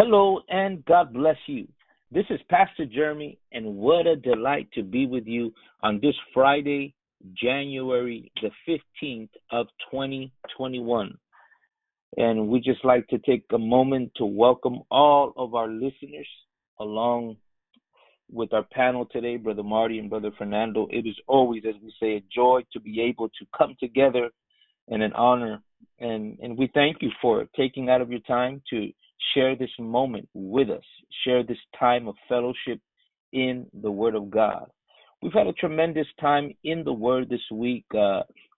Hello and God bless you. This is Pastor Jeremy, and what a delight to be with you on this Friday, January the 15th of 2021. And we just like to take a moment to welcome all of our listeners along with our panel today, Brother Marty and Brother Fernando. It is always, as we say, a joy to be able to come together and an honor. And we thank you for taking out of your time to share this moment with us. Share this time of fellowship in the Word of God. We've had a tremendous time in the Word this week.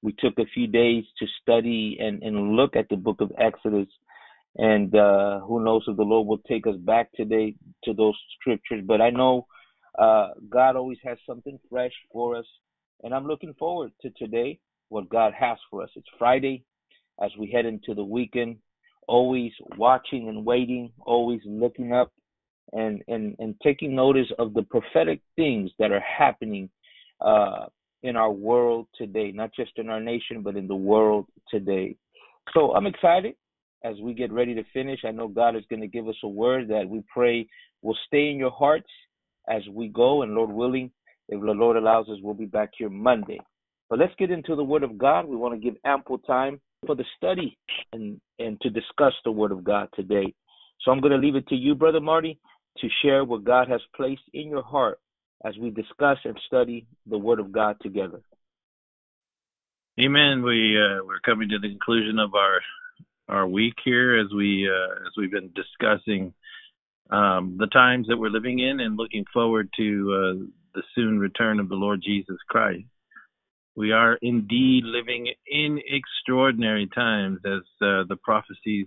We took a few days to study and look at the book of Exodus. And who knows if the Lord will take us back today to those scriptures. But I know God always has something fresh for us. And I'm looking forward to today, what God has for us. It's Friday as we head into the weekend. Always watching and waiting, always looking up and taking notice of the prophetic things that are happening in our world today, not just in our nation, but in the world today. So I'm excited as we get ready to finish. I know God is going to give us a word that we pray will stay in your hearts as we go. And Lord willing, if the Lord allows us, we'll be back here Monday. But let's get into the Word of God. We want to give ample time for the study and to discuss the Word of God today. So I'm going to leave it to you, Brother Marty, to share what God has placed in your heart as we discuss and study the Word of God together. Amen. We're coming to the conclusion of our week here as we've been discussing the times that we're living in and looking forward to the soon return of the Lord Jesus Christ. We are indeed living in extraordinary times, as the prophecies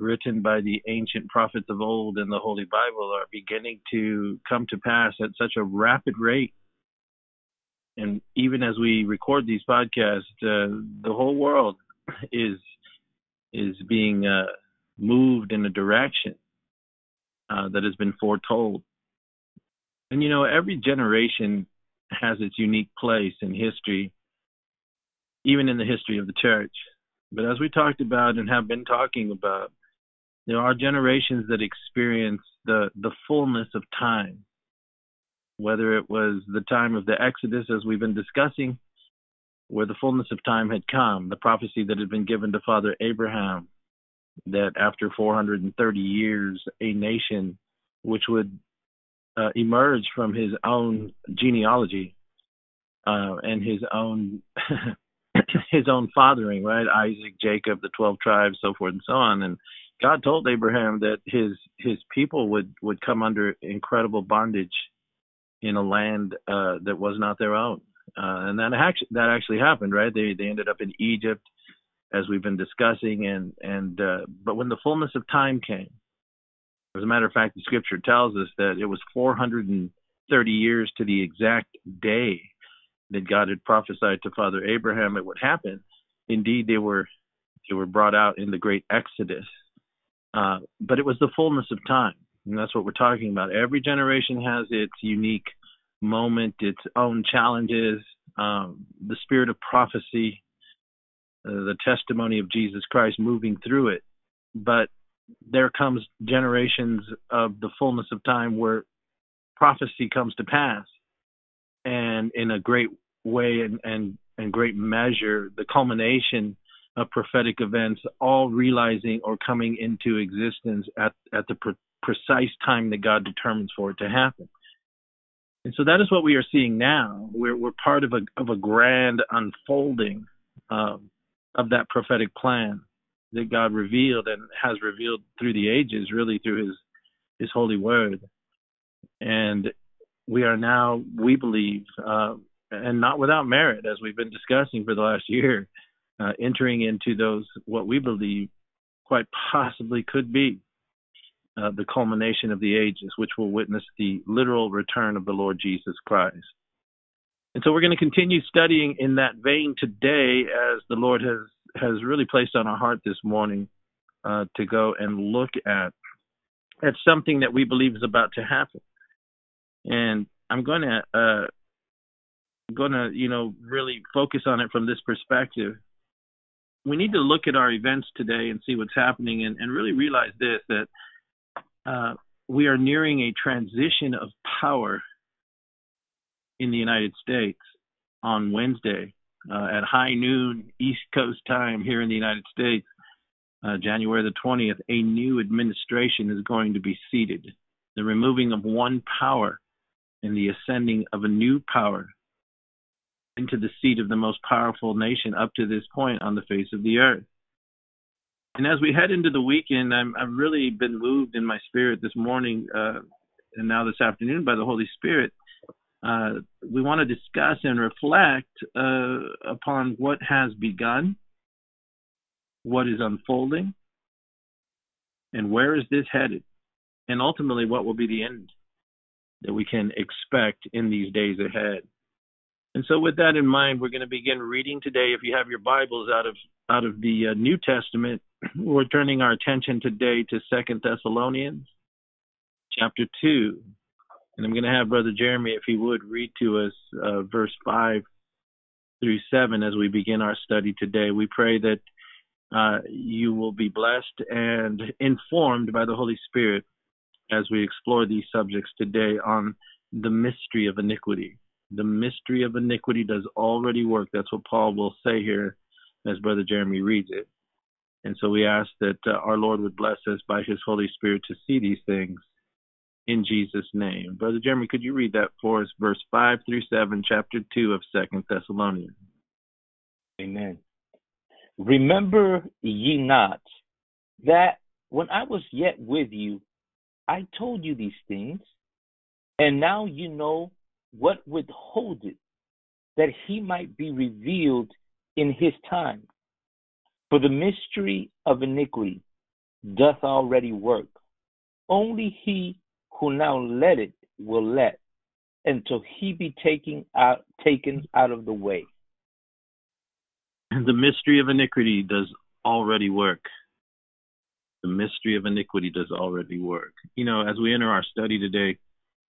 written by the ancient prophets of old in the Holy Bible are beginning to come to pass at such a rapid rate. And even as we record these podcasts, the whole world is being moved in a direction that has been foretold. And, you know, every generation has its unique place in history, even in the history of the church. But as we talked about and have been talking about, there are generations that experience the fullness of time, whether it was the time of the Exodus, as we've been discussing, where the fullness of time had come, the prophecy that had been given to Father Abraham, that after 430 years, a nation which would emerge from his own genealogy and his own fathering, right? Isaac, Jacob, the 12 tribes, so forth and so on. And God told Abraham that his people would come under incredible bondage in a land that was not their own, and that actually happened, right? They ended up in Egypt, as we've been discussing, and but when the fullness of time came. As a matter of fact, the scripture tells us that it was 430 years to the exact day that God had prophesied to Father Abraham it would happen. Indeed, they were brought out in the great Exodus. But it was the fullness of time, and that's what we're talking about. Every generation has its unique moment, its own challenges, the spirit of prophecy, the testimony of Jesus Christ moving through it. But there comes generations of the fullness of time where prophecy comes to pass, and in a great way and great measure, the culmination of prophetic events all realizing or coming into existence at the precise time that God determines for it to happen. And so that is what we are seeing now. We're part of a grand unfolding of that prophetic plan that God revealed and has revealed through the ages, really through his holy word. And we are now, we believe, and not without merit, as we've been discussing for the last year, entering into those, what we believe quite possibly could be the culmination of the ages, which will witness the literal return of the Lord Jesus Christ. And so we're going to continue studying in that vein today, as the Lord has really placed on our heart this morning to go and look at something that we believe is about to happen. And I'm going to really focus on it from this perspective. We need to look at our events today and see what's happening and really realize this, that we are nearing a transition of power in the United States on Wednesday at high noon East Coast time here in the United States, January the 20th, a new administration is going to be seated. The removing of one power and the ascending of a new power into the seat of the most powerful nation up to this point on the face of the earth. And as we head into the weekend, I've really been moved in my spirit this morning and now this afternoon by the Holy Spirit. We want to discuss and reflect upon what has begun, what is unfolding, and where is this headed, and ultimately what will be the end that we can expect in these days ahead. And so with that in mind, we're going to begin reading today. If you have your Bibles out of the New Testament, we're turning our attention today to Second Thessalonians chapter 2. And I'm going to have Brother Jeremy, if he would, read to us verse 5 through 7 as we begin our study today. We pray that you will be blessed and informed by the Holy Spirit as we explore these subjects today on the mystery of iniquity. The mystery of iniquity does already work. That's what Paul will say here as Brother Jeremy reads it. And so we ask that our Lord would bless us by his Holy Spirit to see these things in Jesus' name. Brother Jeremy, could you read that for us, verse 5 through 7, chapter 2 of 2 Thessalonians? Amen. Remember ye not that when I was yet with you, I told you these things, and now you know what withholdeth, that he might be revealed in his time. For the mystery of iniquity doth already work. Only he who now let it will let, until he be taken out of the way. The mystery of iniquity does already work. The mystery of iniquity does already work. You know, as we enter our study today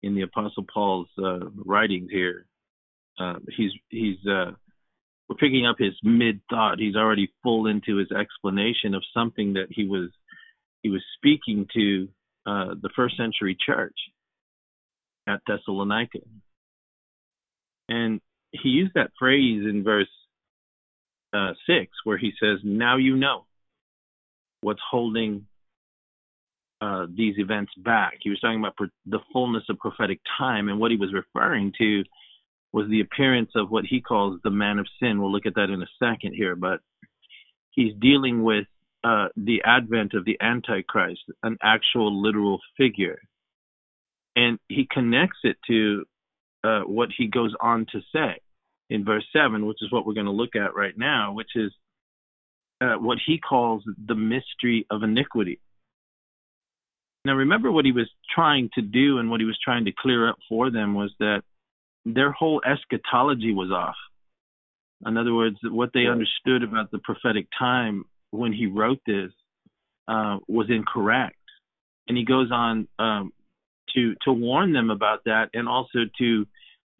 in the Apostle Paul's writings here, we're picking up his mid-thought. He's already full into his explanation of something that he was speaking to the first century church at Thessalonica. And he used that phrase in verse 6 where he says, now you know what's holding these events back. He was talking about the fullness of prophetic time, and what he was referring to was the appearance of what he calls the man of sin. We'll look at that in a second here, but he's dealing with the advent of the Antichrist, an actual literal figure. And he connects it to what he goes on to say in verse 7, which is what we're going to look at right now, which is what he calls the mystery of iniquity. Now, remember what he was trying to do and what he was trying to clear up for them was that their whole eschatology was off. In other words, what they understood about the prophetic time when he wrote this was incorrect. And he goes on to warn them about that, and also to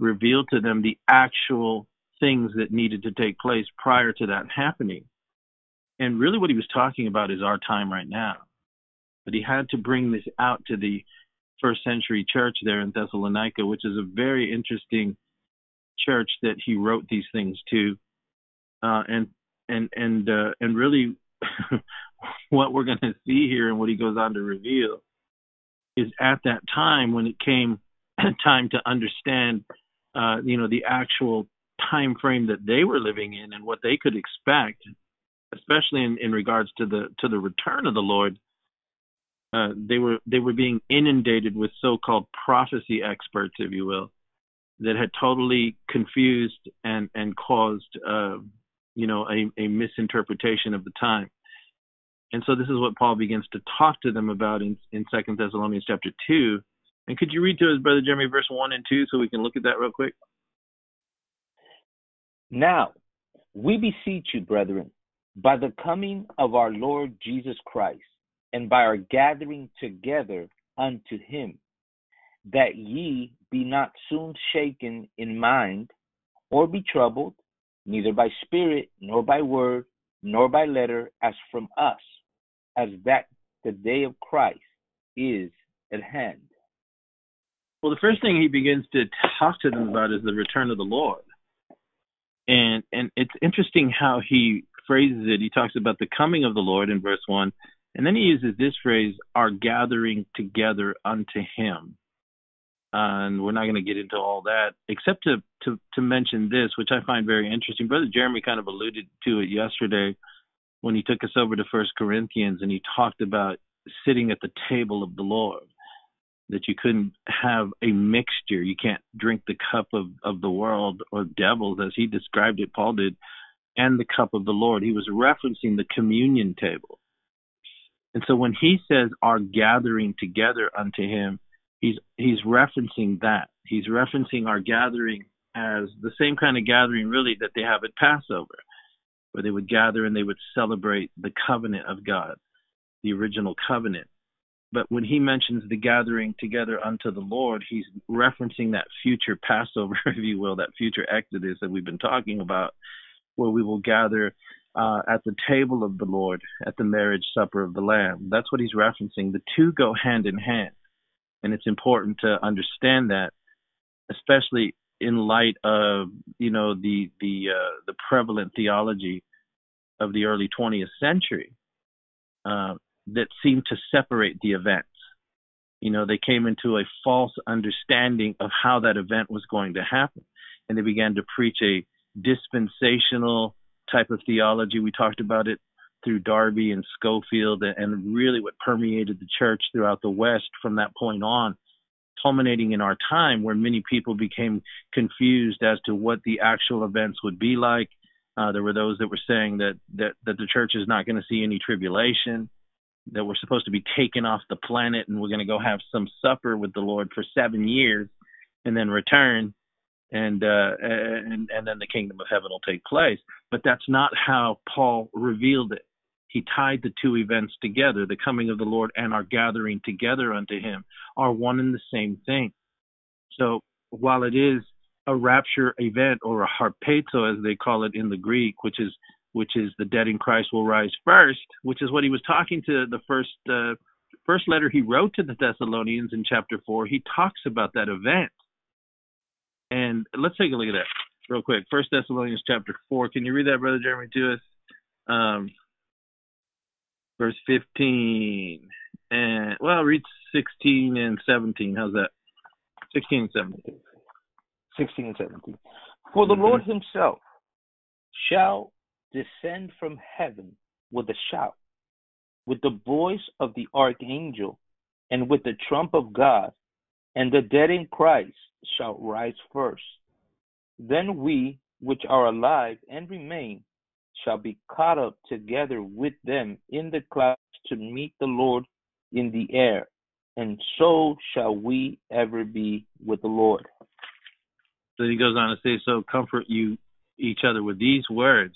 reveal to them the actual things that needed to take place prior to that happening. And really what he was talking about is our time right now. But he had to bring this out to the first century church there in Thessalonica, which is a very interesting church that he wrote these things to. And really what we're going to see here and what he goes on to reveal is at that time when it came time to understand, the actual time frame that they were living in and what they could expect, especially in regards to the return of the Lord. They were being inundated with so-called prophecy experts, if you will, that had totally confused and caused a misinterpretation of the time. And so this is what Paul begins to talk to them about in 2 Thessalonians chapter 2. And could you read to us, Brother Jeremy, verse 1 and 2 so we can look at that real quick? Now, we beseech you, brethren, by the coming of our Lord Jesus Christ and by our gathering together unto him, that ye be not soon shaken in mind or be troubled, neither by spirit, nor by word, nor by letter, as from us, as that the day of Christ is at hand? Well, the first thing he begins to talk to them about is the return of the Lord. And it's interesting how he phrases it. He talks about the coming of the Lord in verse 1, and then he uses this phrase, our gathering together unto him. And we're not going to get into all that, except to mention this, which I find very interesting. Brother Jeremy kind of alluded to it yesterday when he took us over to 1 Corinthians, and he talked about sitting at the table of the Lord, that you couldn't have a mixture. You can't drink the cup of the world or devils, as he described it, Paul did, and the cup of the Lord. He was referencing the communion table. And so when he says our gathering together unto him, he's referencing that. He's referencing our gathering as the same kind of gathering, really, that they have at Passover, where they would gather and they would celebrate the covenant of God, the original covenant. But when he mentions the gathering together unto the Lord, he's referencing that future Passover, if you will, that future Exodus that we've been talking about, where we will gather at the table of the Lord, at the marriage supper of the Lamb. That's what he's referencing. The two go hand in hand. And it's important to understand that, especially in light of, you know, the prevalent theology of the early 20th century that seemed to separate the events. You know, they came into a false understanding of how that event was going to happen, and they began to preach a dispensational type of theology. We talked about it through Darby and Schofield, and really what permeated the church throughout the West from that point on, culminating in our time, where many people became confused as to what the actual events would be like. There were those that were saying that the church is not going to see any tribulation, that we're supposed to be taken off the planet and we're going to go have some supper with the Lord for 7 years and then return, and then the kingdom of heaven will take place. But that's not how Paul revealed it. He tied the two events together. The coming of the Lord and our gathering together unto him are one and the same thing. So while it is a rapture event, or a harpazo as they call it in the Greek, which is the dead in Christ will rise first, which is what he was talking to the first letter he wrote to the Thessalonians in chapter 4. He talks about that event. And let's take a look at that real quick. 1 Thessalonians chapter 4. Can you read that, Brother Jeremy, to us? Verse 15, and well, read 16 and 17. How's that? 16 and 17. 16 and 17. For the Lord himself shall descend from heaven with a shout, with the voice of the archangel, and with the trump of God, and the dead in Christ shall rise first. Then we, which are alive and remain, shall be caught up together with them in the clouds to meet the Lord in the air, and so shall we ever be with the Lord. So he goes on to say, so comfort you each other with these words.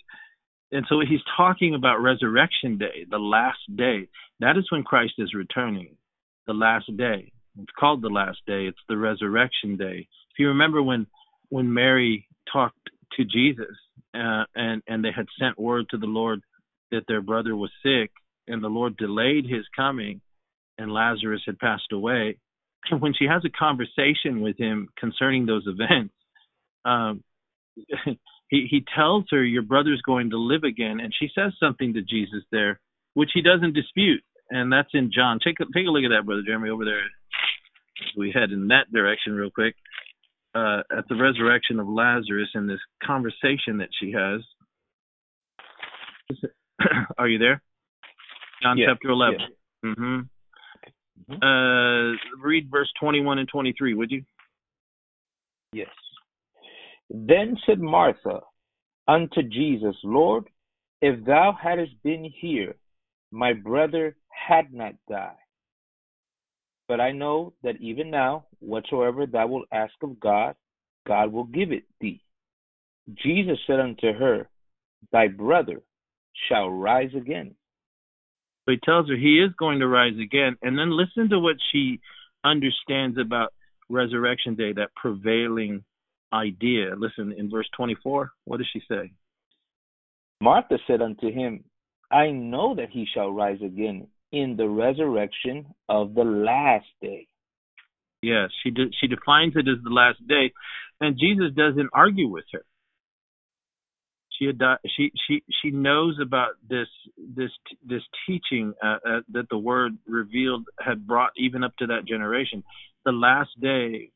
And so he's talking about Resurrection Day, the last day. That is when Christ is returning, the last day. It's called the last day. It's the Resurrection Day. If you remember when Mary talked to Jesus, and they had sent word to the Lord that their brother was sick, and the Lord delayed his coming, and Lazarus had passed away. And when she has a conversation with him concerning those events, he tells her, your brother's going to live again. And she says something to Jesus there, which he doesn't dispute. And that's in John. Take a look at that, Brother Jeremy, over there. We head in that direction real quick. At the resurrection of Lazarus and this conversation that she has. Are you there? John chapter 11. Yeah. Mm-hmm. Read verse 21 and 23, would you? Yes. Then said Martha unto Jesus, Lord, if thou hadst been here, my brother had not died. But I know that even now, whatsoever thou wilt ask of God, God will give it thee. Jesus said unto her, thy brother shall rise again. So he tells her he is going to rise again. And then listen to what she understands about Resurrection Day, that prevailing idea. Listen, in verse 24, what does she say? Martha said unto him, I know that he shall rise again in the resurrection of the last day. Yes, she defines it as the last day, and Jesus doesn't argue with her. She knows about this teaching that the Word revealed had brought even up to that generation. The last day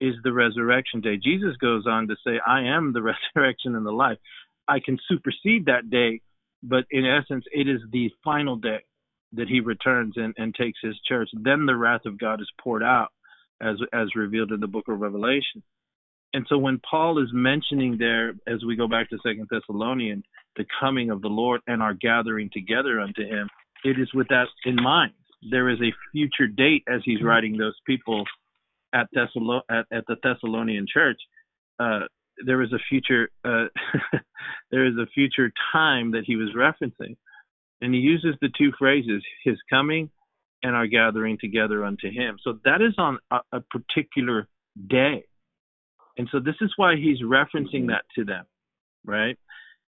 is the resurrection day. Jesus goes on to say, "I am the resurrection and the life. I can supersede that day, but in essence, it is the final day that He returns and takes His church. Then the wrath of God is poured out, as revealed in the book of Revelation." And so when Paul is mentioning there, as we go back to Second Thessalonians, the coming of the Lord and our gathering together unto Him, it is with that in mind. There is a future date as he's writing those people at the Thessalonian church. There is a future there is a future time that he was referencing. And he uses the two phrases, His coming and our gathering together unto Him. So that is on a particular day. And so this is why he's referencing that to them, right?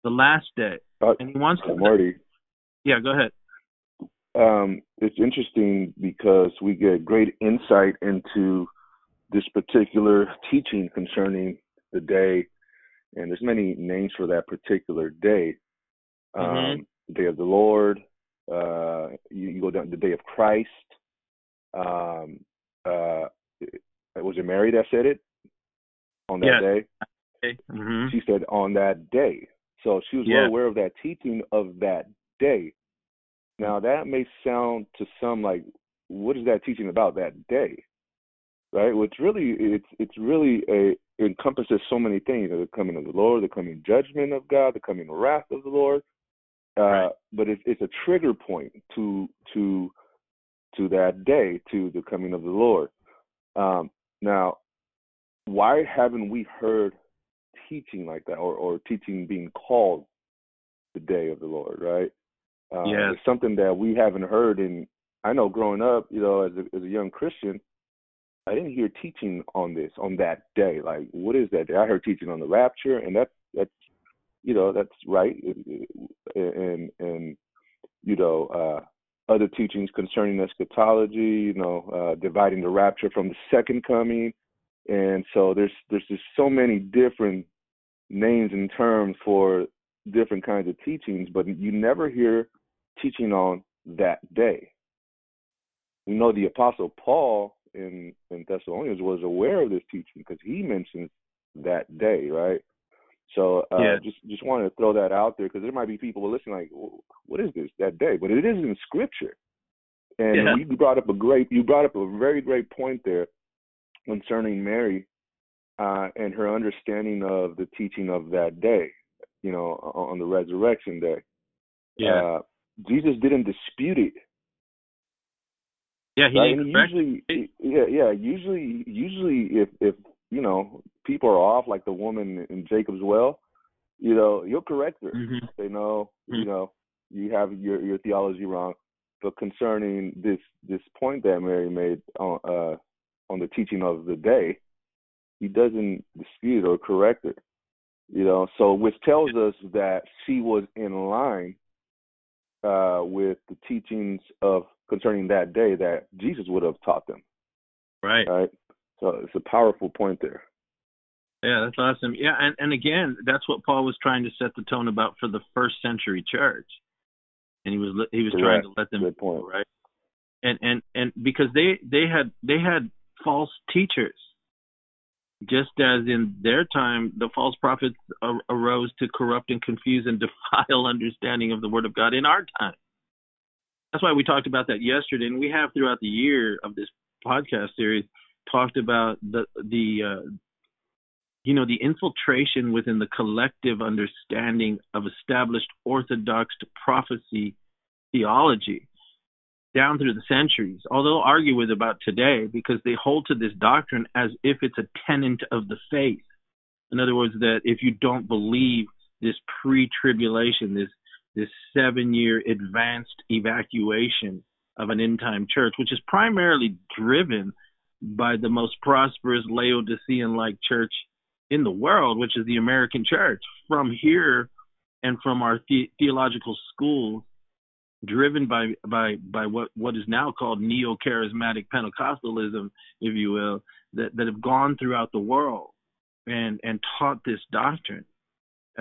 The last day. And he wants to... Marty. Yeah, go ahead. It's interesting because we get great insight into this particular teaching concerning the day, and there's many names for that particular day. Day of the Lord, you go down the day of Christ. Was it Mary that said it? On that day? Mm-hmm. She said on that day. So she was well aware of that teaching of that day. Now that may sound to some like, what is that teaching about that day? Right? Which really, it's really it encompasses so many things. The coming of the Lord, the coming judgment of God, the coming wrath of the Lord. Right. But it's a trigger point to that day, to the coming of the Lord. Now, why haven't we heard teaching like that, or teaching being called the day of the Lord, right? It's something that we haven't heard. And I know growing up, you know, as a young Christian, I didn't hear teaching on this, on that day. Like, what is that day? I heard teaching on the rapture, and that's you know, that's right, and you know, other teachings concerning eschatology, you know, dividing the rapture from the second coming. And so there's just so many different names and terms for different kinds of teachings, but you never hear teaching on that day. We know the Apostle Paul in Thessalonians was aware of this teaching because he mentions that day, right? So just wanted to throw that out there because there might be people listening like, what is this, that day? But it is in Scripture. And you brought up a very great point there concerning Mary and her understanding of the teaching of that day, you know, on the resurrection day. Yeah. Jesus didn't dispute it. Yeah, he didn't. Usually if you know, people are off, like the woman in Jacob's well, you know, you'll correct her. Mm-hmm. Say, no, you know, you have your theology wrong. But concerning this point that Mary made on the teaching of the day, he doesn't dispute or correct her, you know. So which tells us that she was in line with the teachings of concerning that day that Jesus would have taught them. Right. Right. So it's a powerful point there. Yeah, that's awesome. Yeah, and again, that's what Paul was trying to set the tone about for the first century church, and he was trying to let them know, right. And because they had false teachers, just as in their time the false prophets arose to corrupt and confuse and defile understanding of the Word of God in our time. That's why we talked about that yesterday, and we have throughout the year of this podcast series talked about the you know, the infiltration within the collective understanding of established orthodox prophecy theology down through the centuries, although argue with about today because they hold to this doctrine as if it's a tenet of the faith. In other words, that if you don't believe this pre-tribulation, this 7-year advanced evacuation of an end-time church, which is primarily driven by the most prosperous Laodicean-like church in the world, which is the American church. From here and from our theological schools, driven by what is now called neo-charismatic Pentecostalism, if you will, that have gone throughout the world and taught this doctrine.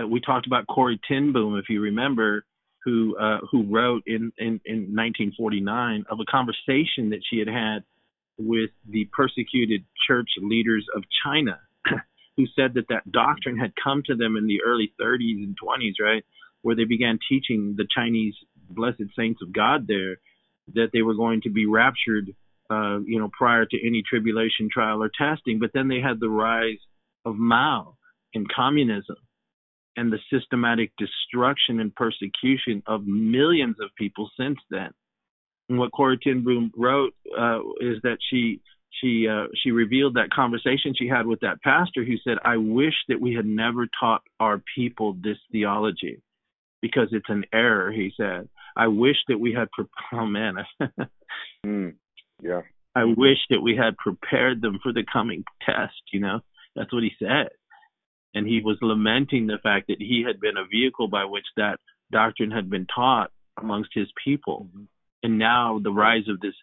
We talked about Corrie Ten Boom, if you remember, who wrote in 1949 of a conversation that she had had with the persecuted church leaders of China, who said that doctrine had come to them in the early 30s and 20s, right, where they began teaching the Chinese blessed saints of God there that they were going to be raptured, prior to any tribulation, trial, or testing. But then they had the rise of Mao and communism and the systematic destruction and persecution of millions of people since then. And what Corrie Ten Boom wrote is that she revealed that conversation she had with that pastor who said, "I wish that we had never taught our people this theology because it's an error," he said. "I wish that we had I wish that we had prepared them for the coming test," That's what he said. And he was lamenting the fact that he had been a vehicle by which that doctrine had been taught amongst his people. Mm-hmm. And now the rise of this,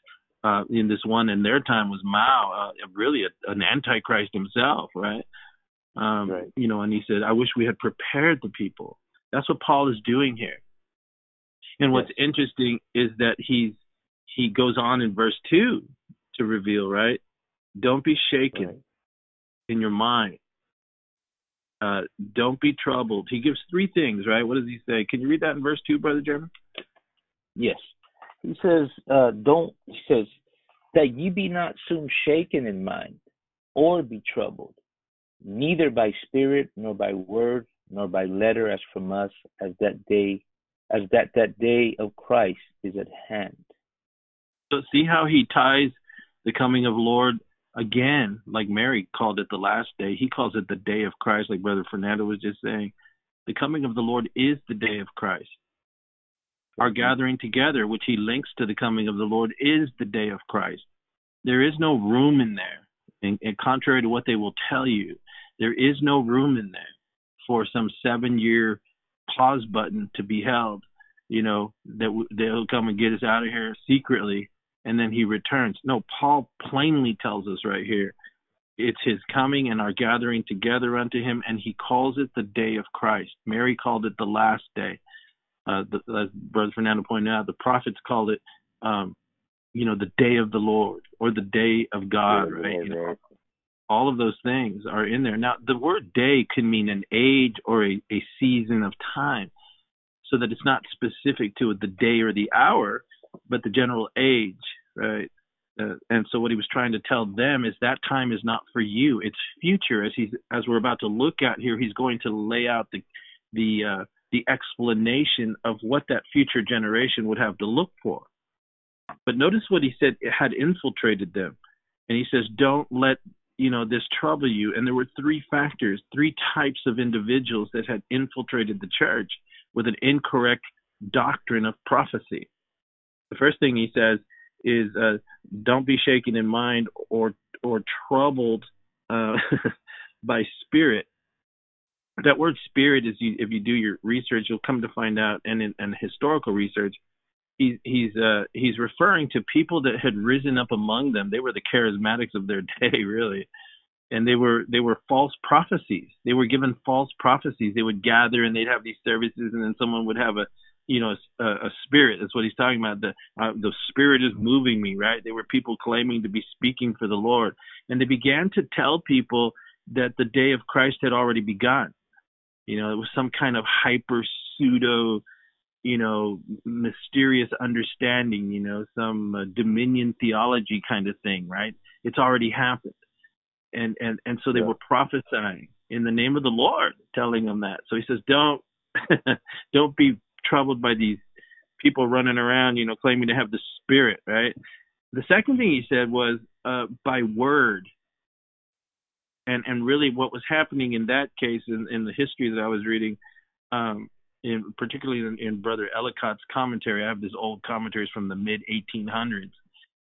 in this one in their time was Mao, really an antichrist himself, right? And he said, "I wish we had prepared the people." That's what Paul is doing here. And what's interesting is that he goes on in verse 2 to reveal, right? Don't be shaken in your mind. Don't be troubled. He gives three things, right? What does he say? Can you read that in verse 2, Brother Jeremy? Yes. He says, that ye be not soon shaken in mind, or be troubled, neither by spirit, nor by word, nor by letter as from us, as that day of Christ is at hand. So see how he ties the coming of Lord again, like Mary called it the last day. He calls it the day of Christ, like Brother Fernando was just saying. The coming of the Lord is the day of Christ. Our gathering together, which he links to the coming of the Lord, is the day of Christ. There is no room in there. And contrary to what they will tell you, there is no room in there for some 7-year pause button to be held, that they'll come and get us out of here secretly, and then he returns. No, Paul plainly tells us right here, it's his coming and our gathering together unto him, and he calls it the day of Christ. Mary called it the last day. As Brother Fernando pointed out, the prophets called it, the day of the Lord or the day of God, right? All of those things are in there. Now, the word day can mean an age or a season of time, so that it's not specific to the day or the hour, but the general age, right? And so what he was trying to tell them is that time is not for you. It's future. As we're about to look at here, he's going to lay out the explanation of what that future generation would have to look for. But notice what he said, it had infiltrated them. And he says, don't let this trouble you. And there were three factors, three types of individuals that had infiltrated the church with an incorrect doctrine of prophecy. The first thing he says is, don't be shaken in mind or troubled by spirit. That word spirit is, if you do your research, you'll come to find out, and in historical research, he's referring to people that had risen up among them. They were the charismatics of their day, really, and they were false prophecies. They were given false prophecies. They would gather and they'd have these services, and then someone would have a spirit. That's what he's talking about. The spirit is moving me, right? They were people claiming to be speaking for the Lord, and they began to tell people that the day of Christ had already begun. It was some kind of hyper pseudo, mysterious understanding, some dominion theology kind of thing, right? It's already happened. And so they were prophesying in the name of the Lord, telling them that. So he says, don't be troubled by these people running around, claiming to have the spirit, right? The second thing he said was by word. And really what was happening in that case, in the history that I was reading, particularly in Brother Ellicott's commentary, I have these old commentaries from the mid-1800s,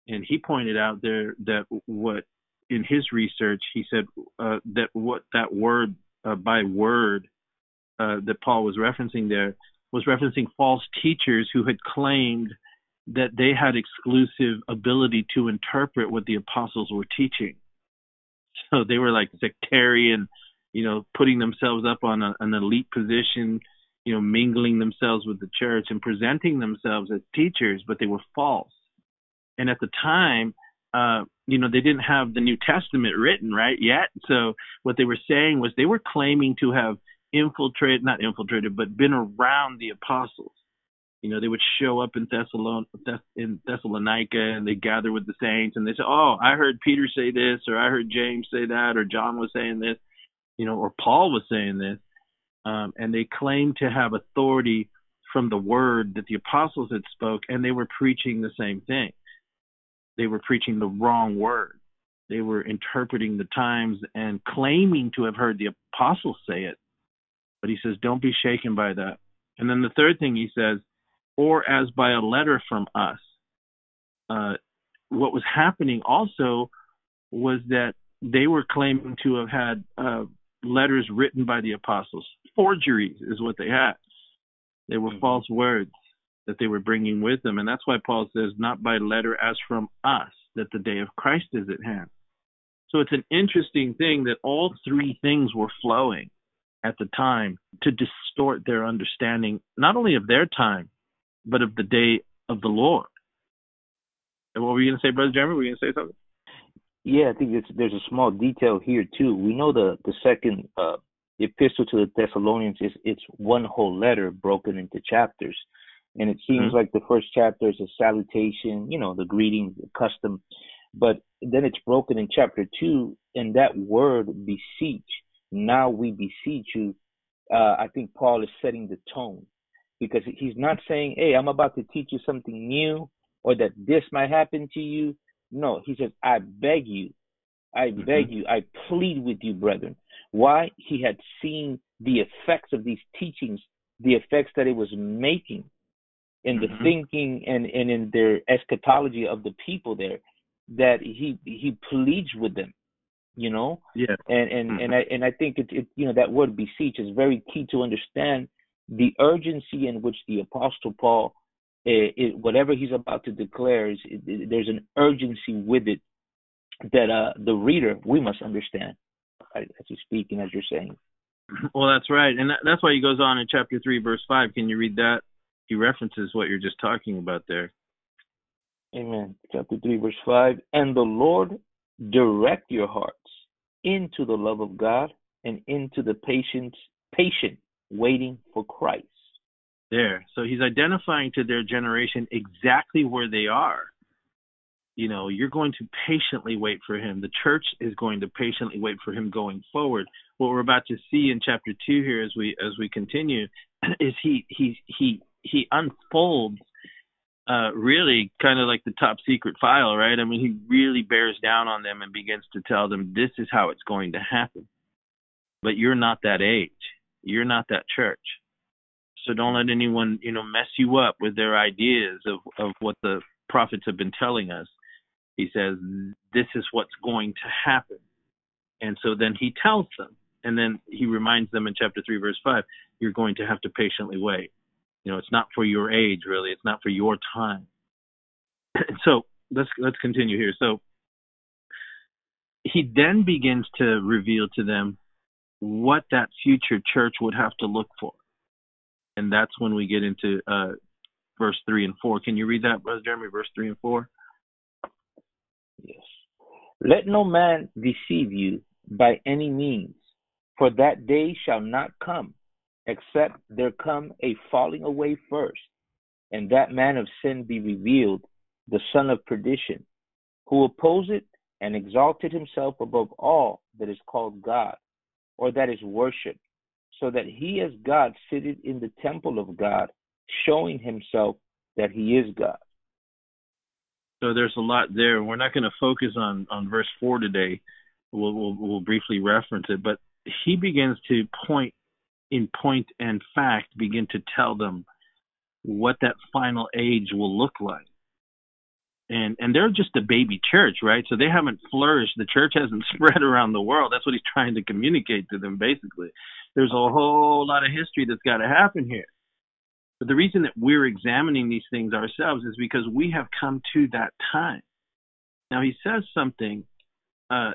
and he pointed out there that what, in his research, he said that word, by word, that Paul was referencing there was referencing false teachers who had claimed that they had exclusive ability to interpret what the apostles were teaching. So they were like sectarian, you know, putting themselves up on an elite position, you know, mingling themselves with the church and presenting themselves as teachers, but they were false. And at the time, you know, they didn't have the New Testament written right yet. So what they were saying was they were claiming to have not infiltrated, but been around the apostles. You know, they would show up in Thessalonica and they gather with the saints and they say, oh, I heard Peter say this, or I heard James say that, or John was saying this, you know, or Paul was saying this. And they claimed to have authority from the word that the apostles had spoke, and they were preaching the same thing. They were preaching the wrong word. They were interpreting the times and claiming to have heard the apostles say it. But he says, don't be shaken by that. And then the third thing he says, or as by a letter from us. What was happening also was that they were claiming to have had letters written by the apostles. Forgeries is what they had. They were false words that they were bringing with them. And that's why Paul says, not by letter as from us, that the day of Christ is at hand. So it's an interesting thing that all three things were flowing at the time to distort their understanding, not only of their time, but of the day of the Lord. And what were you going to say, Brother Jeremy? Were you going to say something? Yeah, I think there's a small detail here, too. We know the second epistle to the Thessalonians is it's one whole letter broken into chapters. And it seems like the first chapter is a salutation, you know, the greeting, the custom. But then it's broken in chapter 2, and that word, beseech, now we beseech you, I think Paul is setting the tone, because he's not saying, hey, I'm about to teach you something new or that this might happen to you. No, he says, I beg you, I beg you, I plead with you, brethren. Why? He had seen the effects of these teachings, the effects that it was making in the thinking and in their eschatology of the people there, that he pleads with them. You know, yeah, and I think it you know, that word beseech is very key to understand the urgency in which the Apostle Paul, whatever he's about to declare, there's an urgency with it that the reader, we must understand as you speak and as you're saying. Well, that's right, and that's why he goes on in chapter 3, verse 5. Can you read that? He references what you're just talking about there. Amen. Chapter 3, verse 5, and the Lord direct your hearts into the love of God and into the patient waiting for Christ. There. So he's identifying to their generation exactly where they are. You know, you're going to patiently wait for him. The church is going to patiently wait for him going forward. What we're about to see in chapter 2 here as we continue is he unfolds really kind of like the top secret file, right? I mean, he really bears down on them and begins to tell them, this is how it's going to happen. But you're not that age. You're not that church. So don't let anyone, you know, mess you up with their ideas of what the prophets have been telling us. He says, this is what's going to happen. And so then he tells them, and then he reminds them in chapter 3, verse 5, you're going to have to patiently wait. You know, it's not for your age, really. It's not for your time. So let's continue here. So he then begins to reveal to them what that future church would have to look for. And that's when we get into verse 3 and 4. Can you read that, Brother Jeremy, verse 3 and 4? Yes. Let no man deceive you by any means, for that day shall not come, except there come a falling away first, and that man of sin be revealed, the son of perdition, who opposed and exalted himself above all that is called God, or that is worshipped, so that he as God sitteth in the temple of God, showing himself that he is God. So there's a lot there. We're not going to focus on verse 4 today. We'll briefly reference it, but he begins to begin to tell them what that final age will look like. And they're just a baby church, right? So they haven't flourished. The church hasn't spread around the world. That's what he's trying to communicate to them, basically. There's a whole lot of history that's got to happen here. But the reason that we're examining these things ourselves is because we have come to that time. Now, he says something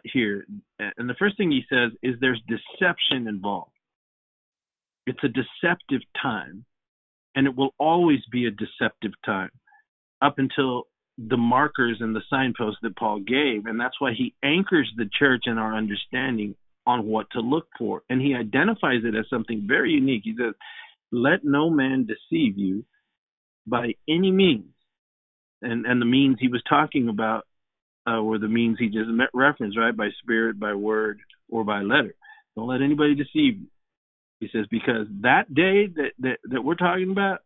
here, and the first thing he says is there's deception involved. It's a deceptive time, and it will always be a deceptive time up until the markers and the signposts that Paul gave. And that's why he anchors the church in our understanding on what to look for. And he identifies it as something very unique. He says, let no man deceive you by any means. And the means he was talking about were the means he just referenced, right? By spirit, by word, or by letter. Don't let anybody deceive you. He says, because that day that we're talking about,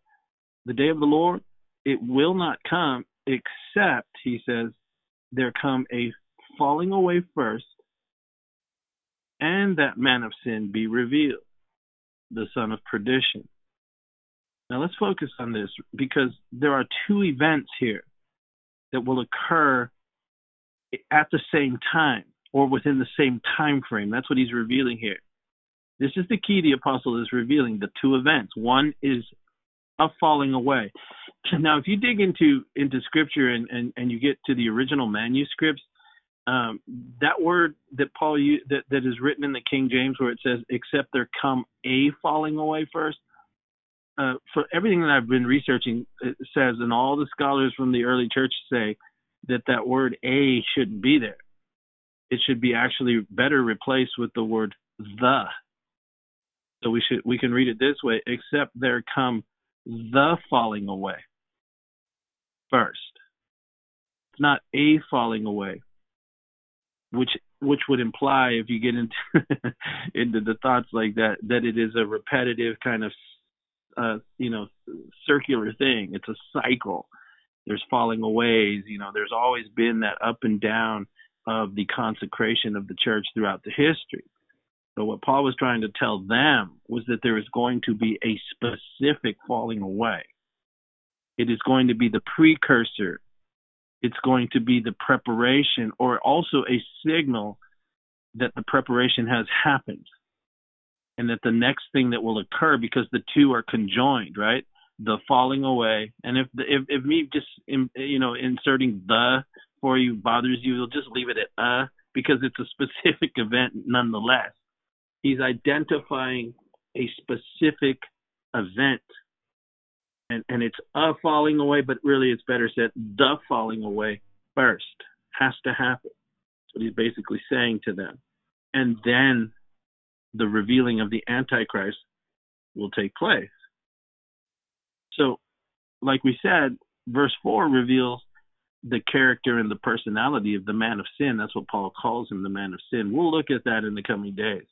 the day of the Lord, it will not come except, he says, there come a falling away first, and that man of sin be revealed, the son of perdition. Now let's focus on this, because there are two events here that will occur at the same time or within the same time frame. That's what he's revealing here. This is the key the apostle is revealing, the two events. One is a falling away. Now, if you dig into Scripture and you get to the original manuscripts, that word that Paul used, that is written in the King James where it says, except there come a falling away first. For everything that I've been researching, it says, and all the scholars from the early church say, that word a shouldn't be there. It should be actually better replaced with the word the. So we can read it this way, except there come the falling away first. It's not a falling away, which would imply, if you get into into the thoughts like that it is a repetitive kind of circular thing. It's a cycle. There's falling aways. There's always been that up and down of the consecration of the church throughout the history. So what Paul was trying to tell them was that there is going to be a specific falling away. It is going to be the precursor. It's going to be the preparation, or also a signal that the preparation has happened and that the next thing that will occur, because the two are conjoined, right? The falling away. And if me just, inserting the for you bothers you, you'll just leave it at because it's a specific event nonetheless. He's identifying a specific event, and it's a falling away, but really it's better said the falling away first has to happen. That's what he's basically saying to them. And then the revealing of the Antichrist will take place. So, like we said, verse 4 reveals the character and the personality of the man of sin. That's what Paul calls him, the man of sin. We'll look at that in the coming days.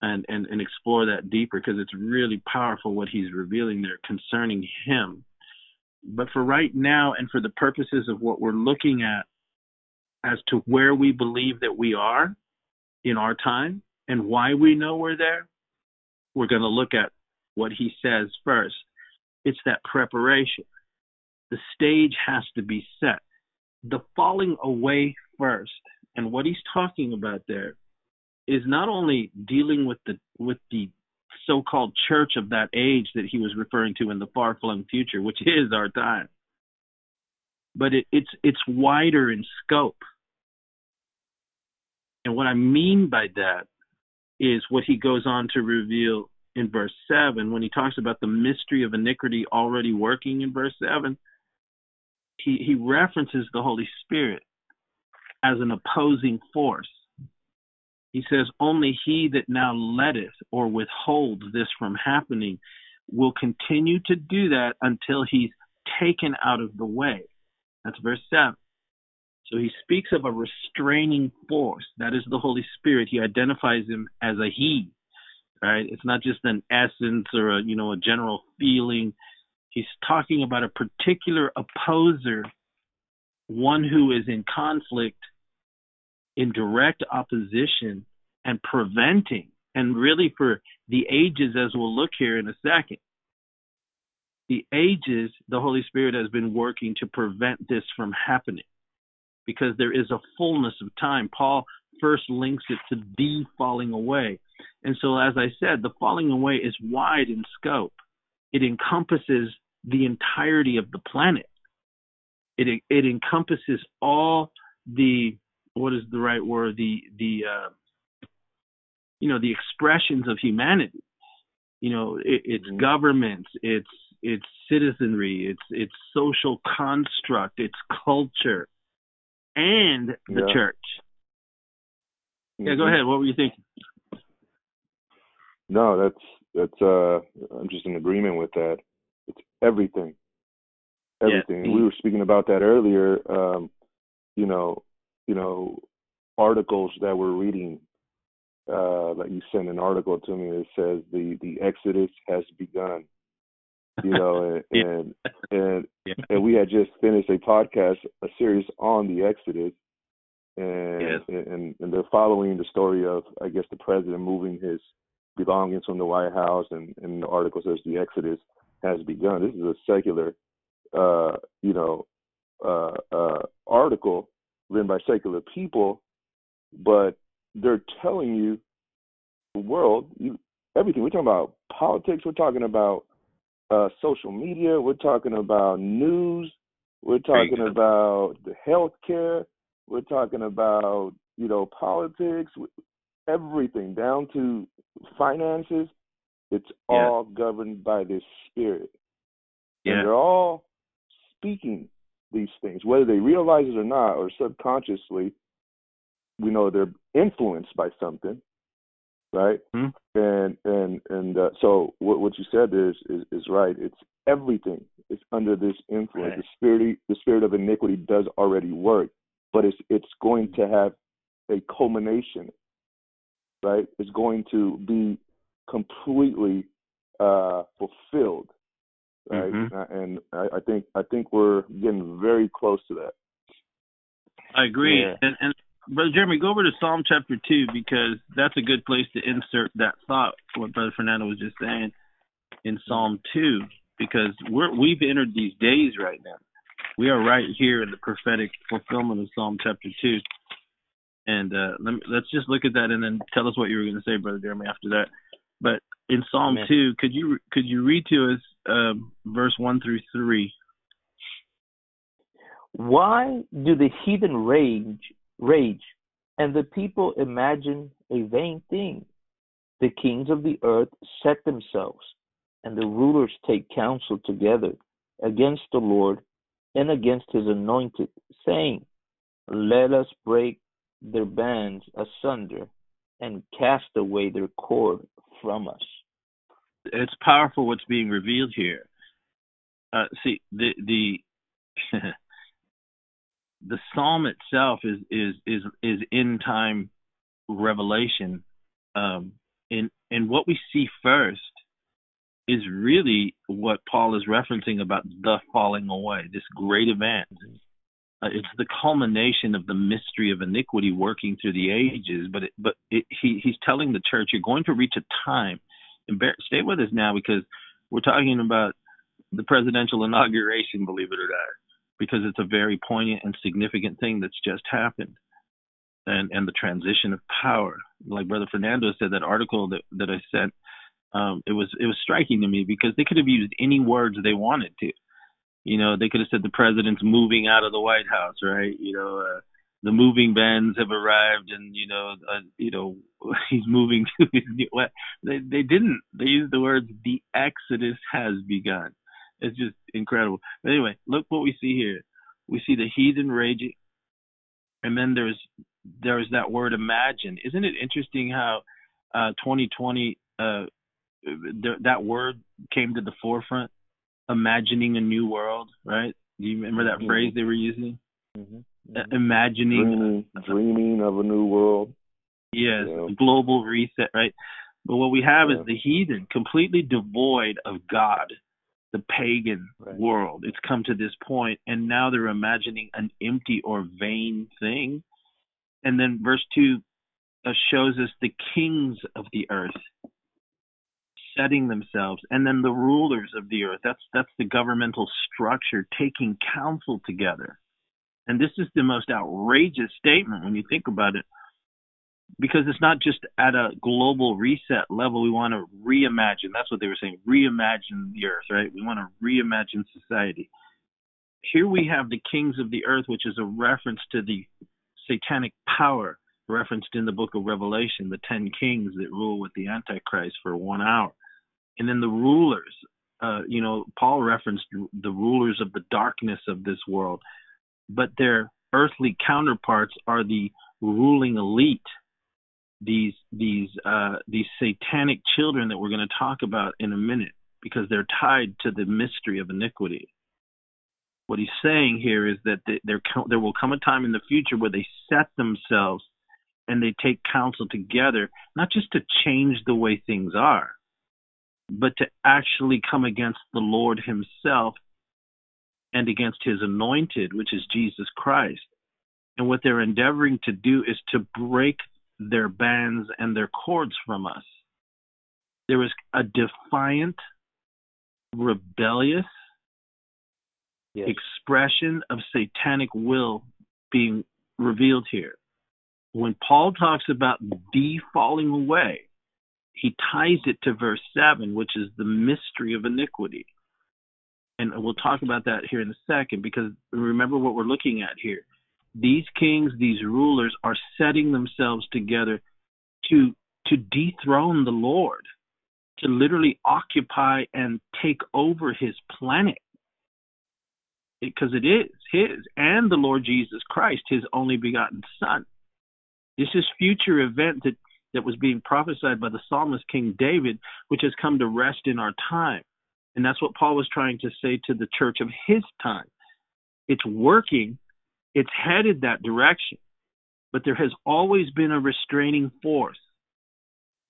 And explore that deeper, because it's really powerful what he's revealing there concerning him. But for right now, and for the purposes of what we're looking at as to where we believe that we are in our time and why we know we're there, we're going to look at what he says first. It's that preparation. The stage has to be set. The falling away first. And what he's talking about there is not only dealing with the so-called church of that age that he was referring to in the far-flung future, which is our time, but it's wider in scope. And what I mean by that is what he goes on to reveal in verse 7 when he talks about the mystery of iniquity already working in verse 7. He references the Holy Spirit as an opposing force. He says, only he that now letteth or withholds this from happening will continue to do that until he's taken out of the way. That's verse 7. So he speaks of a restraining force. That is the Holy Spirit. He identifies him as a he, right? It's not just an essence or a general feeling. He's talking about a particular opposer, one who is in conflict, in direct opposition and preventing, and really for the ages, as we'll look here in a second, the ages, the Holy Spirit has been working to prevent this from happening, because there is a fullness of time. Paul first links it to the falling away. And so, as I said, the falling away is wide in scope. it encompasses the entirety of the planet. It encompasses all the, what is the right word, the expressions of humanity. You know, it's governments, it's citizenry, it's social construct, it's culture, and the church. Yeah, go ahead. What were you thinking? No, that's I'm just in agreement with that. It's everything. Everything. Yeah. We were speaking about that earlier, articles that we're reading. Like you sent an article to me that says the Exodus has begun. You know, and we had just finished a series on the Exodus, and they're following the story of, I guess, the president moving his belongings from the White House, and the article says the Exodus has begun. This is a secular, article written by secular people, but they're telling you the world, everything. We're talking about politics. We're talking about social media. We're talking about news. We're talking about the healthcare. We're talking about, politics, everything down to finances. It's all governed by this spirit. Yeah. And they're all speaking these things, whether they realize it or not, or subconsciously, we know they're influenced by something, right? Mm-hmm. And so what you said is right. It's everything. It's under this influence. Right. The spirit of iniquity does already work, but it's going to have a culmination, right? It's going to be completely fulfilled, right? Mm-hmm. And I think we're getting very close to that. I agree, yeah. and Brother Jeremy, go over to Psalm chapter 2, because that's a good place to insert that thought, what Brother Fernando was just saying, in Psalm 2, because we've entered these days right now. We are right here in the prophetic fulfillment of Psalm chapter 2. And let's just look at that and then tell us what you were going to say, Brother Jeremy, after that. But in Psalm 2, could you read to us verse 1 through 3? Why do the heathen rage, and the people imagine a vain thing? The kings of the earth set themselves, and the rulers take counsel together against the Lord and against his anointed, saying, "Let us break their bands asunder and cast away their cord from us." It's powerful what's being revealed here. See, the the psalm itself is end time revelation. And what we see first is really what Paul is referencing about the falling away, this great event. It's the culmination of the mystery of iniquity working through the ages. But he's telling the church, you're going to reach a time. And stay with us now, because we're talking about the presidential inauguration, believe it or not, because it's a very poignant and significant thing that's just happened, and the transition of power. Like Brother Fernando said, that article that I sent, it was striking to me, because they could have used any words they wanted to. They could have said the president's moving out of the White House, right? The moving vans have arrived, and he's moving to his new. They didn't. They used the words, "The Exodus has begun." It's just incredible. But anyway, look what we see here. We see the heathen raging, and then there's that word imagine. Isn't it interesting how 2020 that word came to the forefront? Imagining a new world, right? Do you remember that phrase they were using? Imagining, dreaming of a new world. Yes, global reset, right? But what we have is the heathen, completely devoid of God. The pagan world. It's come to this point, and now they're imagining an empty or vain thing. And then verse 2 shows us the kings of the earth setting themselves, and then the rulers of the earth. That's the governmental structure taking counsel together. And this is the most outrageous statement when you think about it. because it's not just at a global reset level. We want to reimagine. That's what they were saying. Reimagine the earth, right? We want to reimagine society. Here we have the kings of the earth, which is a reference to the satanic power referenced in the book of Revelation, the 10 kings that rule with the Antichrist for 1 hour. And then the rulers, Paul referenced the rulers of the darkness of this world, but their earthly counterparts are the ruling elite, these satanic children that we're going to talk about in a minute, because they're tied to the mystery of iniquity. What he's saying here is that there will come a time in the future where they set themselves and they take counsel together, not just to change the way things are, but to actually come against the Lord himself and against his anointed, which is Jesus Christ. And what they're endeavoring to do is to break their bands and their cords from us. There is a defiant, rebellious expression of satanic will being revealed here. When Paul talks about the falling away, he ties it to verse 7, which is the mystery of iniquity. And we'll talk about that here in a second, because remember what we're looking at here. These kings, these rulers are setting themselves together to dethrone the Lord, to literally occupy and take over his planet. Because it is his, and the Lord Jesus Christ, his only begotten Son. This is future event that was being prophesied by the psalmist King David, which has come to rest in our time. And that's what Paul was trying to say to the church of his time. It's working. It's headed that direction. But there has always been a restraining force.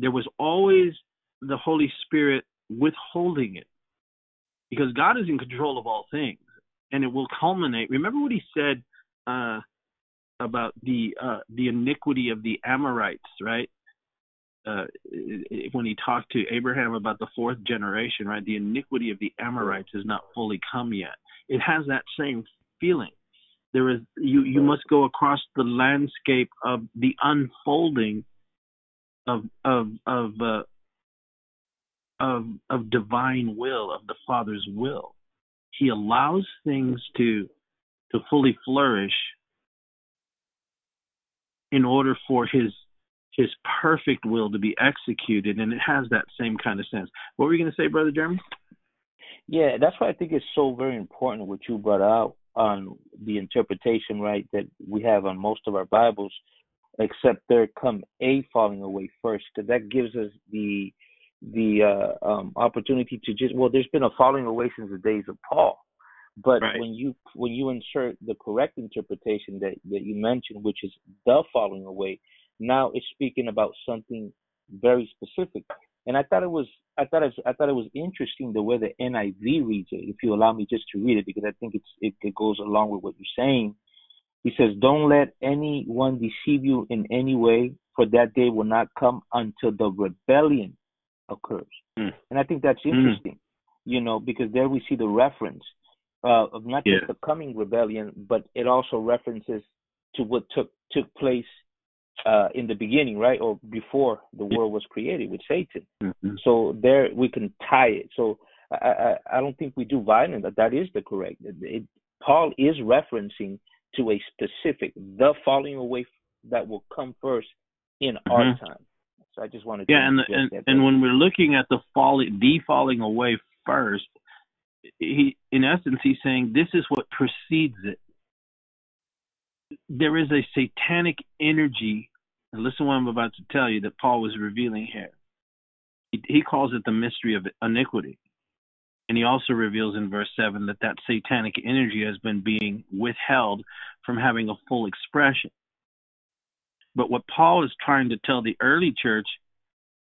There was always the Holy Spirit withholding it. Because God is in control of all things. And it will culminate. Remember what he said about the iniquity of the Amorites, right? When he talked to Abraham about the fourth generation, right? The iniquity of the Amorites has not fully come yet. It has that same feeling. There is you must go across the landscape of the unfolding of divine will, of the Father's will. He allows things to fully flourish in order for his perfect will to be executed, and it has that same kind of sense. What were you going to say, Brother Jeremy? Yeah, that's why I think it's so very important what you brought out on the interpretation, right, that we have on most of our Bibles, except there come a falling away first, because that gives us the opportunity to just, well, there's been a falling away since the days of Paul, but right. when you insert the correct interpretation that you mentioned, which is the falling away, now it's speaking about something very specific. And I thought it was interesting the way the NIV reads it. If you allow me just to read it, because I think it goes along with what you're saying. He says, "Don't let anyone deceive you in any way, for that day will not come until the rebellion occurs." And I think that's interesting, because there we see the reference of not just the coming rebellion, but it also references to what took place in the beginning, right, or before the world was created with Satan. So there we can tie it. So I don't think we do violence. That is the correct. Paul is referencing to a specific, the falling away that will come first in our time. I just wanted to and when we're looking at the falling away first, he, in essence, he's saying this is what precedes it. There is a satanic energy, and listen to what I'm about to tell you, that Paul was revealing here. He calls it the mystery of iniquity, and he also reveals in verse 7 that satanic energy has been being withheld from having a full expression. But what Paul is trying to tell the early church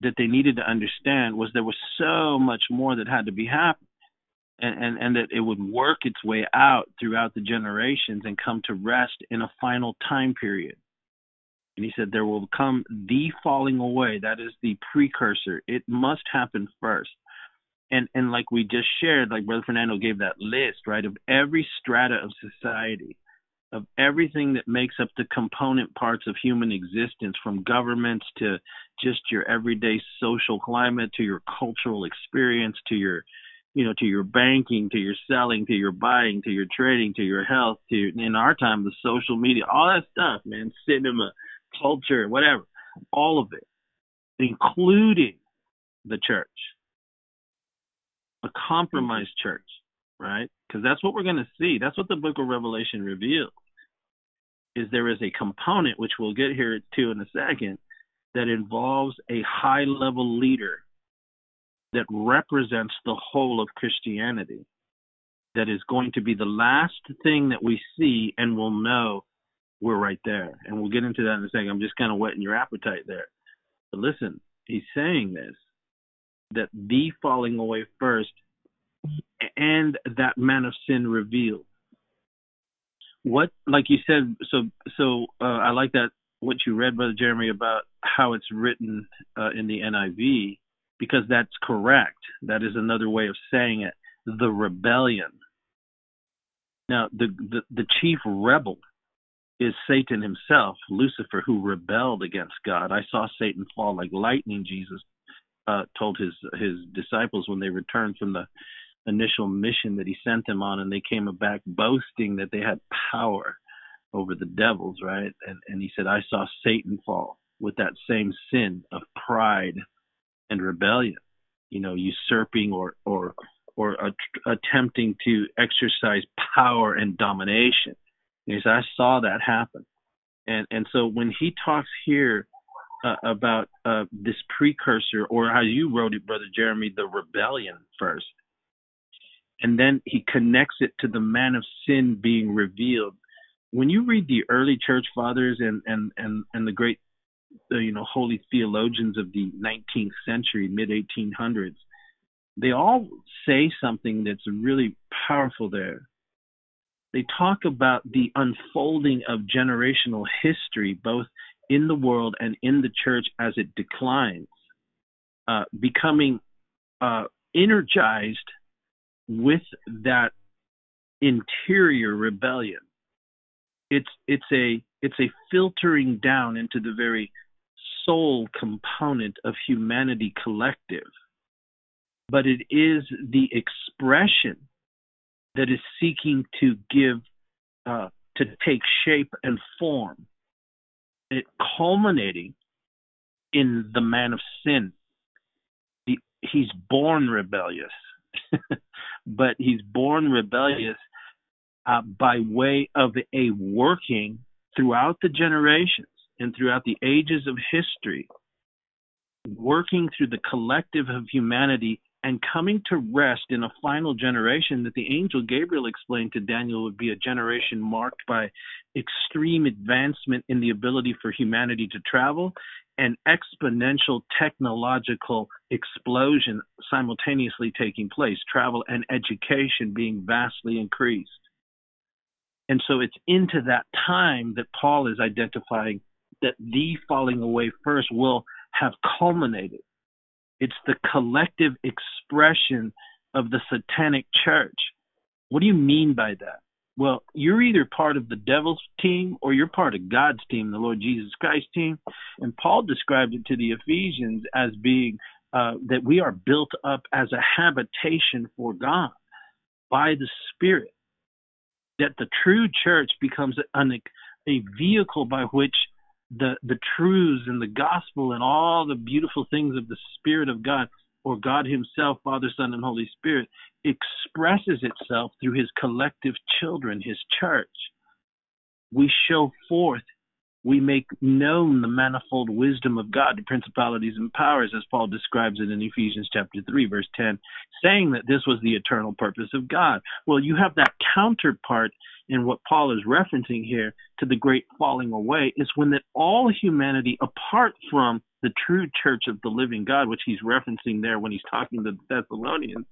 that they needed to understand was there was so much more that had to be happening, and that it would work its way out throughout the generations and come to rest in a final time period. And he said there will come the falling away. That is the precursor. It must happen first. And like we just shared, like Brother Fernando gave that list, right, of every strata of society. of everything that makes up the component parts of human existence, from governments to just your everyday social climate, to your cultural experience, to your, you know, to your banking, to your selling, to your buying, to your trading, to your health, to, in our time, the social media, all that stuff, man, cinema, culture, whatever, all of it, including the church, a compromised church, right? Because that's what we're going to see. That's what the book of Revelation reveals, is there is a component, which we'll get here to in a second, that involves a high-level leader that represents the whole of Christianity, that is going to be the last thing that we see, and we'll know we're right there. And we'll get into that in a second. I'm just kind of whetting your appetite there. But listen, he's saying this, that the falling away first and that man of sin revealed. What, like you said, so I like that, what you read, Brother Jeremy, about how it's written in the NIV, because that's correct. That is another way of saying it, the rebellion. Now, the chief rebel is Satan himself, Lucifer, who rebelled against God. I saw Satan fall like lightning, Jesus told his disciples when they returned from the initial mission that he sent them on, and they came back boasting that they had power over the devils, right? And he said, I saw Satan fall with that same sin of pride and rebellion, you know, usurping or attempting to exercise power and domination. And he said, I saw that happen. And so when he talks here about this precursor, or how you wrote it, Brother Jeremy, the rebellion first, and then he connects it to the man of sin being revealed. When you read the early church fathers and the great, you know, holy theologians of the 19th century, mid-1800s, they all say something that's really powerful there. They talk about the unfolding of generational history, both in the world and in the church as it declines, becoming energized with that interior rebellion. It's a filtering down into the very soul component of humanity collective, but it is the expression that is seeking to give, to take shape and form, it culminating in the man of sin. He's born rebellious, but he's born rebellious by way of a working throughout the generations and throughout the ages of history, working through the collective of humanity and coming to rest in a final generation that the angel Gabriel explained to Daniel would be a generation marked by extreme advancement in the ability for humanity to travel and exponential technological explosion simultaneously taking place, travel and education being vastly increased. And so it's into that time that Paul is identifying that the falling away first will have culminated. It's the collective expression of the satanic church. What do you mean by that? Well, you're either part of the devil's team or you're part of God's team, the Lord Jesus Christ's team. And Paul described it to the Ephesians as being that we are built up as a habitation for God by the Spirit, that the true church becomes a vehicle by which the truths and the gospel and all the beautiful things of the Spirit of God, or God himself, Father, Son, and Holy Spirit, expresses itself through his collective children, his church. We show forth, we make known the manifold wisdom of God to principalities and powers, as Paul describes it in Ephesians chapter 3, verse 10, saying that this was the eternal purpose of God. Well, you have that counterpart in what Paul is referencing here to the great falling away, is when that all humanity, apart from the true church of the living God, which he's referencing there when he's talking to the Thessalonians,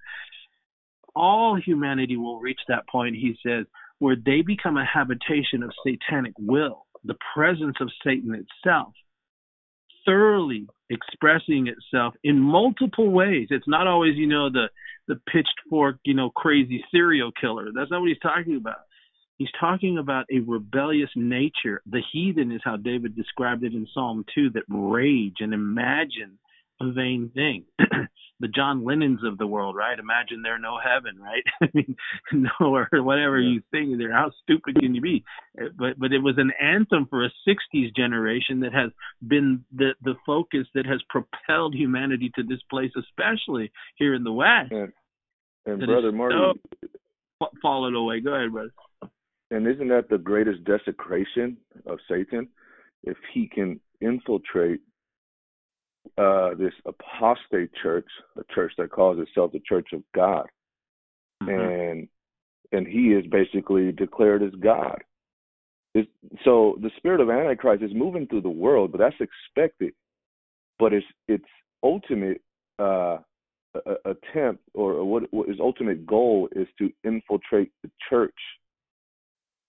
all humanity will reach that point, he says, where they become a habitation of satanic will, the presence of Satan itself, thoroughly expressing itself in multiple ways. It's not always, you know, the pitchfork, you know, crazy serial killer. That's not what he's talking about. He's talking about a rebellious nature. The heathen is how David described it in Psalm 2, that rage and imagine a vain thing. The John Lennons of the world, right? Imagine there no heaven, right? I mean, no, or whatever you think there. How stupid can you be? But it was an anthem for a 60s generation that has been the focus that has propelled humanity to this place, especially here in the West. And Brother Martin. So fallen away. Go ahead, brother. And isn't that the greatest desecration of Satan? If he can infiltrate this apostate church, a church that calls itself the Church of God, and he is basically declared as God. So the spirit of Antichrist is moving through the world, but that's expected. But its ultimate attempt, or what his ultimate goal is, to infiltrate the church.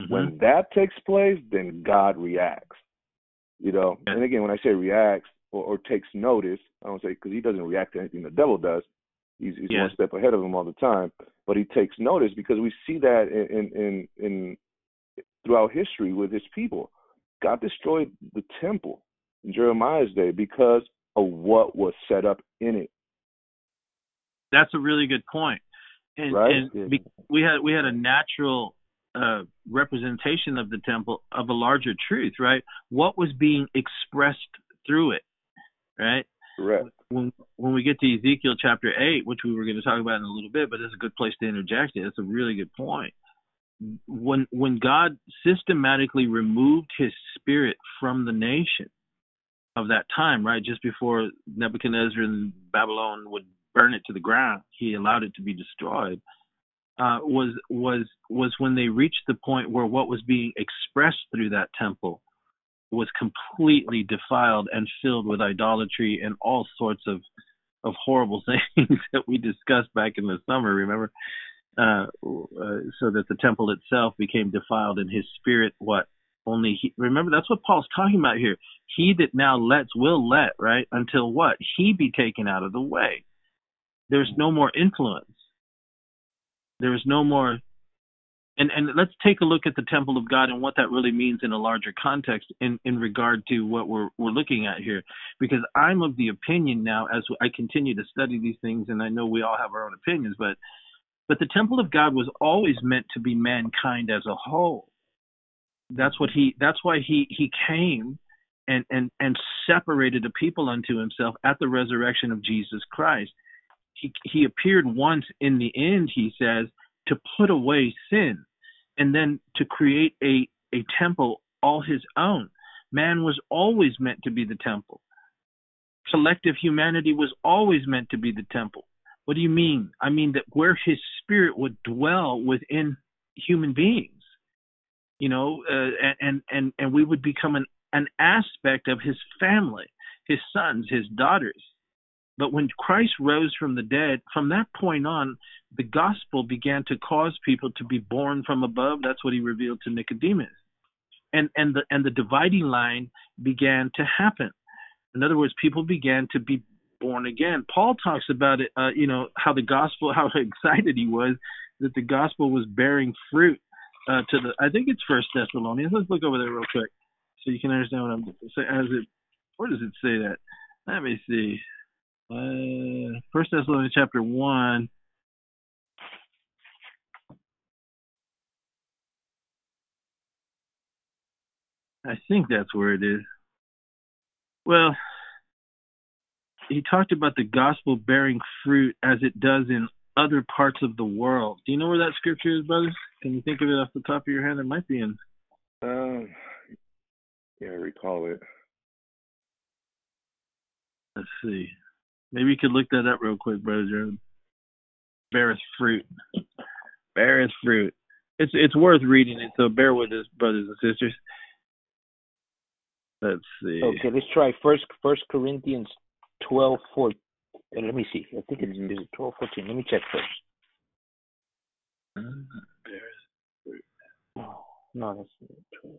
When that takes place, then God reacts. You know, and again, when I say reacts, or takes notice, I don't say, because he doesn't react to anything the devil does. He's one step ahead of him all the time, but he takes notice, because we see that in throughout history with his people. God destroyed the temple in Jeremiah's day because of what was set up in it. That's a really good point. And, we had a natural representation of the temple of a larger truth, right? What was being expressed through it, right? Correct. When we get to Ezekiel chapter 8, which we were going to talk about in a little bit, but it's a good place to interject it. It's a really good point. When God systematically removed his spirit from the nation of that time, right, just before Nebuchadnezzar and Babylon would burn it to the ground, he allowed it to be destroyed, was when they reached the point where what was being expressed through that temple was completely defiled and filled with idolatry and all sorts of horrible things that we discussed back in the summer, remember? So that the temple itself became defiled, and his spirit, remember, that's what Paul's talking about here. He that now lets will let, right? Until what? He be taken out of the way. There's no more influence. There's no more. And let's take a look at the temple of God and what that really means in a larger context in regard to what we're looking at here. Because I'm of the opinion now, as I continue to study these things, and I know we all have our own opinions, but the temple of God was always meant to be mankind as a whole. That's why he came and separated a people unto himself at the resurrection of Jesus Christ. He appeared once in the end, he says, to put away sin, and then to create a temple all his own. Man was always meant to be the temple. Collective humanity was always meant to be the temple. What do you mean? I mean that where his spirit would dwell within human beings, you know, and we would become an aspect of his family, his sons, his daughters. But when Christ rose from the dead, from that point on, the gospel began to cause people to be born from above. That's what he revealed to Nicodemus. And the dividing line began to happen. In other words, people began to be born again. Paul talks about it, you know, how the gospel, how excited he was that the gospel was bearing fruit I think it's First Thessalonians. Let's look over there real quick so you can understand what I'm saying. Where does it say that? Let me see. First Thessalonians chapter 1. I think that's where it is. Well, he talked about the gospel bearing fruit as it does in other parts of the world. Do you know where that scripture is, brothers? Can you think of it off the top of your head? It might be in. Yeah, I recall it. Let's see. Maybe you could look that up real quick, Brother Jeremy. Beareth fruit. Beareth fruit. It's worth reading it, so bear with us, brothers and sisters. Let's see. Okay, let's try First Corinthians 12:14. Let me see. I think it's 12:14. Let me check first. Beareth fruit. Oh, no, that's 12.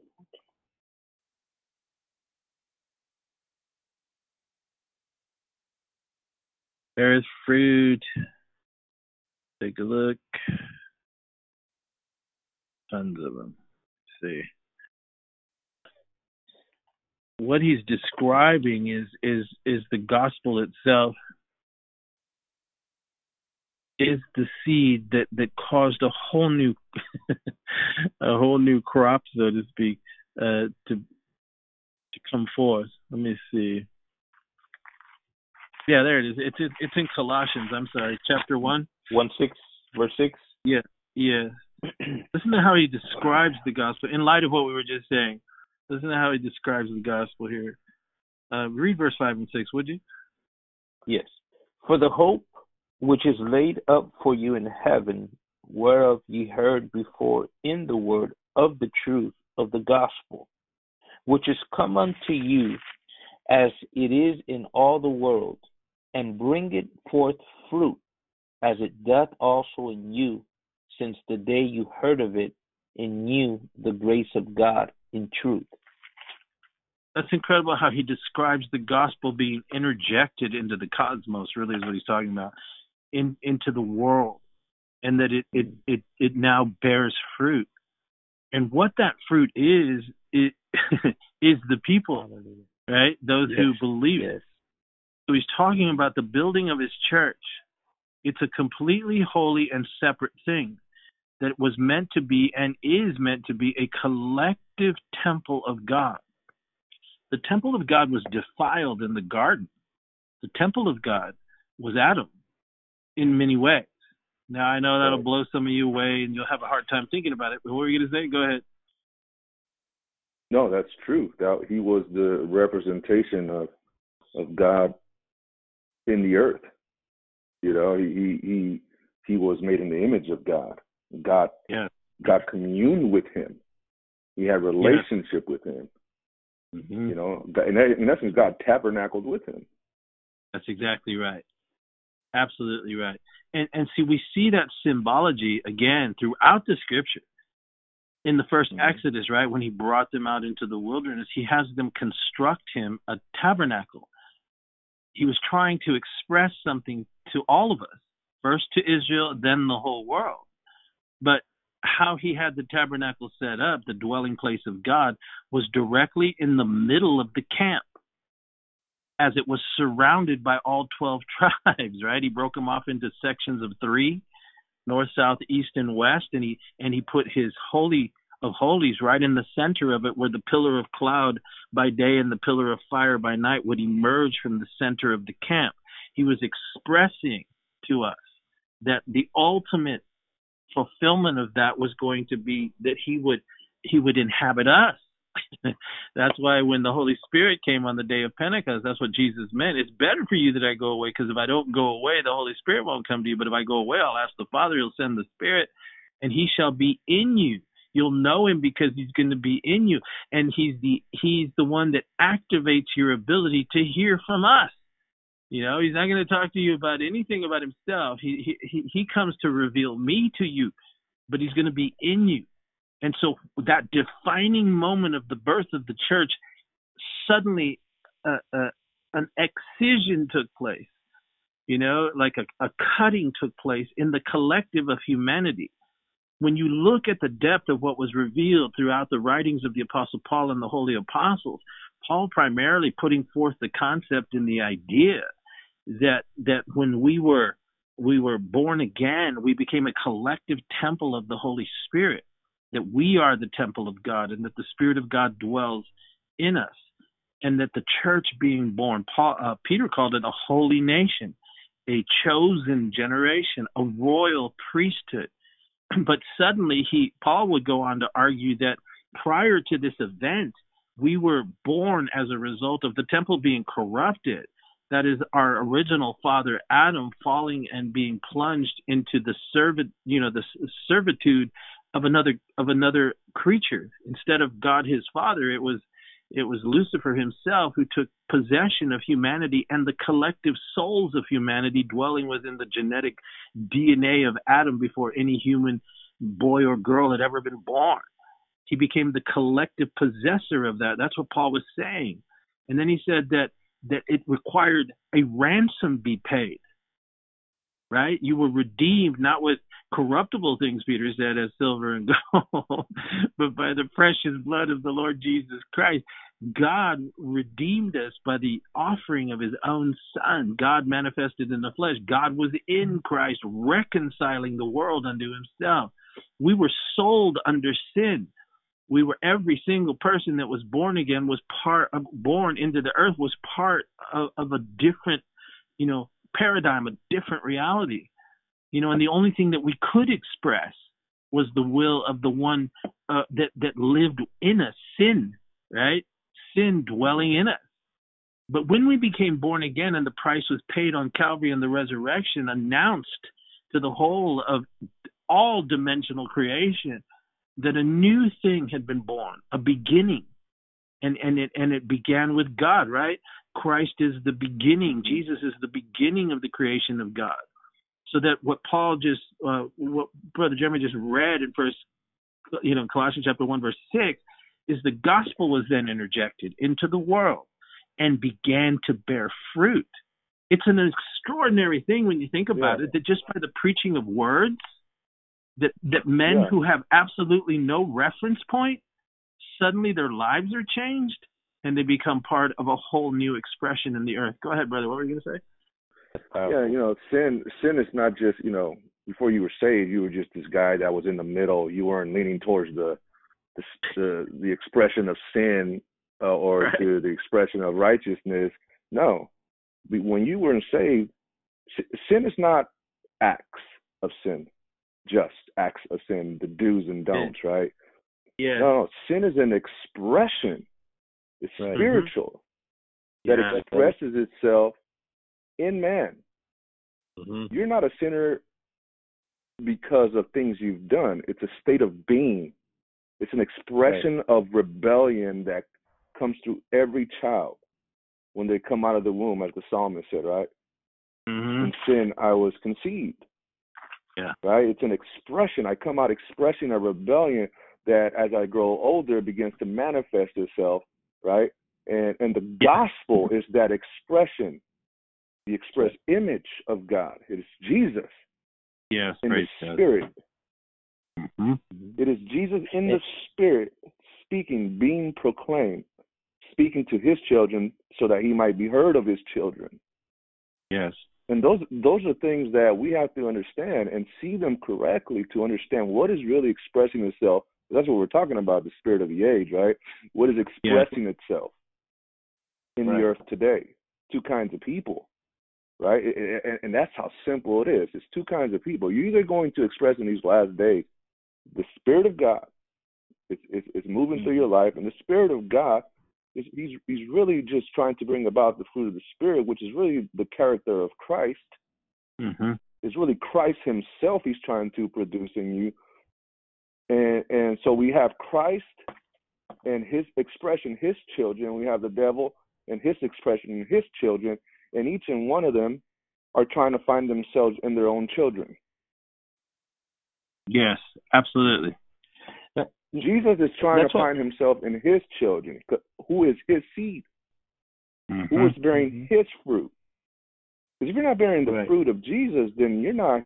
There is fruit. Take a look. sons of them. Let's see. What he's describing is the gospel itself is the seed that caused a whole new crop, so to speak, to come forth. Let me see. Yeah, there it is. It's in Colossians. I'm sorry, chapter 1:6, verse 6. Yeah. Listen to how he describes the gospel in light of what we were just saying. Listen to how he describes the gospel here. Read verse 5 and 6, would you? Yes. For the hope which is laid up for you in heaven, whereof ye heard before in the word of the truth of the gospel, which is come unto you, as it is in all the world, and bringeth forth fruit, as it doth also in you, since the day you heard of it, and knew the grace of God in truth. That's incredible how he describes the gospel being interjected into the cosmos, really is what he's talking about, into the world, and that it now bears fruit. And what that fruit is, it is the people, right? Those who believe. Yes. So he's talking about the building of his church. It's a completely holy and separate thing that was meant to be and is meant to be a collective temple of God. The temple of God was defiled in the garden. The temple of God was Adam in many ways. Now, I know that'll blow some of you away and you'll have a hard time thinking about it, but what were you going to say? Go ahead. No, that's true. He was the representation of God in the earth. You know, he was made in the image of God. God communed with him. He had a relationship with him. Mm-hmm. You know, in essence, God tabernacled with him. That's exactly right. Absolutely right. And see, we see that symbology again throughout the scripture. In the first Exodus, right, when he brought them out into the wilderness, he has them construct him a tabernacle. He was trying to express something to all of us, first to Israel, then the whole world. But how he had the tabernacle set up, the dwelling place of God, was directly in the middle of the camp, as it was surrounded by all 12 tribes, right? He broke them off into sections of 3, north, south, east, and west, and he put his holy of holies right in the center of it, where the pillar of cloud by day and the pillar of fire by night would emerge from the center of the camp. He was expressing to us that the ultimate fulfillment of that was going to be that he would inhabit us. That's why when the Holy Spirit came on the day of Pentecost, that's what Jesus meant. It's better for you that I go away, because if I don't go away, the Holy Spirit won't come to you. But if I go away, I'll ask the Father, he'll send the Spirit, and he shall be in you. You'll know him because he's going to be in you. And he's the one that activates your ability to hear from us. You know, he's not going to talk to you about anything about himself. He comes to reveal me to you, but he's going to be in you. And so that defining moment of the birth of the church, suddenly an excision took place, you know, like a cutting took place in the collective of humanity. When you look at the depth of what was revealed throughout the writings of the Apostle Paul and the Holy Apostles, Paul primarily putting forth the concept and the idea that when we were born again, we became a collective temple of the Holy Spirit, that we are the temple of God and that the Spirit of God dwells in us, and that the church being born, Peter called it a holy nation, a chosen generation, a royal priesthood. But suddenly Paul would go on to argue that prior to this event, we were born as a result of the temple being corrupted. That is, our original father Adam falling and being plunged into the servitude of another creature. Instead of God his Father, it was Lucifer himself who took possession of humanity and the collective souls of humanity, dwelling within the genetic DNA of Adam before any human boy or girl had ever been born. He became the collective possessor of that. That's what Paul was saying. And then he said that it required a ransom be paid. right? You were redeemed not with corruptible things, Peter said, as silver and gold, but by the precious blood of the Lord Jesus Christ. God redeemed us by the offering of his own son. God manifested in the flesh. God was in Christ, reconciling the world unto himself. We were sold under sin. We were, every single person that was born again was born into the earth, was part of a different, paradigm, a different reality. And the only thing that we could express was the will of the one that lived in us, sin, right? Sin dwelling in us. But when we became born again and the price was paid on Calvary and the resurrection announced to the whole of all dimensional creation that a new thing had been born, a beginning, and it began with God, right? Christ is the beginning. Jesus is the beginning of the creation of God. So that what Brother Jeremy just read in Colossians chapter 1, verse 6, is the gospel was then interjected into the world and began to bear fruit. It's an extraordinary thing when you think about it, that just by the preaching of words, that men who have absolutely no reference point, suddenly their lives are changed and they become part of a whole new expression in the earth. Go ahead, brother. What were you going to say? Sin is not just, before you were saved, you were just this guy that was in the middle. You weren't leaning towards the expression of sin or to the expression of righteousness. No. When you weren't saved, sin is not acts of sin. Just acts of sin, the do's and don'ts, right? Yeah. No, sin is an expression. It's spiritual. Mm-hmm. That expresses itself in man. Mm-hmm. You're not a sinner because of things you've done. It's a state of being. It's an expression of rebellion that comes through every child when they come out of the womb, as the psalmist said, right? Mm-hmm. In sin, I was conceived. Yeah. Right? It's an expression. I come out expressing a rebellion that as I grow older begins to manifest itself, right? And the gospel is that expression, the express image of God. It is Jesus. Yes, in the Spirit. Mm-hmm. It is Jesus in the Spirit speaking, being proclaimed, speaking to his children so that he might be heard of his children. Yes. And those are things that we have to understand and see them correctly to understand what is really expressing itself. That's what we're talking about, the spirit of the age, right? What is expressing itself in the earth today? Two kinds of people, right? And that's how simple it is. It's two kinds of people. You're either going to express in these last days the spirit of God. It's moving through your life, and the spirit of God, He's really just trying to bring about the fruit of the Spirit, which is really the character of Christ. Mm-hmm. It's really Christ himself he's trying to produce in you. And so we have Christ and his expression, his children. We have the devil and his expression, his children. And each and one of them are trying to find themselves in their own children. Yes, absolutely. Jesus is trying to find himself in his children, who is his seed, mm-hmm. who is bearing his fruit. Because if you're not bearing the fruit of Jesus, then you're not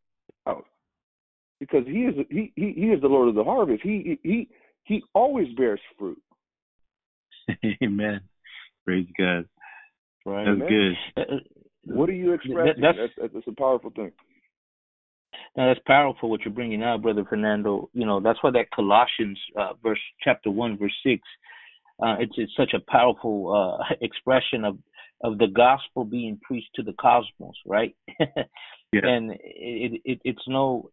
out. Because he is the Lord of the harvest. He always bears fruit. Amen. Praise God. Right. That's good. What are you expressing? That's a powerful thing. Now, that's powerful what you're bringing out, Brother Fernando. That's why that Colossians chapter 1, verse 6, it's such a powerful expression of the gospel being preached to the cosmos, right? Yeah. And it's no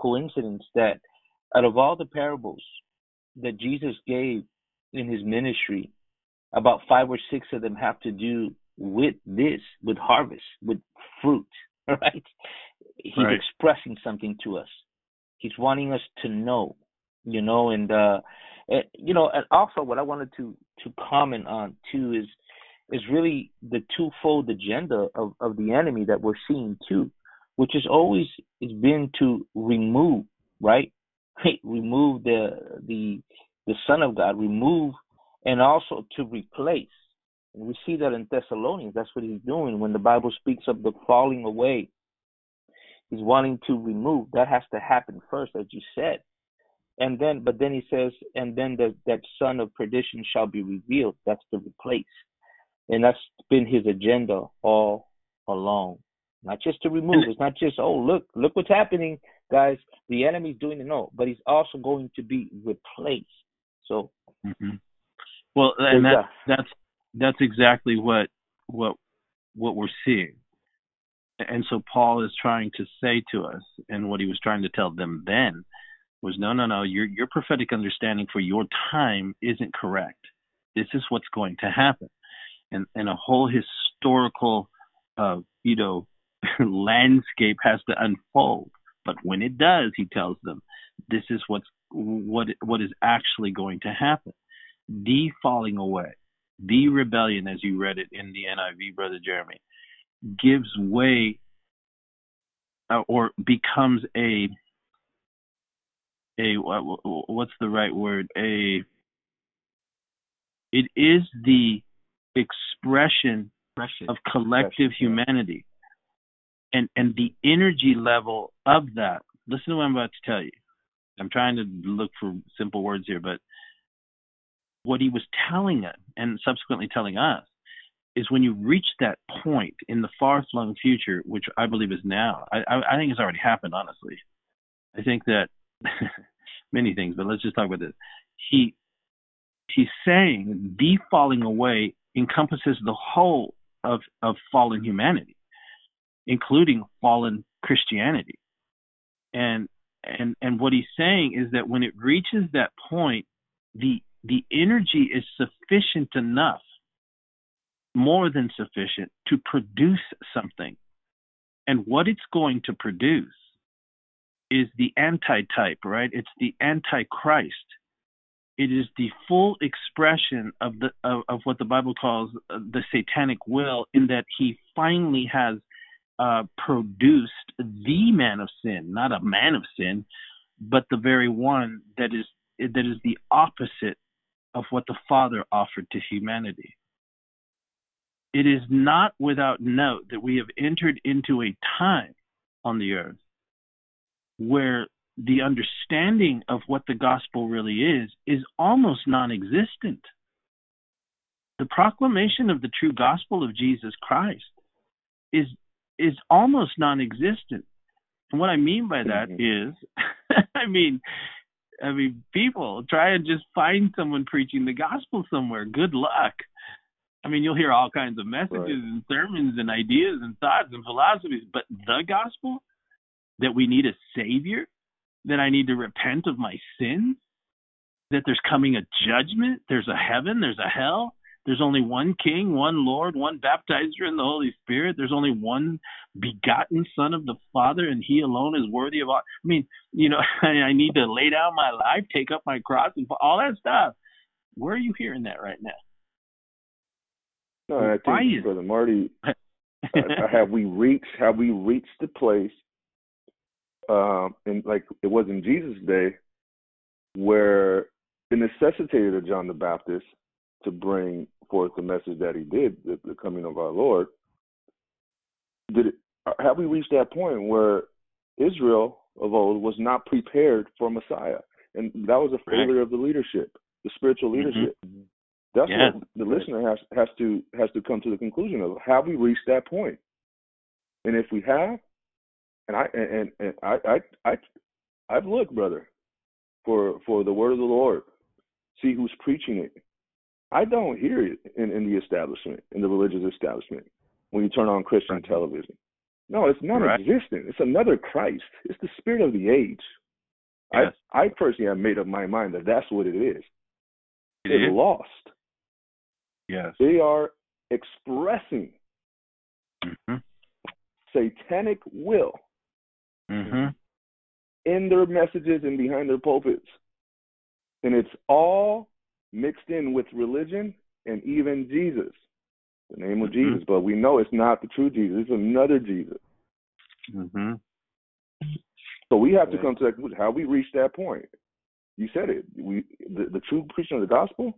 coincidence that out of all the parables that Jesus gave in his ministry, about 5 or 6 of them have to do with this, with harvest, with fruit, right? He's expressing something to us. He's wanting us to know, and also what I wanted to comment on too is really the twofold agenda of the enemy that we're seeing too, which is always has been to remove, remove the Son of God, remove, and also to replace. And we see that in Thessalonians. That's what he's doing when the Bible speaks of the falling away. He's wanting to remove. That has to happen first, as you said. And then, but then he says, and then that son of perdition shall be revealed. That's to replace. And that's been his agenda all along. Not just to remove. It's not just, oh, look what's happening, guys. The enemy's doing it. No, but he's also going to be replaced. So, well, and that's exactly what we're seeing. And so Paul is trying to say to us, and what he was trying to tell them then was, no, your prophetic understanding for your time isn't correct. This is what's going to happen. And a whole historical, landscape has to unfold. But when it does, he tells them, this is what is actually going to happen. The falling away, the rebellion, as you read it in the NIV, Brother Jeremy, gives way or becomes a what's the right word? It is the expression of collective humanity, and the energy level of that. Listen to what I'm about to tell you. I'm trying to look for simple words here, but what he was telling us and subsequently telling us is when you reach that point in the far-flung future, which I believe is now, I think it's already happened, honestly. I think that many things, but let's just talk about this. He's saying the falling away encompasses the whole of fallen humanity, including fallen Christianity. And what he's saying is that when it reaches that point, the energy is sufficient enough, more than sufficient, to produce something. And what it's going to produce is the antitype, right? It's the antichrist. It is the full expression of what the Bible calls the satanic will, in that he finally has produced the man of sin, not a man of sin, but the very one that is the opposite of what the Father offered to humanity. It is not without note that we have entered into a time on the earth where the understanding of what the gospel really is almost non-existent. The proclamation of the true gospel of Jesus Christ is almost non-existent. And what I mean by that is, I mean, people, try and just find someone preaching the gospel somewhere. Good luck. I mean, you'll hear all kinds of messages and sermons and ideas and thoughts and philosophies, but the gospel, that we need a savior, that I need to repent of my sins, that there's coming a judgment, there's a heaven, there's a hell, there's only one king, one Lord, one baptizer in the Holy Spirit, there's only one begotten Son of the Father, and he alone is worthy of all. I mean, I need to lay down my life, take up my cross, and all that stuff. Where are you hearing that right now? No, I think, Brother Marty, have we reached the place, and like it was in Jesus' day, where it necessitated of John the Baptist to bring forth the message that he did, the coming of our Lord. Have we reached that point where Israel of old was not prepared for Messiah? And that was a failure of the leadership, the spiritual leadership. That's what the listener has to come to the conclusion of. Have we reached that point? And if we have, I've looked, brother, for the word of the Lord, see who's preaching it. I don't hear it in the establishment, in the religious establishment, when you turn on Christian television. No, it's non-existent. It's another Christ. It's the spirit of the age. Yes. I personally have made up my mind that that's what it is. It is lost. Yes. They are expressing satanic will in their messages and behind their pulpits. And it's all mixed in with religion and even Jesus, the name of Jesus. But we know it's not the true Jesus. It's another Jesus. So we have to come to that conclusion. How we reach that point? You said it. The true preaching of the gospel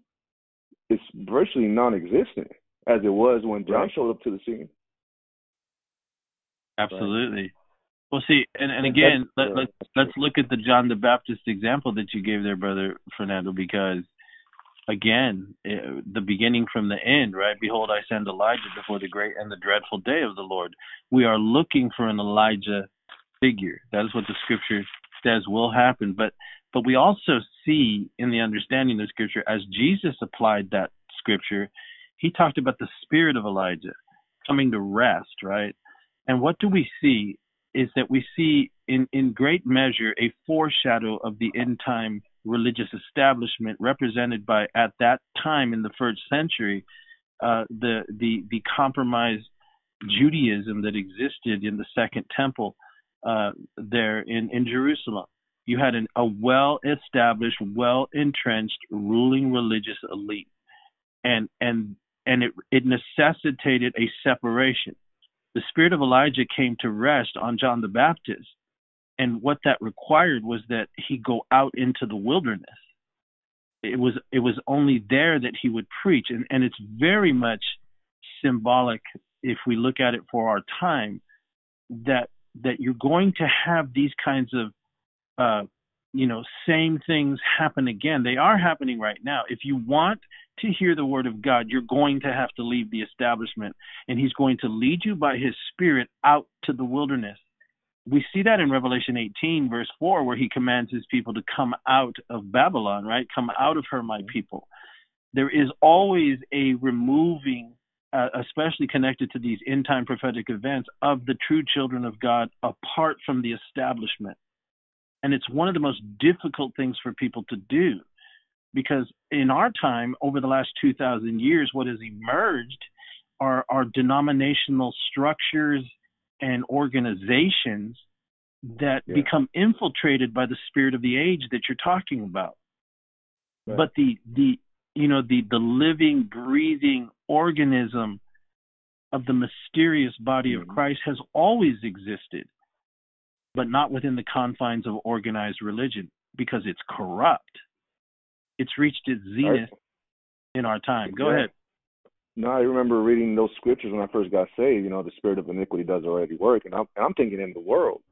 is virtually non-existent, as it was when John showed up to the scene. Absolutely. Well, see, and again, let's look at the John the Baptist example that you gave there, Brother Fernando, because, again, the beginning from the end, right? Behold, I send Elijah before the great and the dreadful day of the Lord. We are looking for an Elijah figure. That is what the Scripture says will happen. But we also see in the understanding of Scripture, as Jesus applied that Scripture, he talked about the spirit of Elijah coming to rest, right? And what do we see? Is that we see in great measure a foreshadow of the end time religious establishment represented by, at that time in the first century, the compromised Judaism that existed in the Second Temple there in Jerusalem. You had a well-established, well-entrenched ruling religious elite, and it necessitated a separation. The spirit of Elijah came to rest on John the Baptist, and what that required was that he go out into the wilderness. It was only there that he would preach, and it's very much symbolic if we look at it for our time, that you're going to have these kinds of same things happen again. They are happening right now. If you want to hear the word of God, you're going to have to leave the establishment, and he's going to lead you by his spirit out to the wilderness. We see that in Revelation 18, verse 4, where he commands his people to come out of Babylon, right? Come out of her, my people. There is always a removing, especially connected to these end-time prophetic events, of the true children of God apart from the establishment. And it's one of the most difficult things for people to do, because in our time, over the last 2,000 years, what has emerged are denominational structures and organizations that become infiltrated by the spirit of the age that you're talking about. Right. But the living, breathing organism of the mysterious body of Christ has always existed, but not within the confines of organized religion, because it's corrupt. It's reached its zenith in our time. Go ahead. No, I remember reading those scriptures when I first got saved. The spirit of iniquity does already work, and I'm thinking in the world.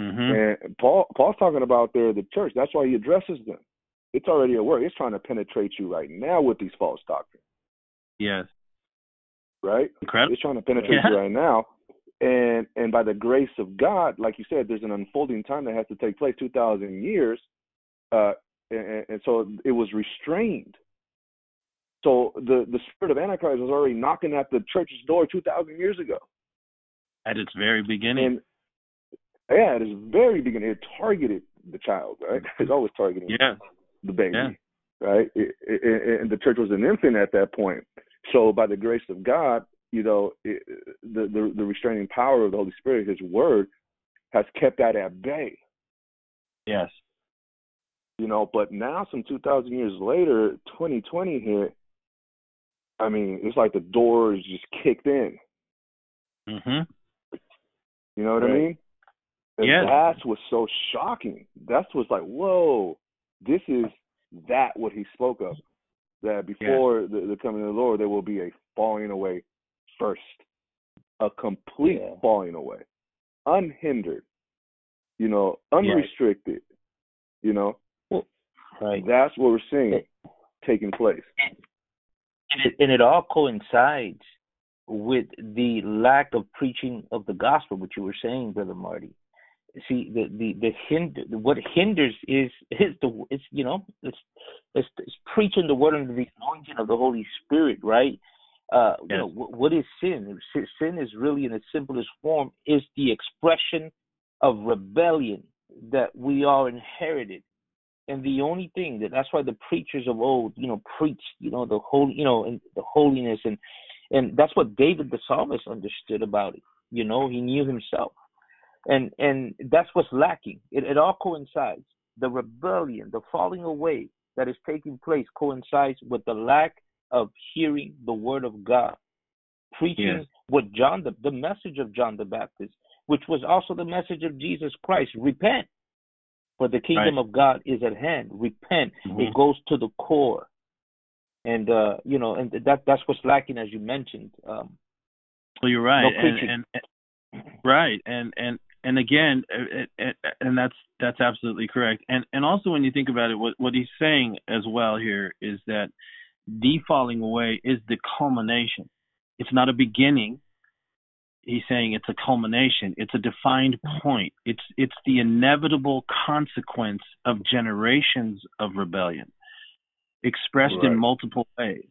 Mm-hmm. And Paul's talking about there the church. That's why he addresses them. It's already at work. It's trying to penetrate you right now with these false doctrines. Yes. Right? Incredible. It's trying to penetrate you right now. And by the grace of God, like you said, there's an unfolding time that has to take place, 2,000 years. And so it was restrained. So the spirit of Antichrist was already knocking at the church's door 2,000 years ago. At its very beginning. At its very beginning. It targeted the child, right? It's always targeting the baby, right? And the church was an infant at that point. So by the grace of God, the restraining power of the Holy Spirit, his word, has kept that at bay. Yes. But now, some 2,000 years later, 2020 hit. I mean, it's like the door is just kicked in. Mm-hmm. You know what I mean? And that's what's so shocking. That's what's like, whoa, this is what he spoke of, that before the coming of the Lord, there will be a falling away. First, a complete falling away, unhindered, unrestricted, That's what we're seeing taking place. And it all coincides with the lack of preaching of the gospel, which you were saying, Brother Marty. See, what hinders is preaching the word under the anointing of the Holy Spirit, right? What is sin? Sin is really, in its simplest form, is the expression of rebellion that we all inherited. And the only thing that's why the preachers of old, preached, the holy, and the holiness, and that's what David the psalmist understood about it. He knew himself, and that's what's lacking. It all coincides. The rebellion, the falling away that is taking place, coincides with the lack of hearing the word of God, preaching what John, the message of John the Baptist, which was also the message of Jesus Christ: repent, for the kingdom of God is at hand. Repent. Mm-hmm. It goes to the core, and and that's what's lacking, as you mentioned. Well, you're right, no preaching. and And again, and that's absolutely correct. And also when you think about it, what he's saying as well here is that the falling away is the culmination. It's not a beginning. He's saying it's a culmination. It's a defined point. It's the inevitable consequence of generations of rebellion, expressed right. in multiple ways.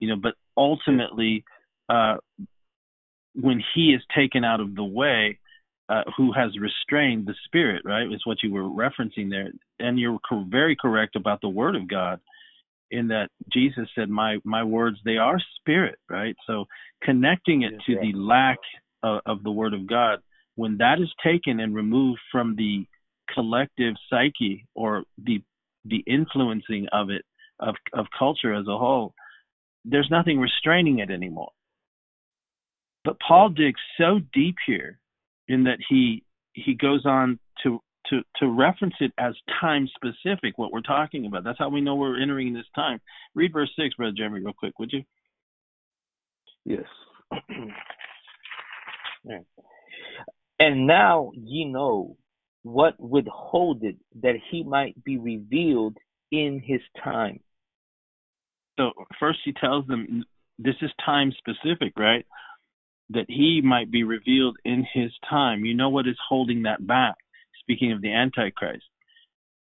You know, but ultimately, when he is taken out of the way, who has restrained the Spirit, right? It's what you were referencing there. And you're very correct about the Word of God, in that Jesus said, my words, they are spirit, right? So connecting it to the lack of the Word of God, when that is taken and removed from the collective psyche, or the influencing of it, of culture as a whole, there's nothing restraining it anymore. But Paul digs so deep here, in that he goes on to reference it as time specific, what we're talking about. That's how we know we're entering this time. Read verse 6, Brother Jeremy, real quick, would you? Yes. And now ye know what withholdeth, that he might be revealed in his time. So first he tells them this is time specific, right? That he might be revealed in his time. You know what is holding that back. Speaking of the Antichrist,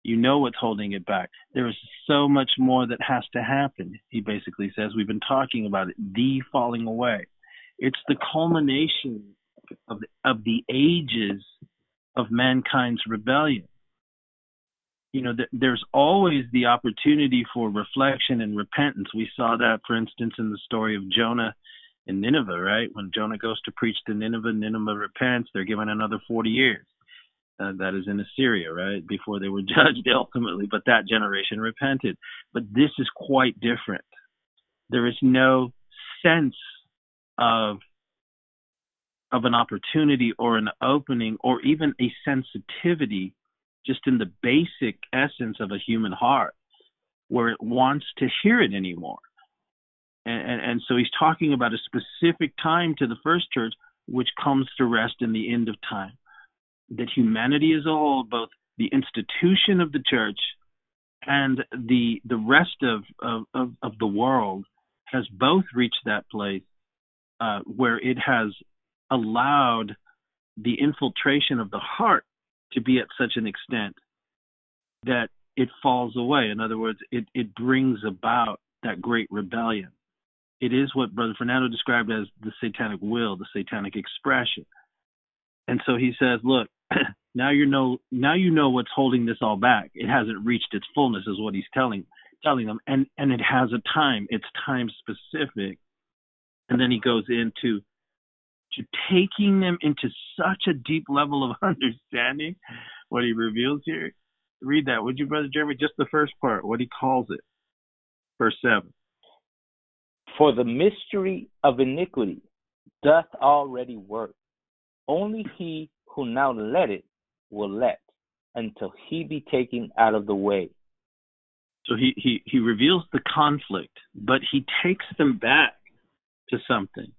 you know what's holding it back. There is so much more that has to happen, he basically says. We've been talking about it, the falling away. It's the culmination of the ages of mankind's rebellion. You know, there's always the opportunity for reflection and repentance. We saw that, for instance, in the story of Jonah in Nineveh, right? When Jonah goes to preach to Nineveh, Nineveh repents. They're given another 40 years. That is in Assyria, right? Before they were judged ultimately, but that generation repented. But this is quite different. There is no sense of an opportunity or an opening, or even a sensitivity just in the basic essence of a human heart where it wants to hear it anymore. And so he's talking about a specific time to the first church, which comes to rest in the end of time. That humanity as a whole, both the institution of the church and the rest of the world, has both reached that place where it has allowed the infiltration of the heart to be at such an extent that it falls away. In other words, it brings about that great rebellion. It is what Brother Fernando described as the satanic will, the satanic expression. And so he says, look, now you know what's holding this all back. It hasn't reached its fullness, is what he's telling them. And it has a time. It's time specific. And then he goes into taking them into such a deep level of understanding, what he reveals here. Read that, would you, Brother Jeremy? Just the first part, what he calls it. Verse 7. For the mystery of iniquity doth already work. Only he who now let it will let, until he be taken out of the way. So he reveals the conflict, but he takes them back to something.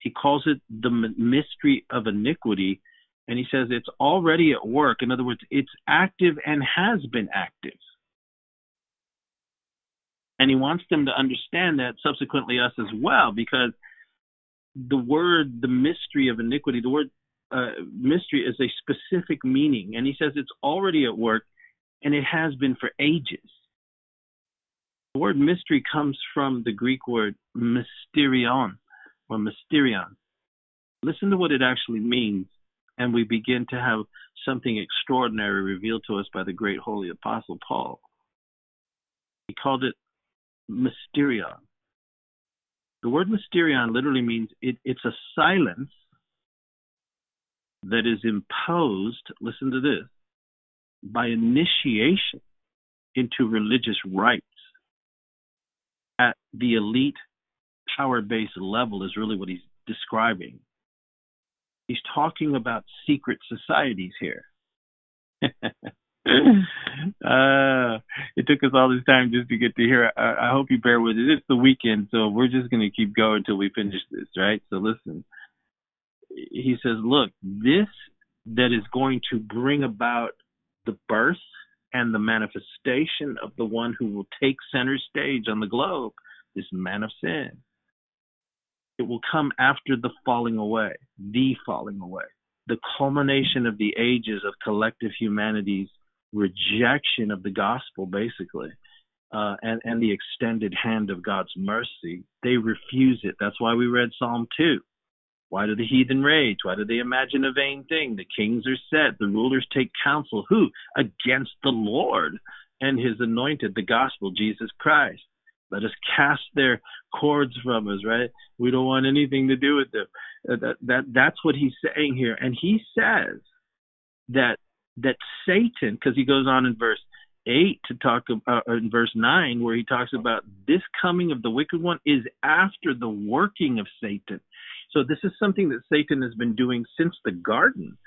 He calls it the mystery of iniquity, and he says it's already at work. In other words, it's active and has been active. And he wants them to understand that, subsequently us as well, because the word, the mystery of iniquity, the word mystery is a specific meaning. And he says it's already at work, and it has been for ages. The word mystery comes from the Greek word mysterion, or mysterion. Listen to what it actually means, and we begin to have something extraordinary revealed to us by the great holy apostle Paul. He called it mysterion. The word mysterion literally means it's a silence that is imposed, listen to this, by initiation into religious rites at the elite power-based level, is really what he's describing. He's talking about secret societies here. It took us all this time just to get to here. I hope you bear with it. It's the weekend, so we're just going to keep going until we finish this, right? So listen, he says, look, this that is going to bring about the birth and the manifestation of the one who will take center stage on the globe, this man of sin. It will come after the falling away, the culmination of the ages of collective humanity's rejection of the gospel, basically, and the extended hand of God's mercy. They refuse it. That's why we read Psalm 2. Why do the heathen rage? Why do they imagine a vain thing? The kings are set. The rulers take counsel. Who? Against the Lord and his anointed, the gospel, Jesus Christ. Let us cast their cords from us, right? We don't want anything to do with them. That's what he's saying here. And he says that Satan, because he goes on in verse 8 to talk about, in verse 9, where he talks about this coming of the wicked one is after the working of Satan. So this is something that Satan has been doing since the garden.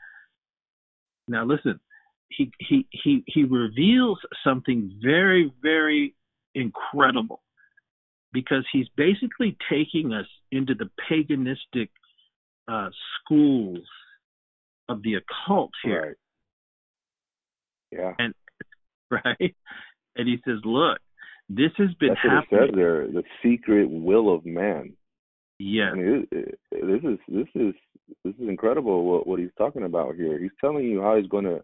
Now listen, he reveals something very, very incredible, because he's basically taking us into the paganistic schools of the occult here. Right. Yeah. And he says, look, this has been happening. That's what it says there, the secret will of man. Yeah, I mean, this is incredible what he's talking about here. He's telling you how he's going to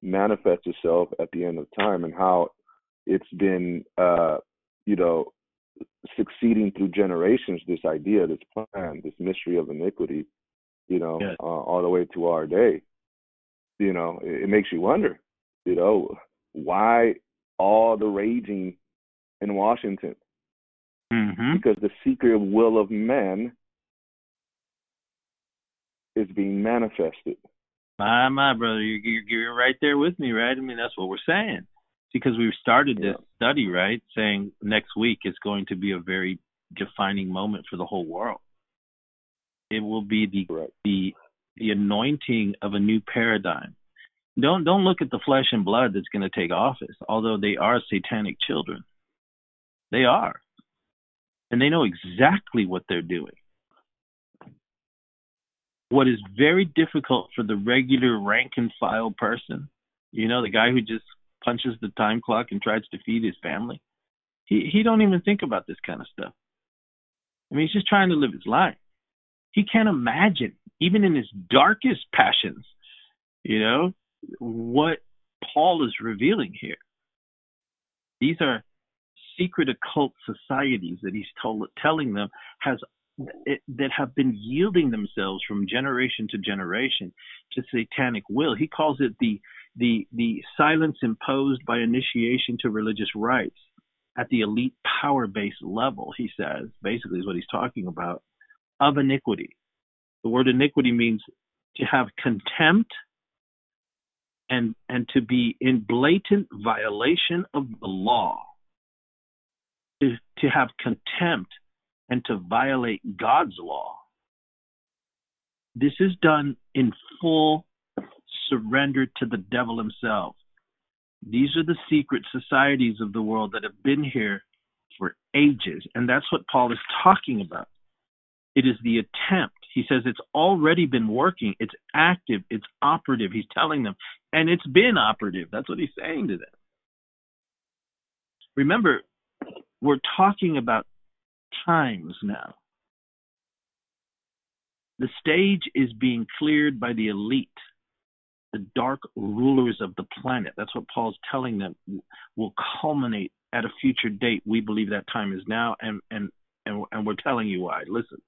manifest himself at the end of time, and how it's been, succeeding through generations. This idea, this plan, this mystery of iniquity, yes, all the way to our day. It makes you wonder, why all the raging in Washington. Mm-hmm. Because the secret will of man is being manifested. My brother, you're right there with me, right? I mean, that's what we're saying. Because we've started this study, right, saying next week is going to be a very defining moment for the whole world. It will be the anointing of a new paradigm. Don't look at the flesh and blood that's going to take office, although they are satanic children. They are. And they know exactly what they're doing. What is very difficult for the regular rank and file person, the guy who just punches the time clock and tries to feed his family, he don't even think about this kind of stuff. I mean, he's just trying to live his life. He can't imagine, even in his darkest passions, what Paul is revealing here. These are secret occult societies that he's telling them that have been yielding themselves from generation to generation to satanic will. He calls it the silence imposed by initiation to religious rites at the elite power base level, he says, basically is what he's talking about, of iniquity. The word iniquity means to have contempt and to be in blatant violation of the law. To have contempt and to violate God's law. This is done in full surrender to the devil himself. These are the secret societies of the world that have been here for ages, and that's what Paul is talking about. It is the attempt. He says it's already been working. It's active. It's operative. He's telling them, and it's been operative. That's what he's saying to them. Remember, we're talking about times now. The stage is being cleared by the elite, the dark rulers of the planet. That's what Paul's telling them will culminate at a future date. We believe that time is now, and we're telling you why. Listen.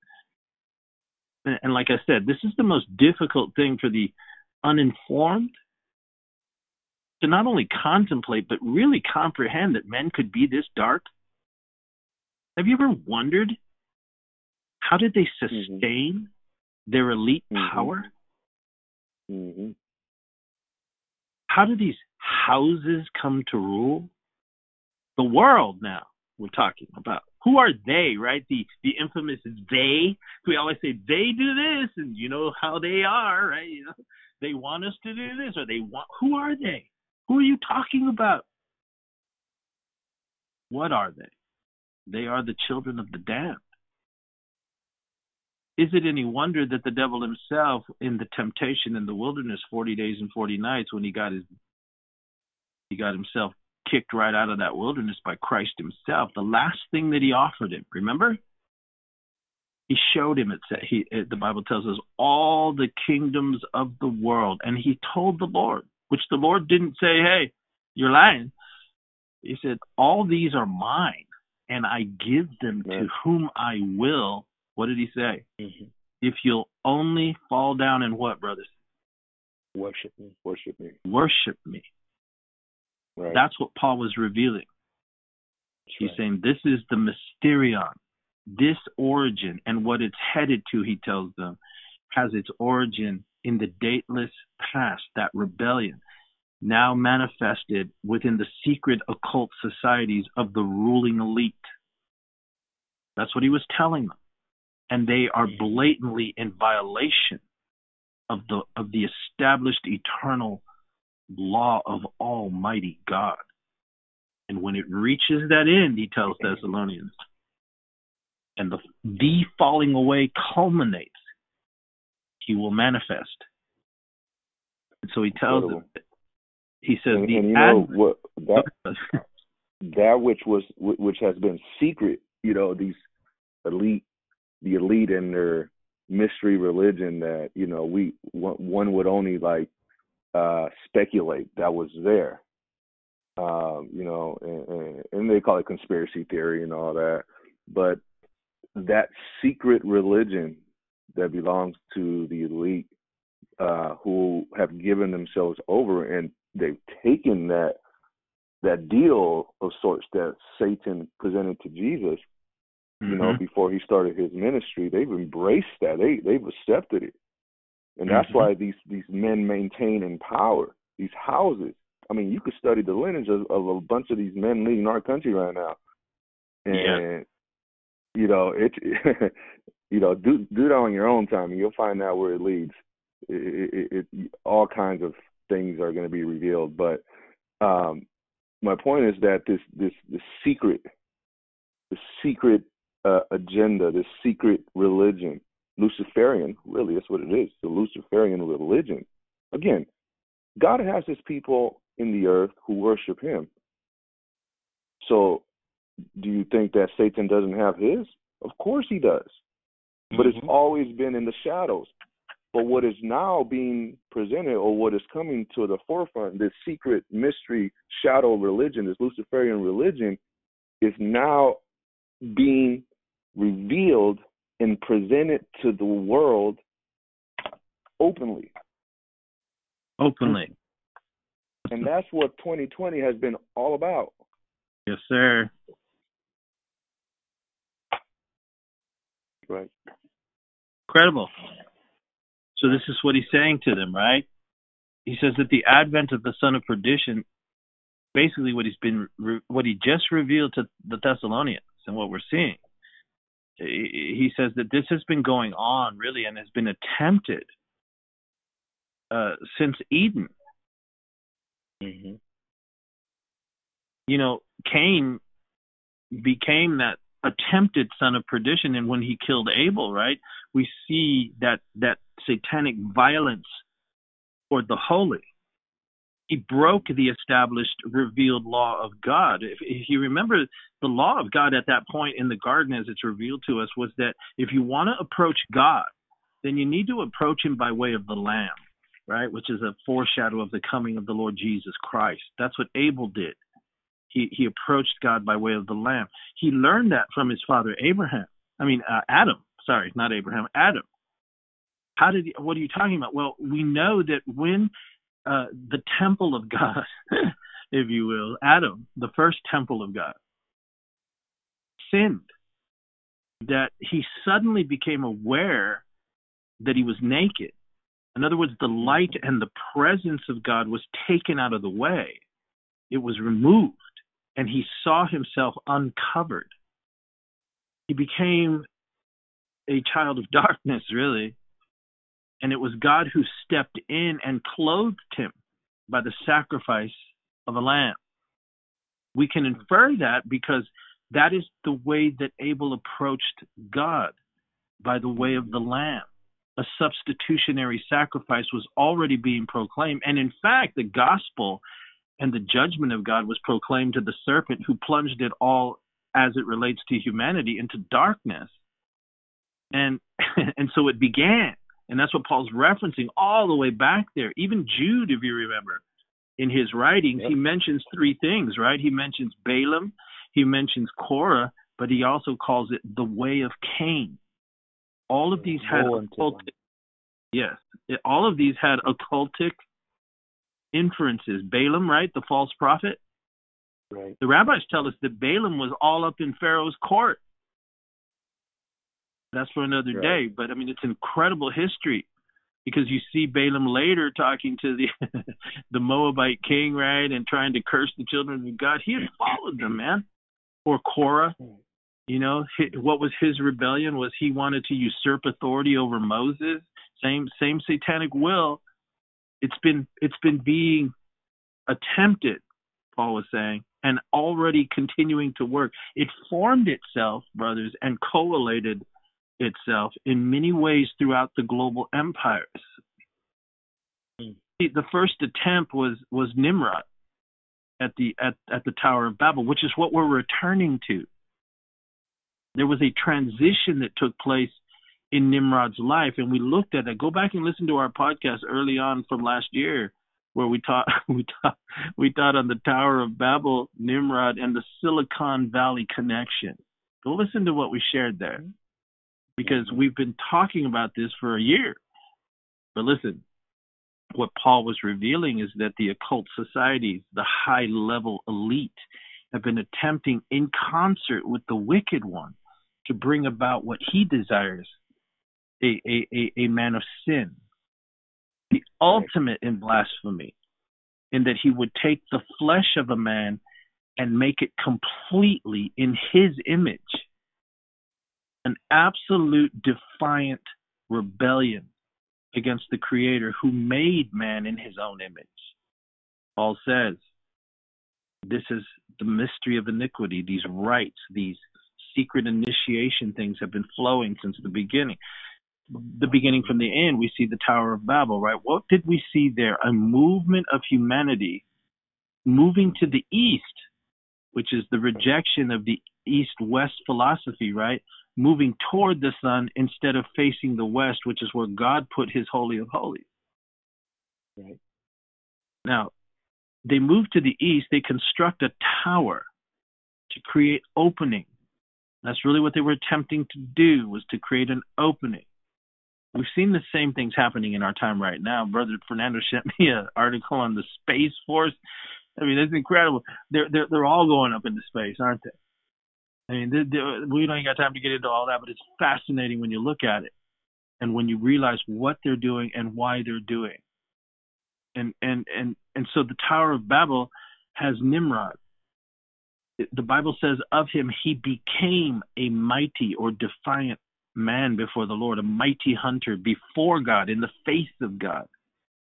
And like I said, this is the most difficult thing for the uninformed to not only contemplate, but really comprehend that men could be this dark. Have you ever wondered how did they sustain their elite power? Mm-hmm. How do these houses come to rule? The world now we're talking about. Who are they, right? The infamous they. We always say they do this, and you know how they are, right? They want us to do this, or who are they? Who are you talking about? What are they? They are the children of the damned. Is it any wonder that the devil himself, in the temptation in the wilderness 40 days and 40 nights, when he got himself kicked right out of that wilderness by Christ himself, the last thing that he offered him, remember? He showed him, the Bible tells us, all the kingdoms of the world. And he told the Lord, which the Lord didn't say, hey, you're lying. He said, all these are mine, and I give them to whom I will. What did he say? Mm-hmm. If you'll only fall down and what, brothers? Worship me. Worship me. Worship me. Right. That's what Paul was revealing. He's saying this is the mysterion. This origin and what it's headed to, he tells them, has its origin in the dateless past, that rebellion, now manifested within the secret occult societies of the ruling elite. That's what he was telling them. And they are blatantly in violation of the established eternal law of Almighty God. And when it reaches that end, he tells Thessalonians, and the falling away culminates, he will manifest. And so he tells them, he says, and, that which has been secret, these elite, the elite and their mystery religion that, one would only speculate that was there, and they call it conspiracy theory and all that, but that secret religion that belongs to the elite who have given themselves over, and they've taken that deal of sorts that Satan presented to Jesus, before he started his ministry. They've embraced that. They've accepted it. And that's why these men maintain in power, these houses. I mean, you could study the lineage of a bunch of these men leading our country right now. And do that on your own time, and you'll find out where it leads. All kinds of things are going to be revealed. But my point is that this secret agenda, this secret religion, Luciferian, really, that's what it is. The Luciferian religion. Again, God has his people in the earth who worship him. So, do you think that Satan doesn't have his? Of course he does. But it's always been in the shadows. But what is now being presented, or what is coming to the forefront, this secret mystery shadow religion, this Luciferian religion, is now being revealed and presented to the world openly. Openly. And that's what 2020 has been all about. Yes, sir. Right. Incredible. So this is what he's saying to them, right? He says that the advent of the son of perdition, basically what he just revealed to the Thessalonians and what we're seeing. He says that this has been going on, really, and has been attempted since Eden. Mm-hmm. Cain became that attempted son of perdition, and when he killed Abel, right, we see that satanic violence toward the holy. He broke the established, revealed law of God. If you remember, the law of God at that point in the garden, as it's revealed to us, was that if you want to approach God, then you need to approach him by way of the Lamb, right, which is a foreshadow of the coming of the Lord Jesus Christ. That's what Abel did. He approached God by way of the Lamb. He learned that from his father Adam. What are you talking about? Well, we know that when the temple of God, if you will, Adam, the first temple of God, sinned, that he suddenly became aware that he was naked. In other words, the light and the presence of God was taken out of the way. It was removed. And he saw himself uncovered. He became a child of darkness, really. And it was God who stepped in and clothed him by the sacrifice of a lamb. We can infer that because that is the way that Abel approached God. by the way of the Lamb. A substitutionary sacrifice was already being proclaimed. And in fact, the gospel and the judgment of God was proclaimed to the serpent, who plunged it all, as it relates to humanity, into darkness. And so it began. And that's what Paul's referencing all the way back there. Even Jude, if you remember, in his writings, He mentions three things, right? He mentions Balaam, he mentions Korah, but he also calls it the way of Cain. All of these had occultic inferences. Balaam, right? The false prophet. Right. The rabbis tell us that Balaam was all up in Pharaoh's court. That's for another day. But I mean, it's incredible history, because you see Balaam later talking to the the Moabite king, right? And trying to curse the children of God. He had followed them, man. Or Korah. You know, what was his rebellion was he wanted to usurp authority over Moses. Same satanic will. It's been being attempted, Paul was saying, and already continuing to work. It formed itself, brothers, and collated itself in many ways throughout the global empires. The first attempt was Nimrod at the Tower of Babel, which is what we're returning to. There was a transition that took place in Nimrod's life, and we looked at that. Go back and listen to our podcast early on from last year, where we taught on the Tower of Babel, Nimrod, and the Silicon Valley connection. Go listen to what we shared there, because we've been talking about this for a year. But listen, what Paul was revealing is that the occult societies, the high-level elite, have been attempting in concert with the wicked one to bring about what he desires, a man of sin, the ultimate in blasphemy, in that he would take the flesh of a man and make it completely in his image. An absolute defiant rebellion against the Creator who made man in his own image. Paul says, this is the mystery of iniquity. These rites, these secret initiation things have been flowing since the beginning. The beginning from the end, we see the Tower of Babel, right? What did we see there? A movement of humanity moving to the east, which is the rejection of the east-west philosophy, right? Moving toward the sun instead of facing the west, which is where God put his Holy of Holies. Right. Now, they move to the east, they construct a tower to create opening. That's really what they were attempting to do, was to create an opening. We've seen the same things happening in our time right now. Brother Fernando sent me an article on the Space Force. I mean, it's incredible. They're all going up into space, aren't they? I mean, we don't got time to get into all that, but it's fascinating when you look at it and when you realize what they're doing and why they're doing. And so the Tower of Babel has Nimrod. The Bible says of him, he became a mighty or defiant man before the Lord, a mighty hunter before God, in the face of God.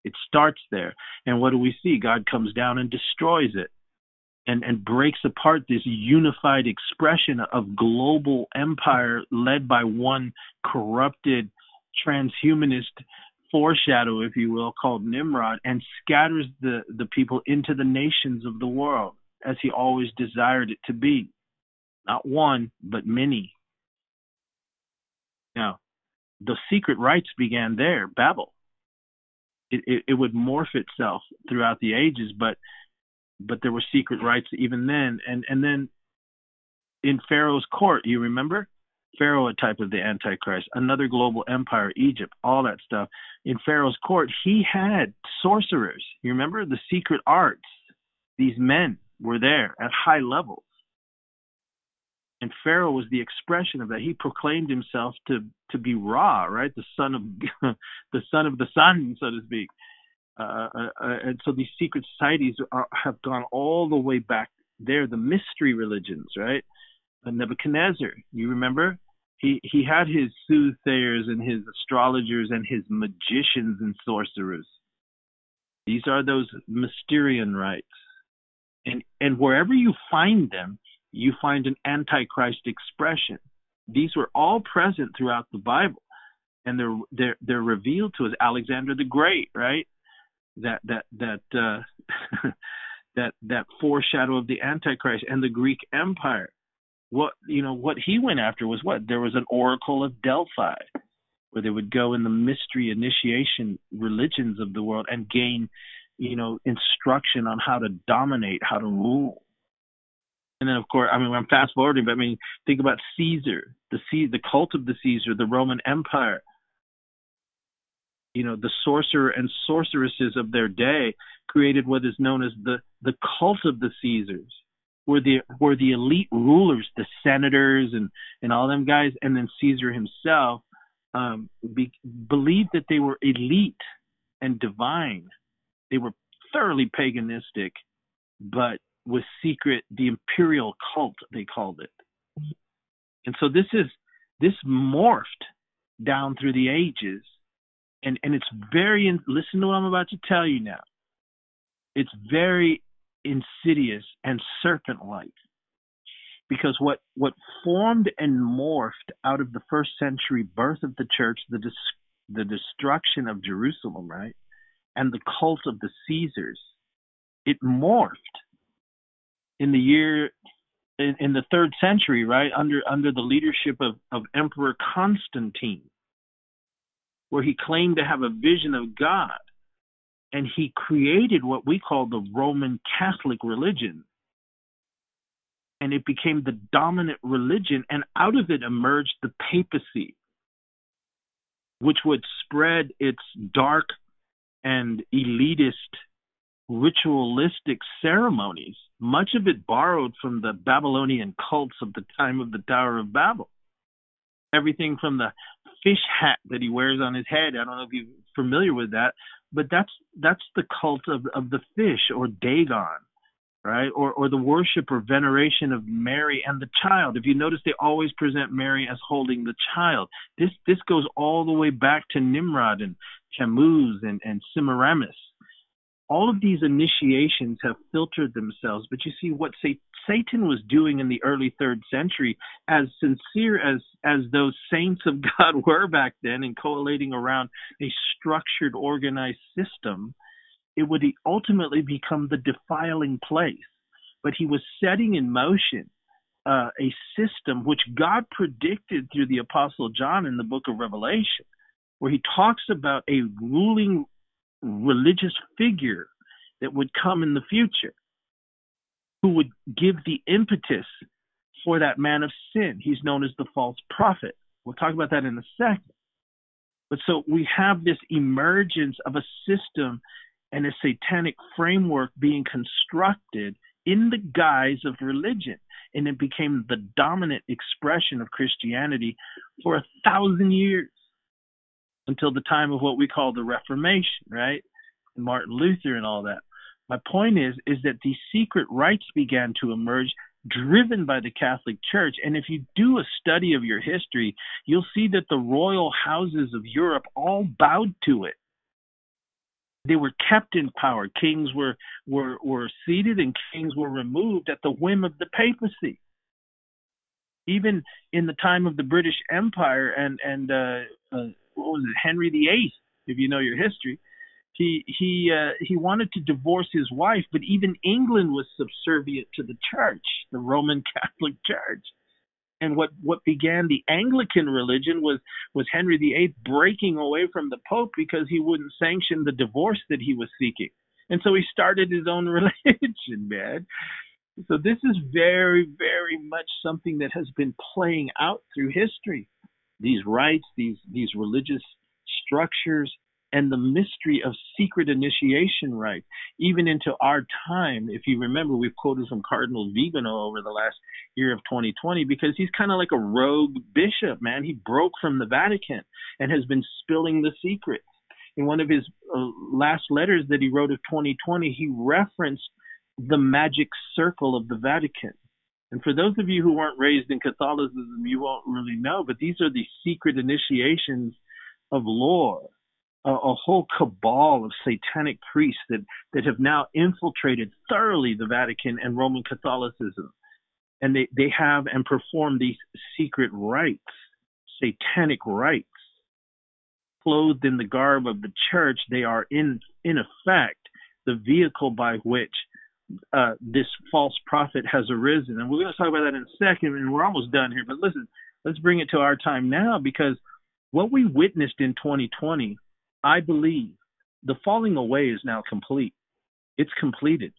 It starts there. And what do we see? God comes down and destroys it and breaks apart this unified expression of global empire led by one corrupted transhumanist foreshadow, if you will, called Nimrod, and scatters the people into the nations of the world, as he always desired it to be. Not one, but many. Now, the secret rites began there, Babel. It would morph itself throughout the ages, but there were secret rites even then. And then in Pharaoh's court, you remember? Pharaoh, a type of the Antichrist, another global empire, Egypt, all that stuff. In Pharaoh's court, he had sorcerers. You remember the secret arts? These men were there at high levels. And Pharaoh was the expression of that. He proclaimed himself to be Ra, right? The son of the son of the sun, so to speak. And so these secret societies have gone all the way back there, the mystery religions, right? And Nebuchadnezzar, you remember? He had his soothsayers and his astrologers and his magicians and sorcerers. These are those Mysterian rites. And wherever you find them, you find an Antichrist expression. These were all present throughout the Bible, and they're revealed to us. Alexander the Great, right? That foreshadow of the Antichrist and the Greek Empire. What he went after was what? There was an Oracle of Delphi, where they would go in the mystery initiation religions of the world and gain, instruction on how to dominate, how to rule. And then, of course, I'm fast forwarding, but think about Caesar, the cult of the Caesar, the Roman Empire. The sorcerer and sorceresses of their day created what is known as the cult of the Caesars, were the elite rulers, the senators and all them guys, and then Caesar himself believed that they were elite and divine. They were thoroughly paganistic, but was secret, the imperial cult, they called it. And so this morphed down through the ages, and it's very, listen to what I'm about to tell you now, it's very insidious and serpent-like, because what formed and morphed out of the first century birth of the church, the destruction of Jerusalem, right, and the cult of the Caesars, it morphed in the 3rd century, right, under the leadership of Emperor Constantine, where he claimed to have a vision of God. And he created what we call the Roman Catholic religion. And it became the dominant religion, and out of it emerged the papacy, which would spread its dark and elitist ritualistic ceremonies, much of it borrowed from the Babylonian cults of the time of the Tower of Babel. Everything from the fish hat that he wears on his head, I don't know if you're familiar with that, but that's the cult of the fish, or Dagon, right? Or the worship or veneration of Mary and the child. If you notice, they always present Mary as holding the child. This goes all the way back to Nimrod and Tammuz and Semiramis. All of these initiations have filtered themselves. But you see, what Satan was doing in the early 3rd century, as sincere as those saints of God were back then and collating around a structured, organized system, it would ultimately become the defiling place. But he was setting in motion a system which God predicted through the Apostle John in the book of Revelation, where he talks about a ruling religious figure that would come in the future, who would give the impetus for that man of sin. He's known as the false prophet. We'll talk about that in a second. But so we have this emergence of a system and a satanic framework being constructed in the guise of religion, and it became the dominant expression of Christianity for 1,000 years, until the time of what we call the Reformation, right? And Martin Luther and all that. My point is that these secret rites began to emerge, driven by the Catholic Church. And if you do a study of your history, you'll see that the royal houses of Europe all bowed to it. They were kept in power. Kings were seated and kings were removed at the whim of the papacy. Even in the time of the British Empire and what was it, Henry VIII, if you know your history, he wanted to divorce his wife, but even England was subservient to the church, the Roman Catholic Church. And what began the Anglican religion was Henry VIII breaking away from the Pope because he wouldn't sanction the divorce that he was seeking. And so he started his own religion, man. So this is very, very much something that has been playing out through history. These rites, these religious structures, and the mystery of secret initiation rites, even into our time. If you remember, we've quoted from Cardinal Vigano over the last year of 2020, because he's kind of like a rogue bishop, man. He broke from the Vatican and has been spilling the secrets. In one of his last letters that he wrote of 2020, he referenced the magic circle of the Vatican. And for those of you who weren't raised in Catholicism, you won't really know, but these are the secret initiations of lore, a whole cabal of satanic priests that have now infiltrated thoroughly the Vatican and Roman Catholicism. And they have and perform these secret rites, satanic rites. Clothed in the garb of the church, they are in effect the vehicle by which this false prophet has arisen. And we're going to talk about that in a second, and we're almost done here. But listen, let's bring it to our time now, because what we witnessed in 2020, I believe, the falling away is now complete. It's completed.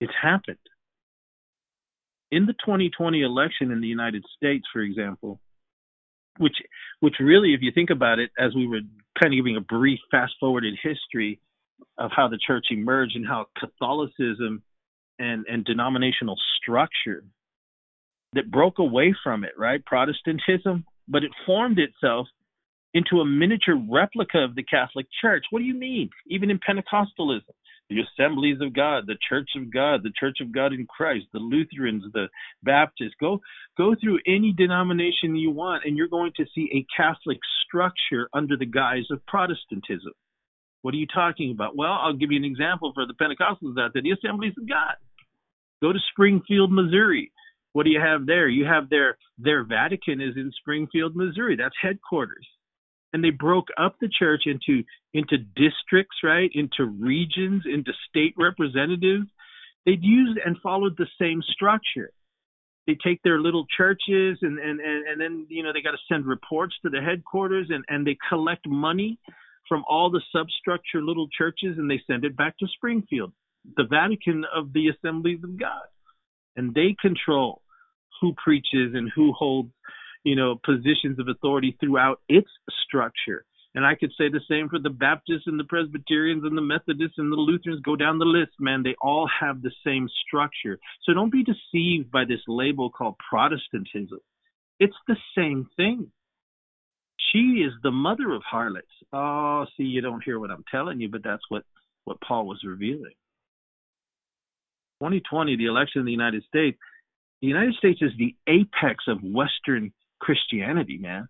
It's happened. In the 2020 election in the United States, for example, which really, if you think about it, as we were kind of giving a brief fast-forwarded history of how the church emerged and how Catholicism and denominational structure that broke away from it, right? Protestantism, but it formed itself into a miniature replica of the Catholic Church. What do you mean? Even in Pentecostalism, the Assemblies of God, the Church of God, the Church of God in Christ, the Lutherans, the Baptists, go through any denomination you want, and you're going to see a Catholic structure under the guise of Protestantism. What are you talking about? Well, I'll give you an example for the Pentecostals out there, the Assemblies of God. Go to Springfield, Missouri. What do you have there? You have their Vatican is in Springfield, Missouri. That's headquarters. And they broke up the church into districts, right? Into regions, into state representatives. They'd used and followed the same structure. They take their little churches and then, you know, they got to send reports to the headquarters and they collect money from all the substructure little churches and they send it back to Springfield, the Vatican of the Assemblies of God. And they control who preaches and who holds, you know, positions of authority throughout its structure. And I could say the same for the Baptists and the Presbyterians and the Methodists and the Lutherans. Go down the list, man. They all have the same structure. So don't be deceived by this label called Protestantism. It's the same thing. She is the mother of harlots. Oh, see, you don't hear what I'm telling you, but that's what Paul was revealing. 2020, the election in the United States. The United States is the apex of Western Christianity, man.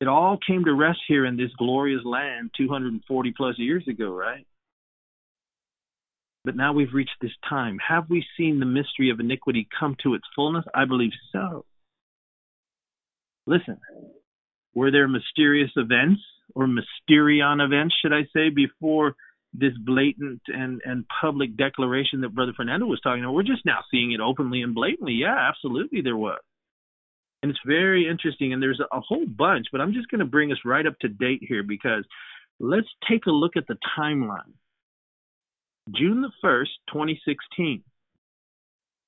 It all came to rest here in this glorious land 240 plus years ago, right? But now we've reached this time. Have we seen the mystery of iniquity come to its fullness? I believe so. Listen, were there mysterious events or mysterion events, should I say, before this blatant and public declaration that Brother Fernando was talking about? We're just now seeing it openly and blatantly. Yeah, absolutely there was. And it's very interesting, and there's a whole bunch, but I'm just going to bring us right up to date here because let's take a look at the timeline. June the 1st, 2016.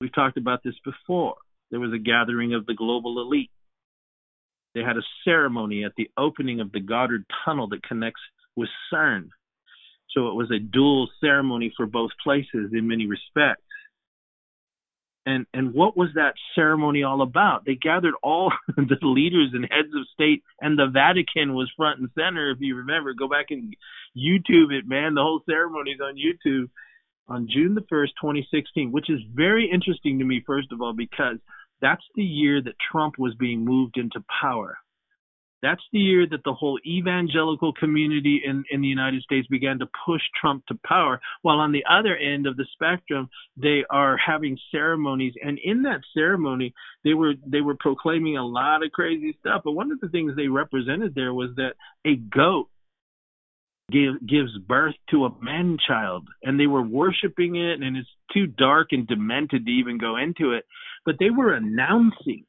We've talked about this before. There was a gathering of the global elite. They had a ceremony at the opening of the Goddard Tunnel that connects with CERN. So it was a dual ceremony for both places in many respects. And what was that ceremony all about? They gathered all the leaders and heads of state, and the Vatican was front and center, if you remember. Go back and YouTube it, man. The whole ceremony's on YouTube on June the 1st, 2016, which is very interesting to me, first of all, because that's the year that Trump was being moved into power. That's the year that the whole evangelical community in the United States began to push Trump to power, while on the other end of the spectrum, they are having ceremonies. And in that ceremony, they were proclaiming a lot of crazy stuff. But one of the things they represented there was that a goat gives birth to a man-child, and they were worshiping it, and it's too dark and demented to even go into it. But they were announcing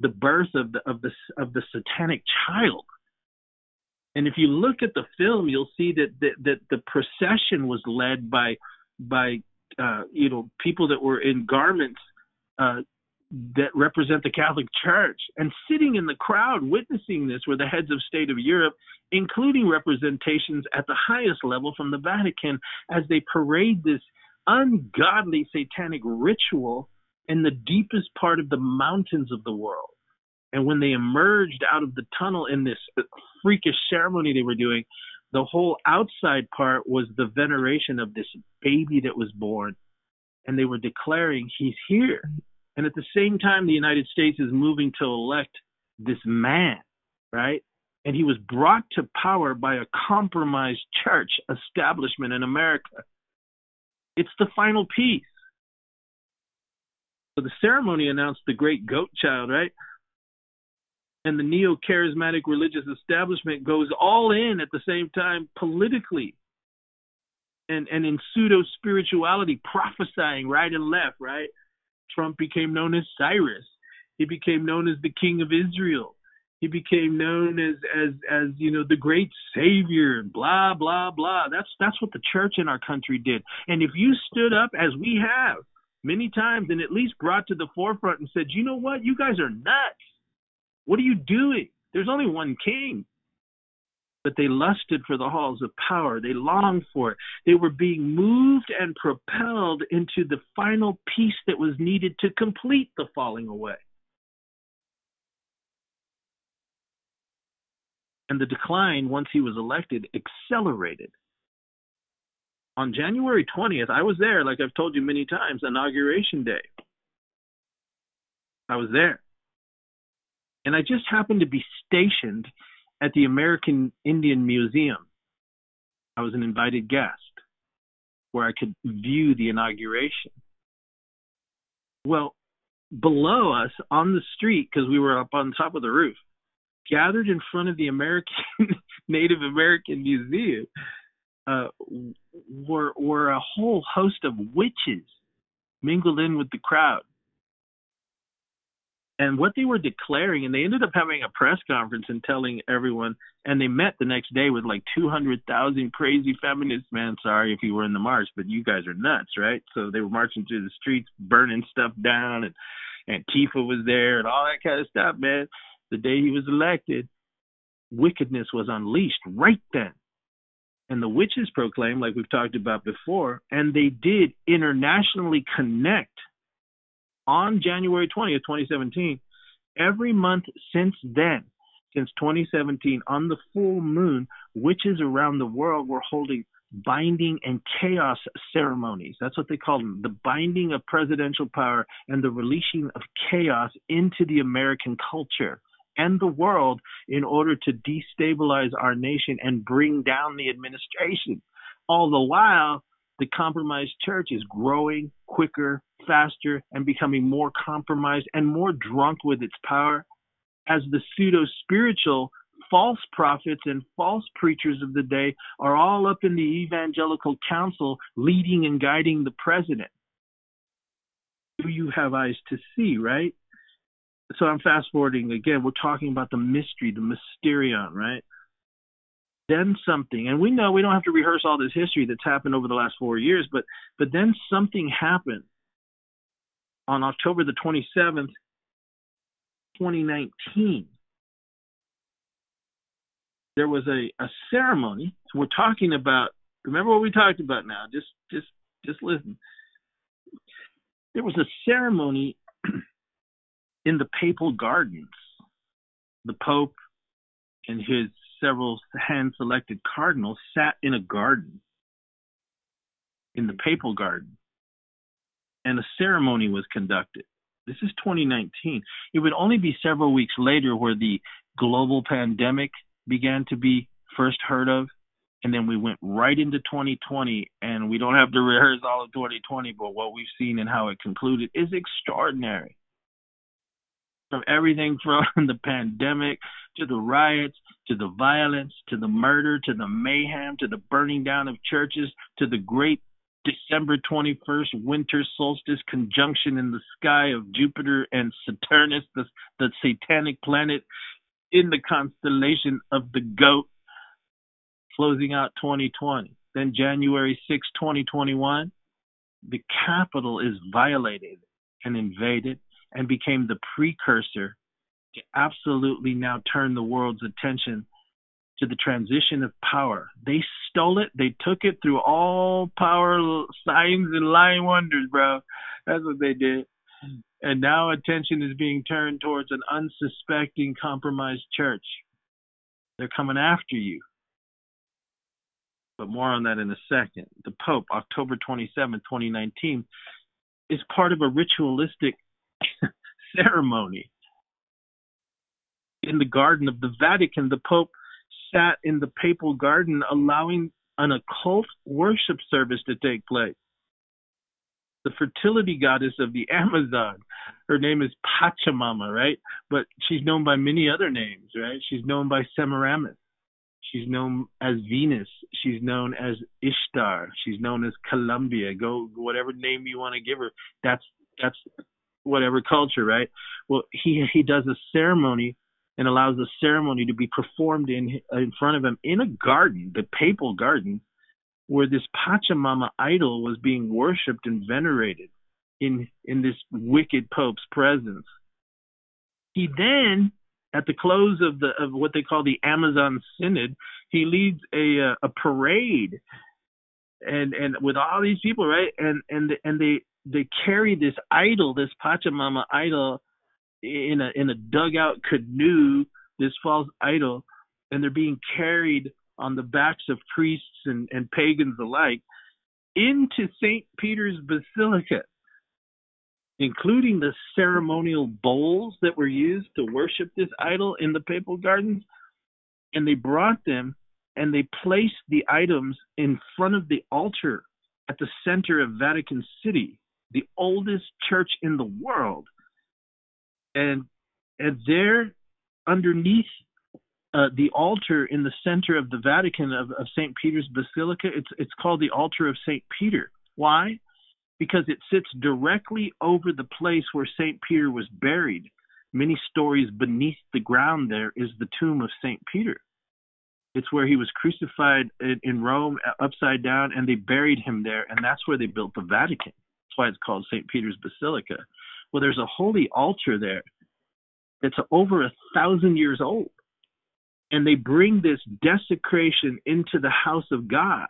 the birth of the satanic child. And if you look at the film, you'll see that the procession was led by you know, people that were in garments that represent the Catholic Church, and sitting in the crowd witnessing this were the heads of state of Europe, including representations at the highest level from the Vatican, as they parade this ungodly satanic ritual in the deepest part of the mountains of the world. And when they emerged out of the tunnel in this freakish ceremony they were doing, the whole outside part was the veneration of this baby that was born. And they were declaring, he's here. And at the same time, the United States is moving to elect this man, right? And he was brought to power by a compromised church establishment in America. It's the final piece. So the ceremony announced the great goat child, right? And the neo-charismatic religious establishment goes all in at the same time politically and in pseudo-spirituality, prophesying right and left, right? Trump became known as Cyrus. He became known as the King of Israel. He became known as you know, the great savior, blah, blah, blah. That's what the church in our country did. And if you stood up, as we have many times, and at least brought to the forefront and said, you know what? You guys are nuts. What are you doing? There's only one king. But they lusted for the halls of power. They longed for it. They were being moved and propelled into the final piece that was needed to complete the falling away. And the decline, once he was elected, accelerated. On January 20th, I was there, like I've told you many times, Inauguration Day. I was there. And I just happened to be stationed at the American Indian Museum. I was an invited guest where I could view the inauguration. Well, below us on the street, because we were up on top of the roof, gathered in front of the Native American Museum were a whole host of witches mingled in with the crowd. And what they were declaring, and they ended up having a press conference and telling everyone, and they met the next day with like 200,000 crazy feminists. Man, sorry if you were in the march, but you guys are nuts, right? So they were marching through the streets, burning stuff down, and Antifa was there and all that kind of stuff, man. The day he was elected, wickedness was unleashed right then. And the witches proclaimed, like we've talked about before, and they did internationally connect on January 20th, 2017. Every month since then, since 2017, on the full moon, witches around the world were holding binding and chaos ceremonies. That's what they call them, the binding of presidential power and the releasing of chaos into the American culture and the world in order to destabilize our nation and bring down the administration. All the while, the compromised church is growing quicker, faster, and becoming more compromised and more drunk with its power as the pseudo-spiritual false prophets and false preachers of the day are all up in the evangelical council leading and guiding the president. Do you have eyes to see, right? So I'm fast forwarding again. We're talking about the mystery, the mysterion, right? Then something, and we know we don't have to rehearse all this history that's happened over the last 4 years, but then something happened on October the 27th, 2019. There was a ceremony. So we're talking about, remember what we talked about now, just listen. There was a ceremony in the papal gardens. The Pope and his several hand-selected cardinals sat in a garden, in the papal garden, and a ceremony was conducted. This is 2019. It would only be several weeks later where the global pandemic began to be first heard of, and then we went right into 2020, and we don't have to rehearse all of 2020, but what we've seen and how it concluded is extraordinary. From everything from the pandemic to the riots, to the violence, to the murder, to the mayhem, to the burning down of churches, to the great December 21st winter solstice conjunction in the sky of Jupiter and Saturnus, the satanic planet in the constellation of the goat, closing out 2020. Then January 6, 2021, the Capitol is violated and invaded, and became the precursor to absolutely now turn the world's attention to the transition of power. They stole it. They took it through all power signs and lying wonders, bro. That's what they did. And now attention is being turned towards an unsuspecting, compromised church. They're coming after you. But more on that in a second. The Pope, October 27, 2019, is part of a ritualistic ceremony in the garden of the Vatican. The Pope sat in the papal garden, allowing an occult worship service to take place. The fertility goddess of the Amazon her name is Pachamama, right? But she's known by many other names, right? She's known by Semiramis. She's known as Venus. She's known as Ishtar. She's known as Columbia. Go whatever name you want to give her. That's whatever culture, right? Well, he does a ceremony and allows the ceremony to be performed in front of him in a garden, the papal garden, where this Pachamama idol was being worshipped and venerated in this wicked pope's presence. He then, at the close of what they call the Amazon Synod, he leads a parade, and with all these people, right, and they carry this idol, this Pachamama idol, in a dugout canoe, this false idol, and they're being carried on the backs of priests and pagans alike into St. Peter's Basilica, including the ceremonial bowls that were used to worship this idol in the papal gardens. And they brought them and they placed the items in front of the altar at the center of Vatican City, the oldest church in the world. And there, underneath the altar in the center of the Vatican of St. Peter's Basilica, it's called the altar of St. Peter. Why? Because it sits directly over the place where St. Peter was buried. Many stories beneath the ground there is the tomb of St. Peter. It's where he was crucified in Rome, upside down, and they buried him there, and that's where they built the Vatican. That's why it's called St. Peter's Basilica. Well, there's a holy altar there that's over 1,000 years old, and they bring this desecration into the house of God.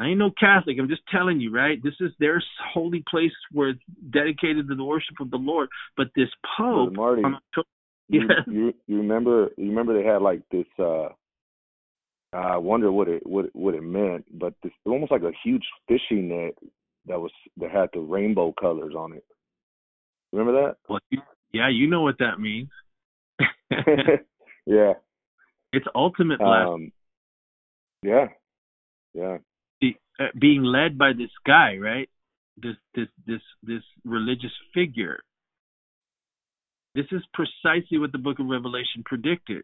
I ain't no Catholic. I'm just telling you, right? This is their holy place where it's dedicated to the worship of the Lord. But this Pope, Marty, you remember they had like this. I wonder what it meant, but this almost like a huge fishing net that had the rainbow colors on it. Remember that? Well, yeah, you know what that means. Yeah, it's ultimate blasphemy. Yeah. Being led by this guy, right? This religious figure. This is precisely what the Book of Revelation predicted.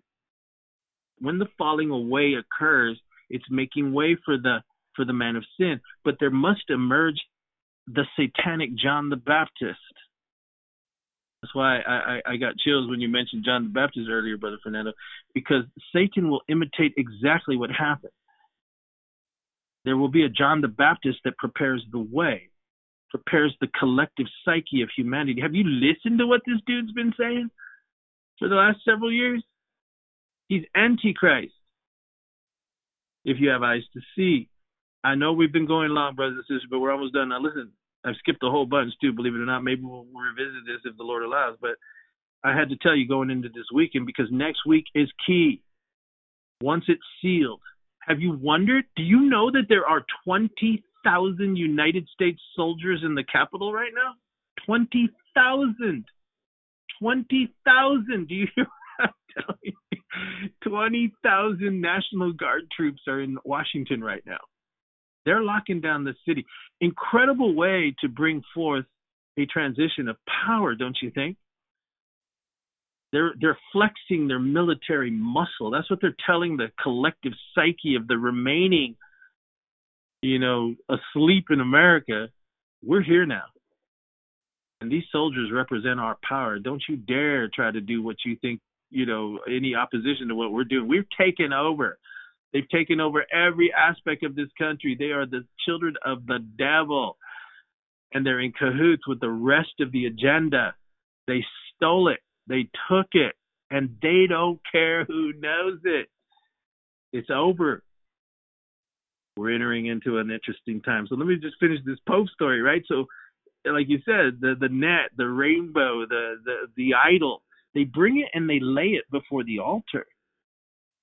When the falling away occurs, it's making way for the man of sin. But there must emerge the satanic John the Baptist. That's why I got chills when you mentioned John the Baptist earlier, Brother Fernando, because Satan will imitate exactly what happened. There will be a John the Baptist that prepares the way, prepares the collective psyche of humanity. Have you listened to what this dude's been saying for the last several years? He's Antichrist, if you have eyes to see. I know we've been going long, brothers and sisters, but we're almost done. Now, listen, I've skipped a whole bunch, too, believe it or not. Maybe we'll revisit this if the Lord allows. But I had to tell you going into this weekend, because next week is key. Once it's sealed, have you wondered? Do you know that there are 20,000 United States soldiers in the Capitol right now? 20,000. 20,000. Do you hear what I'm telling you? 20,000 National Guard troops are in Washington right now. They're locking down the city. Incredible way to bring forth a transition of power, don't you think? They're flexing their military muscle. That's what they're telling the collective psyche of the remaining, asleep in America. We're here now. And these soldiers represent our power. Don't you dare try to do what you think, any opposition to what we're doing. We've taken over. They've taken over every aspect of this country. They are the children of the devil. And they're in cahoots with the rest of the agenda. They stole it. They took it, and they don't care who knows it. It's over. We're entering into an interesting time. So let me just finish this Pope story, right? So like you said, the net, the rainbow, the idol, they bring it and they lay it before the altar,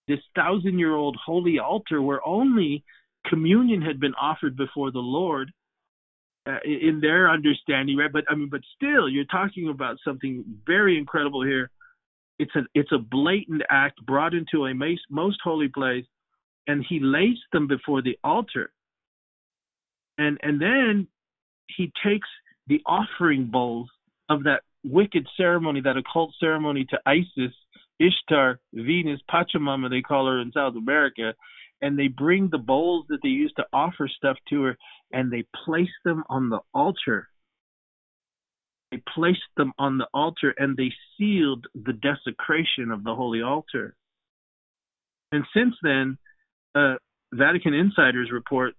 this 1,000-year-old holy altar where only communion had been offered before the Lord. In their understanding, right? But still, you're talking about something very incredible here. It's a blatant act brought into a most holy place, and he lays them before the altar, and then he takes the offering bowls of that wicked ceremony, that occult ceremony to Isis, Ishtar, Venus, Pachamama, they call her in South America, and they bring the bowls that they use to offer stuff to her, and they place them on the altar. They placed them on the altar, and they sealed the desecration of the holy altar. And since then, Vatican insiders report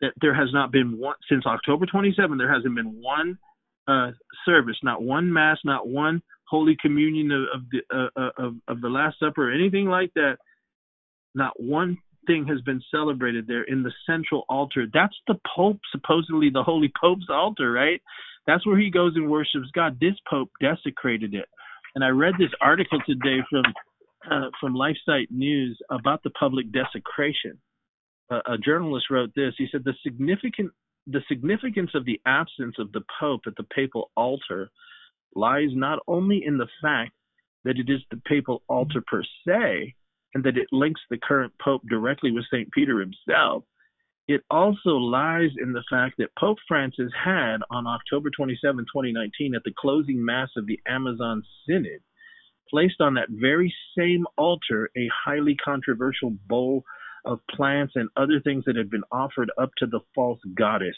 that there has not been one, since October 27, there hasn't been one service, not one mass, not one Holy Communion of the Last Supper, or anything like that. Not one thing has been celebrated there in the central altar. That's the Pope, supposedly the Holy Pope's altar, right? That's where he goes and worships God. This Pope desecrated it. And I read this article today from LifeSite News about the public desecration. A journalist wrote this. He said, the significance of the absence of the Pope at the papal altar lies not only in the fact that it is the papal altar per se, and that it links the current Pope directly with St. Peter himself. It also lies in the fact that Pope Francis had, on October 27, 2019, at the closing mass of the Amazon Synod, placed on that very same altar a highly controversial bowl of plants and other things that had been offered up to the false goddess,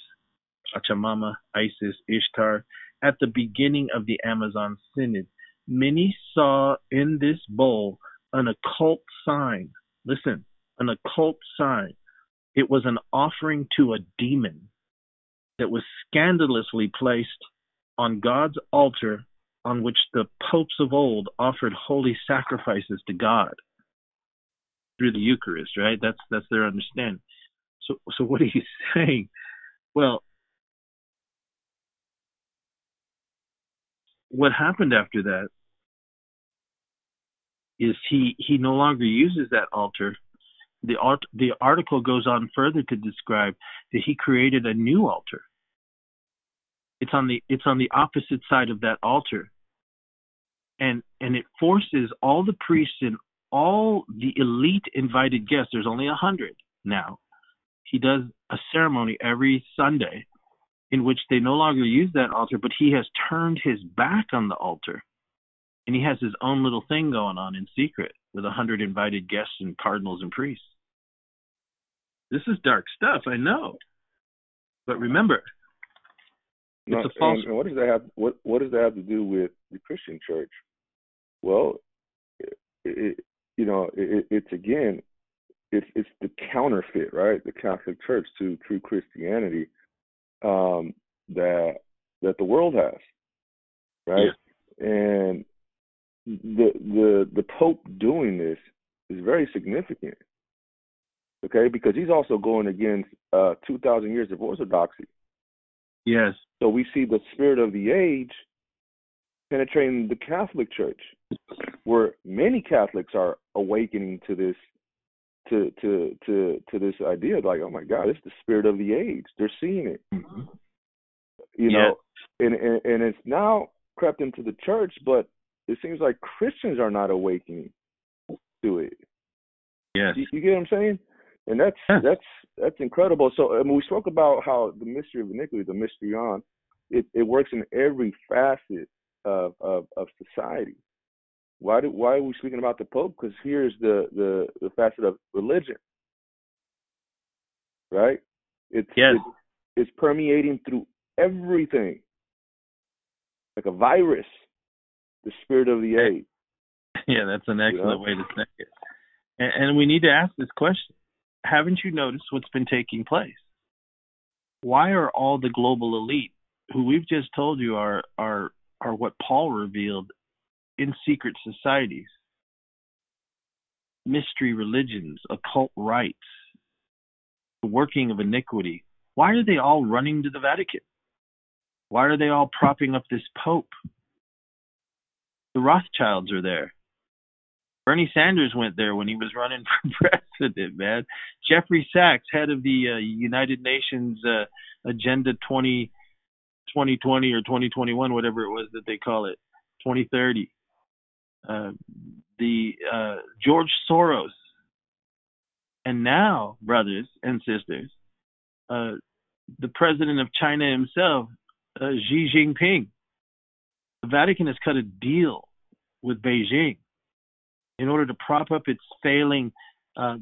Pachamama, Isis, Ishtar, at the beginning of the Amazon Synod. Many saw in this bowl an occult sign. Listen, an occult sign. It was an offering to a demon that was scandalously placed on God's altar, on which the popes of old offered holy sacrifices to God through the Eucharist, right? That's their understanding. So what are you saying? Well, what happened after that is he no longer uses that altar. The article goes on further to describe that he created a new altar. It's on the opposite side of that altar, and it forces all the priests and all the elite invited guests. There's only 100 now. He does a ceremony every Sunday in which they no longer use that altar, but he has turned his back on the altar, and he has his own little thing going on in secret with 100 invited guests and cardinals and priests. This is dark stuff, I know. But remember, it's a false... And what does that have to do with the Christian church? Well, it's the counterfeit, right? The Catholic Church to true Christianity that the world has, right? Yeah. And the Pope doing this is very significant, okay? Because he's also going against 2,000 years of orthodoxy. Yes. So we see the spirit of the age penetrating the Catholic Church, where many Catholics are awakening to this, to this idea, like, oh my God, it's the spirit of the age. They're seeing it, mm-hmm. you know, and it's now crept into the church, but it seems like Christians are not awakening to it. Yes. You get what I'm saying? And that's incredible. So we spoke about how the mystery of iniquity, the mysterion, it works in every facet of society. Why are we speaking about the Pope? Because here's the facet of religion, right? It's permeating through everything, like a virus. The spirit of the age. Yeah, that's an excellent way to say it. And we need to ask this question. Haven't you noticed what's been taking place? Why are all the global elite, who we've just told you are what Paul revealed in secret societies, mystery religions, occult rites, the working of iniquity, why are they all running to the Vatican? Why are they all propping up this Pope? The Rothschilds are there. Bernie Sanders went there when he was running for president, man. Jeffrey Sachs, head of the United Nations Agenda 2020 or 2021, whatever it was that they call it, 2030. The George Soros. And now, brothers and sisters, the president of China himself, Xi Jinping. The Vatican has cut a deal with Beijing in order to prop up its failing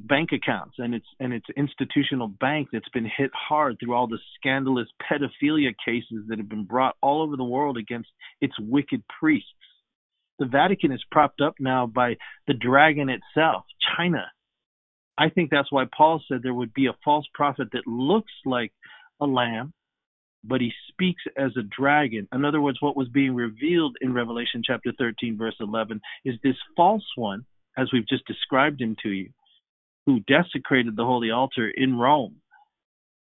bank accounts and its institutional bank that's been hit hard through all the scandalous pedophilia cases that have been brought all over the world against its wicked priests. The Vatican is propped up now by the dragon itself, China. I think that's why Paul said there would be a false prophet that looks like a lamb, but he speaks as a dragon. In other words, what was being revealed in Revelation chapter 13, verse 11, is this false one, as we've just described him to you, who desecrated the holy altar in Rome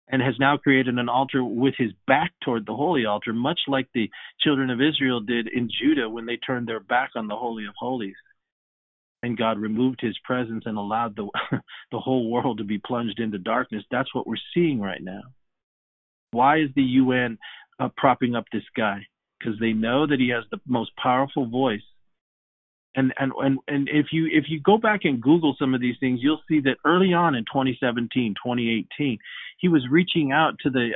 and has now created an altar with his back toward the holy altar, much like the children of Israel did in Judah when they turned their back on the Holy of Holies. And God removed his presence and allowed the whole world to be plunged into darkness. That's what we're seeing right now. Why is the UN propping up this guy? Because they know that he has the most powerful voice. And if you go back and Google some of these things, you'll see that early on in 2017, 2018, he was reaching out to the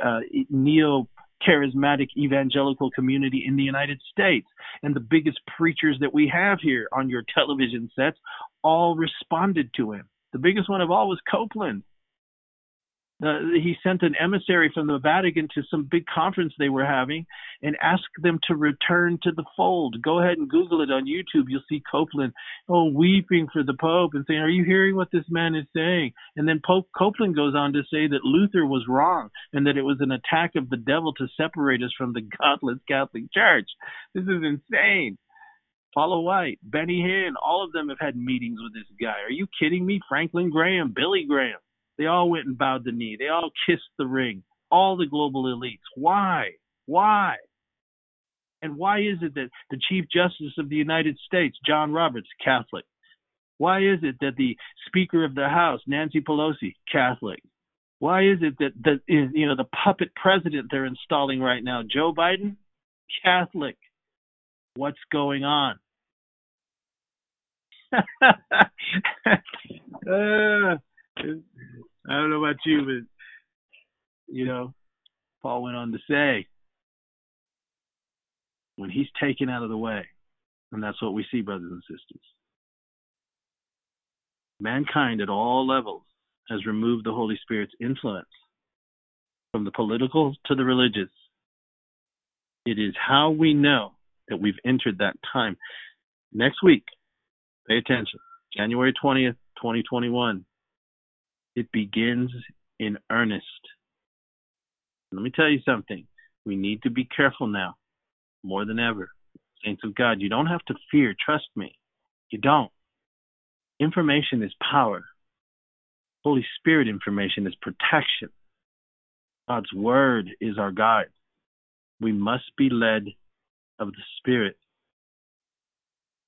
neo-charismatic evangelical community in the United States. And the biggest preachers that we have here on your television sets all responded to him. The biggest one of all was Copeland. He sent an emissary from the Vatican to some big conference they were having and asked them to return to the fold. Go ahead and Google it on YouTube. You'll see Copeland, weeping for the Pope and saying, are you hearing what this man is saying? And then Pope Copeland goes on to say that Luther was wrong and that it was an attack of the devil to separate us from the godless Catholic Church. This is insane. Paula White, Benny Hinn, all of them have had meetings with this guy. Are you kidding me? Franklin Graham, Billy Graham. They all went and bowed the knee. They all kissed the ring. All the global elites. Why? Why? And why is it that the Chief Justice of the United States, John Roberts, Catholic? Why is it that the Speaker of the House, Nancy Pelosi, Catholic? Why is it that the puppet president they're installing right now, Joe Biden, Catholic? What's going on? I don't know about you, but, Paul went on to say, when he's taken out of the way, and that's what we see, brothers and sisters, mankind at all levels has removed the Holy Spirit's influence from the political to the religious. It is how we know that we've entered that time. Next week, pay attention, January 20th, 2021. It begins in earnest. Let me tell you something. We need to be careful now, more than ever. Saints of God, you don't have to fear. Trust me. You don't. Information is power. Holy Spirit information is protection. God's word is our guide. We must be led of the Spirit.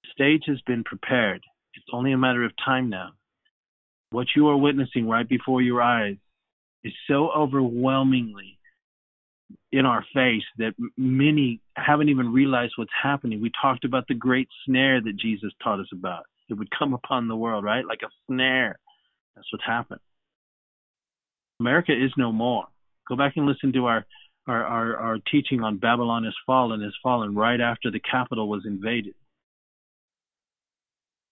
The stage has been prepared. It's only a matter of time now. What you are witnessing right before your eyes is so overwhelmingly in our face that many haven't even realized what's happening. We talked about the great snare that Jesus taught us about. It would come upon the world, right? Like a snare. That's what happened. America is no more. Go back and listen to our teaching on Babylon has fallen right after the capital was invaded.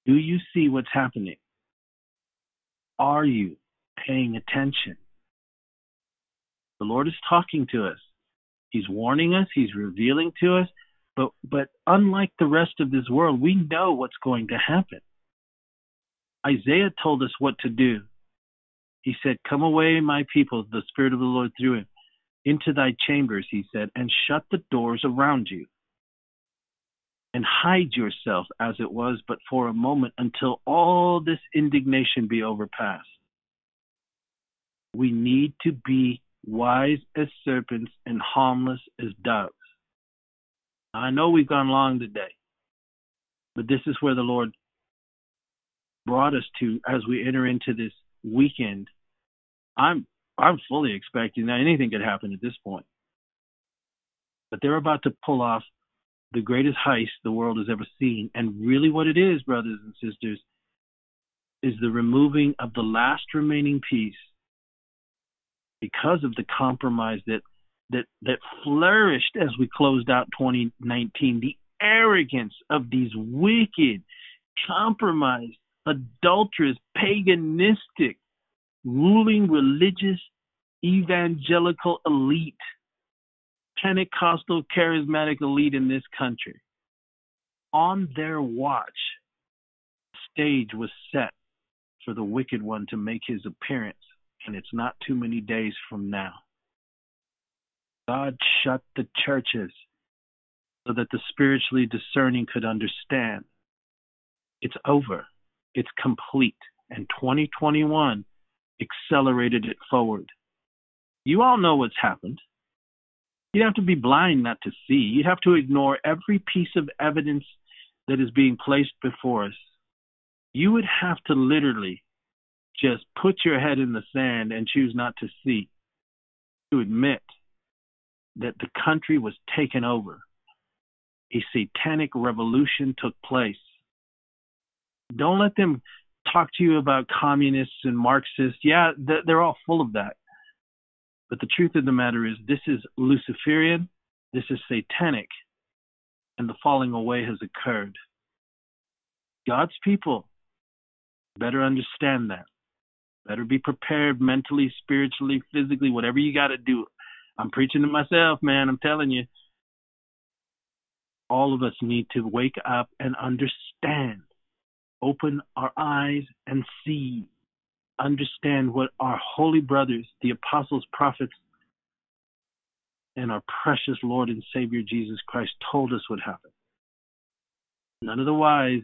Do you see what's happening? Are you paying attention? The Lord is talking to us. He's warning us. He's revealing to us. But unlike the rest of this world, we know what's going to happen. Isaiah told us what to do. He said, come away, my people, the Spirit of the Lord through him, into thy chambers, he said, and shut the doors around you. And hide yourself as it was, but for a moment, until all this indignation be overpassed. We need to be wise as serpents and harmless as doves. I know we've gone long today, but this is where the Lord brought us to as we enter into this weekend. I'm fully expecting that anything could happen at this point. But they're about to pull off the greatest heist the world has ever seen. And really what it is, brothers and sisters, is the removing of the last remaining piece because of the compromise that flourished as we closed out 2019, the arrogance of these wicked, compromised, adulterous, paganistic, ruling religious, evangelical elite, Pentecostal charismatic elite in this country. On their watch, stage was set for the wicked one to make his appearance, and it's not too many days from now. God shut the churches so that the spiritually discerning could understand. It's over. It's complete. And 2021 accelerated it forward. You all know what's happened. You'd have to be blind not to see. You'd have to ignore every piece of evidence that is being placed before us. You would have to literally just put your head in the sand and choose not to see, to admit that the country was taken over. A satanic revolution took place. Don't let them talk to you about communists and Marxists. Yeah, they're all full of that. But the truth of the matter is, this is Luciferian, this is satanic, and the falling away has occurred. God's people better understand that. Better be prepared mentally, spiritually, physically, whatever you got to do. I'm preaching to myself, man, I'm telling you. All of us need to wake up and understand. Open our eyes and see. Understand what our holy brothers, the apostles, prophets, and our precious Lord and Savior Jesus Christ told us would happen. None of the wise,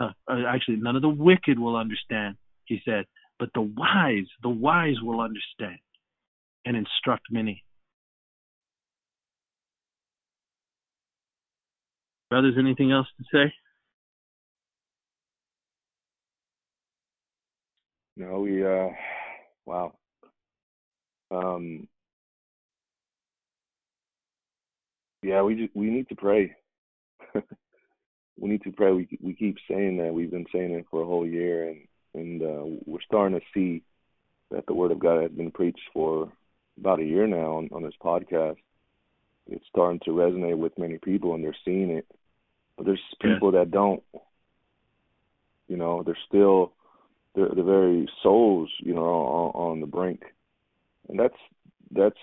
none of the wicked will understand, he said, but the wise will understand and instruct many. Brothers, anything else to say? No, wow. We need to pray. We need to pray. We keep saying that. We've been saying it for a whole year, and we're starting to see that the Word of God has been preached for about a year now on this podcast. It's starting to resonate with many people, and they're seeing it. But there's people that don't. You know, they're still... The very souls, you know, on the brink, and that's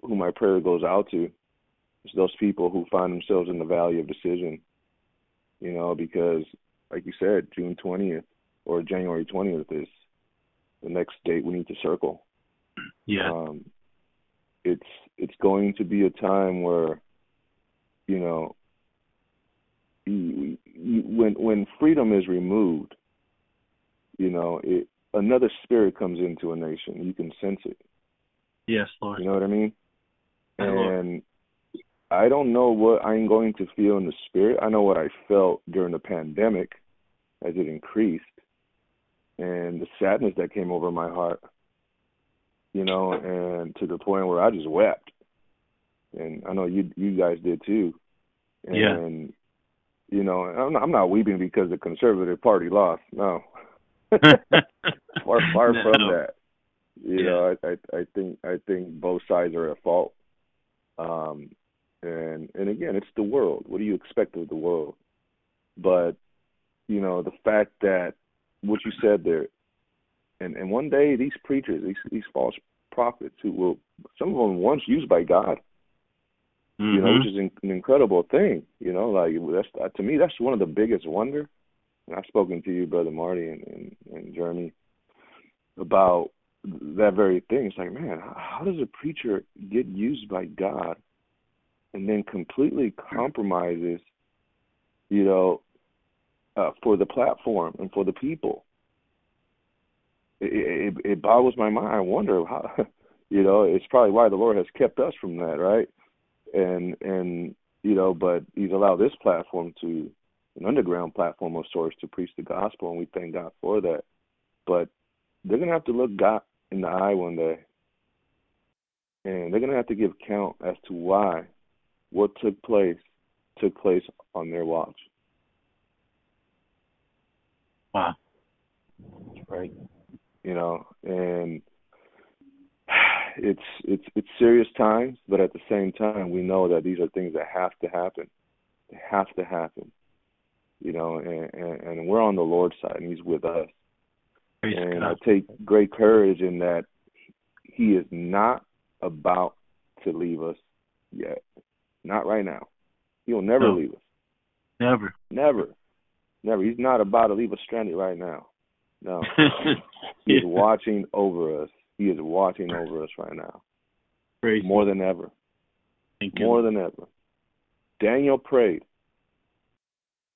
who my prayer goes out to. It's those people who find themselves in the valley of decision, you know, because like you said, June 20th or January 20th is the next date we need to circle. Yeah, it's going to be a time where, you know, when freedom is removed. You know, another spirit comes into a nation. You can sense it. Yes, Lord. You know what I mean? And I don't know what I'm going to feel in the spirit. I know what I felt during the pandemic as it increased and the sadness that came over my heart, you know, and to the point where I just wept. And I know you guys did too. And, you know, I'm not weeping because the Conservative Party lost. No. far from that. You know, I think both sides are at fault. And again, it's the world. What do you expect of the world? But, you know, the fact that what you said there, and one day these preachers, these false prophets who will, some of them once used by God, mm-hmm. you know, which is an incredible thing. You know, like that's, to me, that's one of the biggest wonder. I've spoken to you, Brother Marty and Jeremy, about that very thing. It's like, man, how does a preacher get used by God and then completely compromises, you know, for the platform and for the people? It boggles my mind. I wonder how, you know, it's probably why the Lord has kept us from that, right? And you know, but he's allowed this platform to, an underground platform of sorts, to preach the gospel, and we thank God for that. But they're going to have to look God in the eye one day, and they're going to have to give account as to why what took place on their watch. Wow. Right. You know, and it's serious times, but at the same time, we know that these are things that have to happen. It has to happen, you know, and we're on the Lord's side, and he's with us. And I take great courage in that he is not about to leave us yet. Not right now. He'll never leave us. Never. Never. Never. He's not about to leave us stranded right now. No. He is watching over us. He is watching over us right now. Praise more than ever. More than ever. Daniel prayed.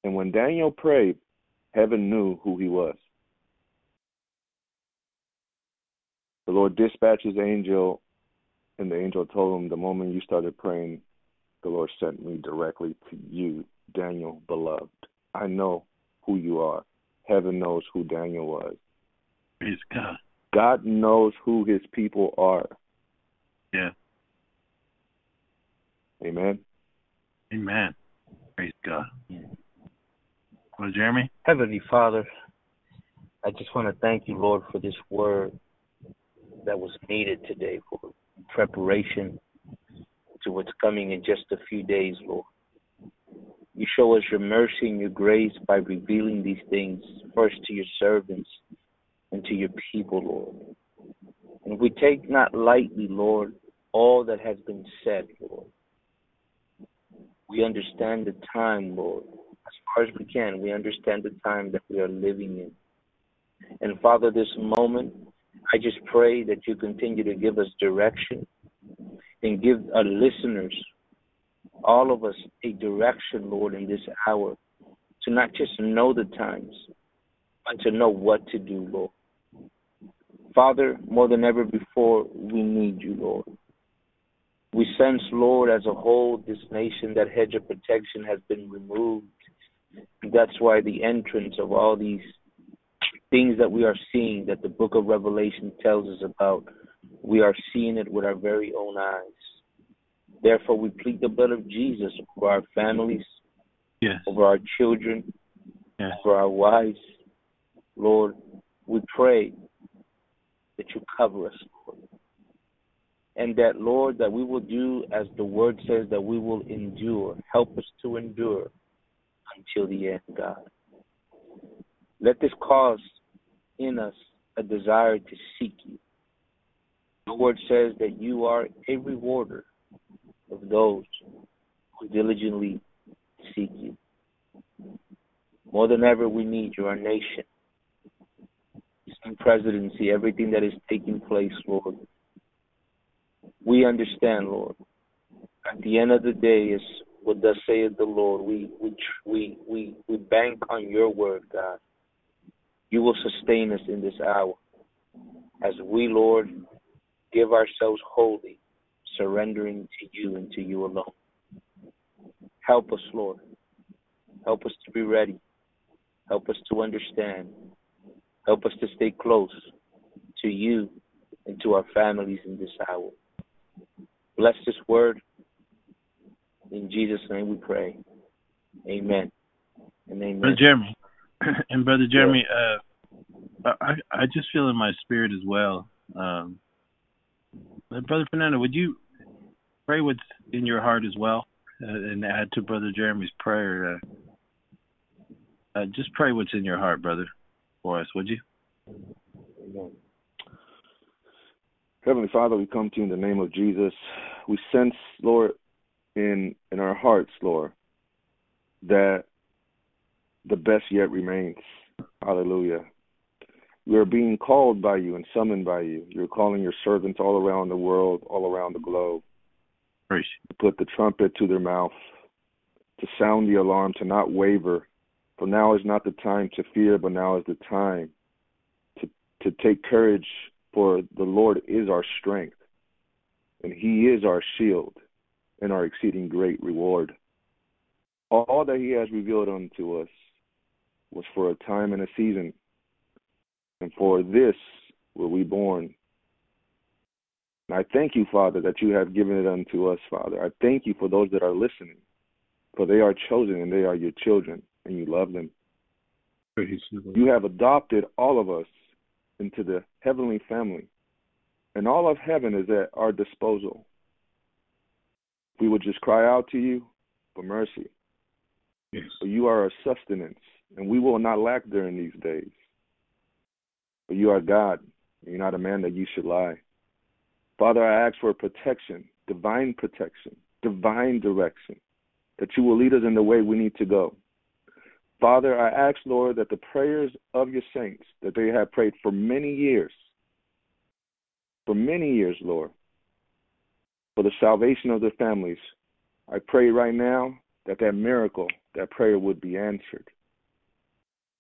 And when Daniel prayed, heaven knew who he was. The Lord dispatched his angel, and the angel told him, the moment you started praying, the Lord sent me directly to you, Daniel, beloved. I know who you are. Heaven knows who Daniel was. Praise God. God knows who his people are. Yeah. Amen. Amen. Praise God. Well, Jeremy? Heavenly Father, I just want to thank you, Lord, for this word that was needed today for preparation to what's coming in just a few days, Lord. You show us your mercy and your grace by revealing these things first to your servants and to your people, Lord. And we take not lightly, Lord, all that has been said, Lord. We understand the time, Lord. As far as we can, we understand the time that we are living in. And Father, this moment, I just pray that you continue to give us direction and give our listeners, all of us, a direction, Lord, in this hour, to not just know the times, but to know what to do, Lord. Father, more than ever before, we need you, Lord. We sense, Lord, as a whole, this nation, that hedge of protection has been removed. That's why the entrance of all these things that we are seeing, that the book of Revelation tells us about, we are seeing it with our very own eyes. Therefore, we plead the blood of Jesus over our families, over our children, over our wives. Lord, we pray that you cover us, Lord. And that, Lord, that we will do as the word says, that we will endure. Help us to endure until the end, God. Let this cause in us a desire to seek you. The word says that you are a rewarder of those who diligently seek you. More than ever, we need you, our nation, this new presidency, everything that is taking place, Lord. We understand, Lord. At the end of the day, is what thus saith the Lord. We bank on your word, God. You will sustain us in this hour as we, Lord, give ourselves wholly, surrendering to you and to you alone. Help us, Lord. Help us to be ready. Help us to understand. Help us to stay close to you and to our families in this hour. Bless this word. In Jesus' name we pray. Amen. And amen. Brother Jeremy, I just feel in my spirit as well. Brother Fernando, would you pray what's in your heart as well, and add to Brother Jeremy's prayer? Just pray what's in your heart, brother, for us, would you? Amen. Heavenly Father, we come to you in the name of Jesus. We sense, Lord, in our hearts, Lord, that the best yet remains. Hallelujah. We are being called by you and summoned by you. You're calling your servants all around the world, all around the globe. Praise. To put the trumpet to their mouth, to sound the alarm, to not waver. For now is not the time to fear, but now is the time to take courage, for the Lord is our strength, and he is our shield and our exceeding great reward. All that he has revealed unto us was for a time and a season, and for this were we born. And I thank you, Father, that you have given it unto us, Father. I thank you for those that are listening, for they are chosen and they are your children, and you love them. You have adopted all of us into the heavenly family, and all of heaven is at our disposal. We would just cry out to you for mercy, Yes. For you are our sustenance, and we will not lack during these days. For you are God, and you're not a man that you should lie. Father, I ask for protection, divine direction, that you will lead us in the way we need to go. Father, I ask, Lord, that the prayers of your saints, that they have prayed for many years, Lord, for the salvation of their families, I pray right now that miracle, that prayer would be answered.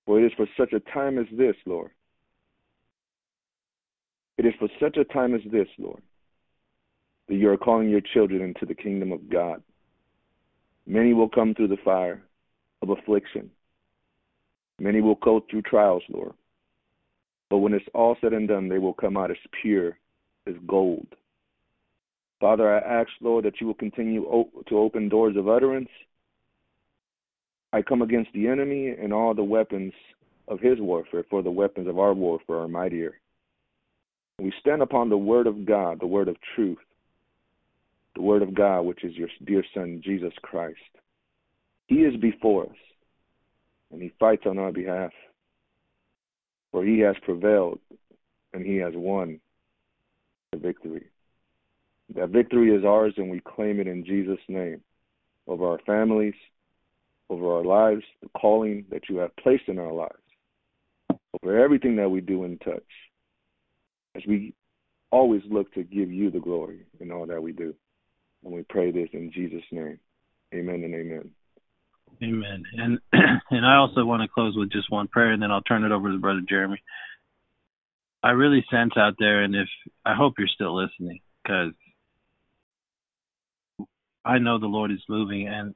For it is for such a time as this, Lord. It is for such a time as this, Lord, that you are calling your children into the kingdom of God. Many will come through the fire of affliction. Many will go through trials, Lord. But when it's all said and done, they will come out as pure as gold. Father, I ask, Lord, that you will continue to open doors of utterance. I come against the enemy and all the weapons of his warfare, for the weapons of our warfare are mightier. We stand upon the word of God, the word of truth, the word of God, which is your dear Son, Jesus Christ. He is before us, and he fights on our behalf, for he has prevailed, and he has won the victory. That victory is ours, and we claim it in Jesus' name, over our families, over our lives, the calling that you have placed in our lives, over everything that we do and touch, as we always look to give you the glory in all that we do. And we pray this in Jesus' name. Amen and amen. Amen. And I also want to close with just one prayer, and then I'll turn it over to Brother Jeremy. I really sense out there, and I hope you're still listening, because I know the Lord is moving. And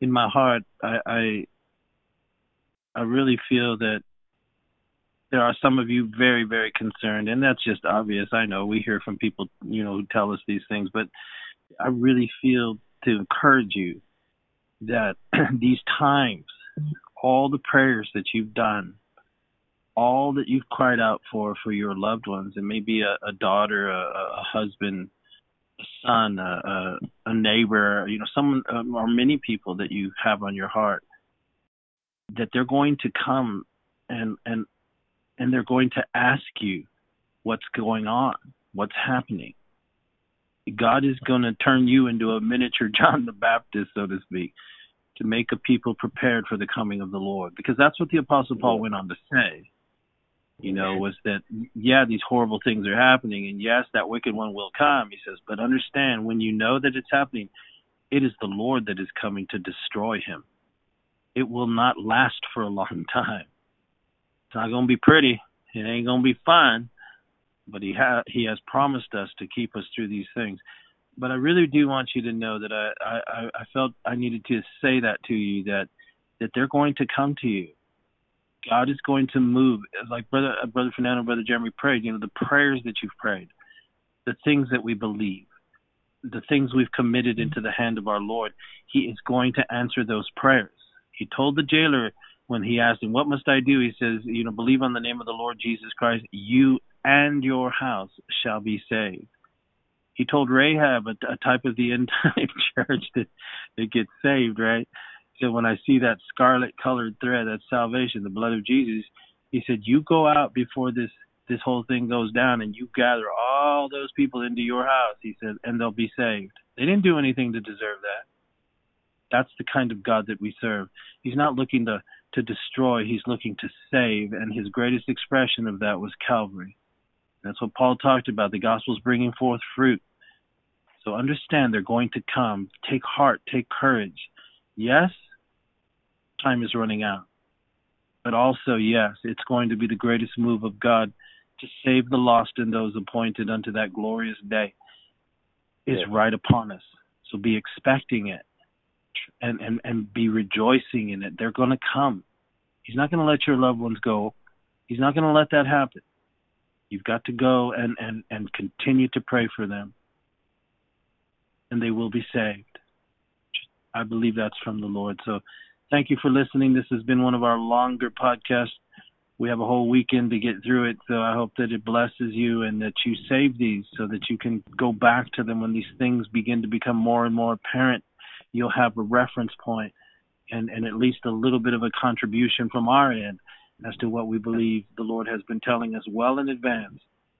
in my heart, I really feel that there are some of you very, very concerned, and that's just obvious. I know we hear from people, who tell us these things, but I really feel to encourage you that these times, all the prayers that you've done, all that you've cried out for your loved ones, and maybe a daughter, a husband, a son, a neighbor, someone or many people that you have on your heart, that they're going to come and they're going to ask you what's going on, what's happening. God is going to turn you into a miniature John the Baptist, so to speak, to make a people prepared for the coming of the Lord. Because that's what the Apostle Paul went on to say, was that, these horrible things are happening, and yes, that wicked one will come, he says, but understand, when you know that it's happening, it is the Lord that is coming to destroy him. It will not last for a long time. It's not going to be pretty. It ain't going to be fun. But he has promised us to keep us through these things. But I really do want you to know that I felt I needed to say that to you, that they're going to come to you. God is going to move. Like Brother Fernando, Brother Jeremy prayed, the prayers that you've prayed, the things that we believe, the things we've committed into the hand of our Lord, he is going to answer those prayers. He told the jailer, when he asked him, what must I do? He says, believe on the name of the Lord Jesus Christ, you and your house shall be saved. He told Rahab, a type of the end time church that gets saved, right? So when I see that scarlet colored thread, that's salvation, the blood of Jesus, he said, you go out before this whole thing goes down and you gather all those people into your house, he said, and they'll be saved. They didn't do anything to deserve that. That's the kind of God that we serve. He's not looking to destroy, he's looking to save, and his greatest expression of that was Calvary. That's what Paul talked about, the gospel's bringing forth fruit. So understand, they're going to come. Take heart, take courage. Yes, time is running out, but also, yes, it's going to be the greatest move of God to save the lost and those appointed unto that glorious day is right upon us. So be expecting it. And be rejoicing in it. They're going to come. He's not going to let your loved ones go. He's not going to let that happen. You've got to go and continue to pray for them, and they will be saved. I believe that's from the Lord. So thank you for listening. This has been one of our longer podcasts. We have a whole weekend to get through it, so I hope that it blesses you and that you save these so that you can go back to them when these things begin to become more and more apparent. You'll have a reference point and at least a little bit of a contribution from our end as to what we believe the Lord has been telling us well in advance,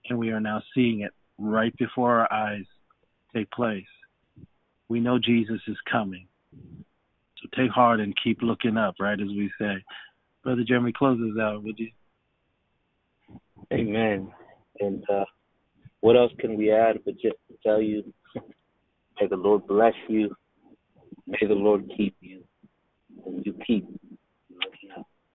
and we are now seeing it right before our eyes take place. We know Jesus is coming. So take heart and keep looking up, right, as we say. Brother Jeremy, close us out, would you? Amen. And what else can we add but just to tell you, may the Lord bless you, may the Lord keep you, and you keep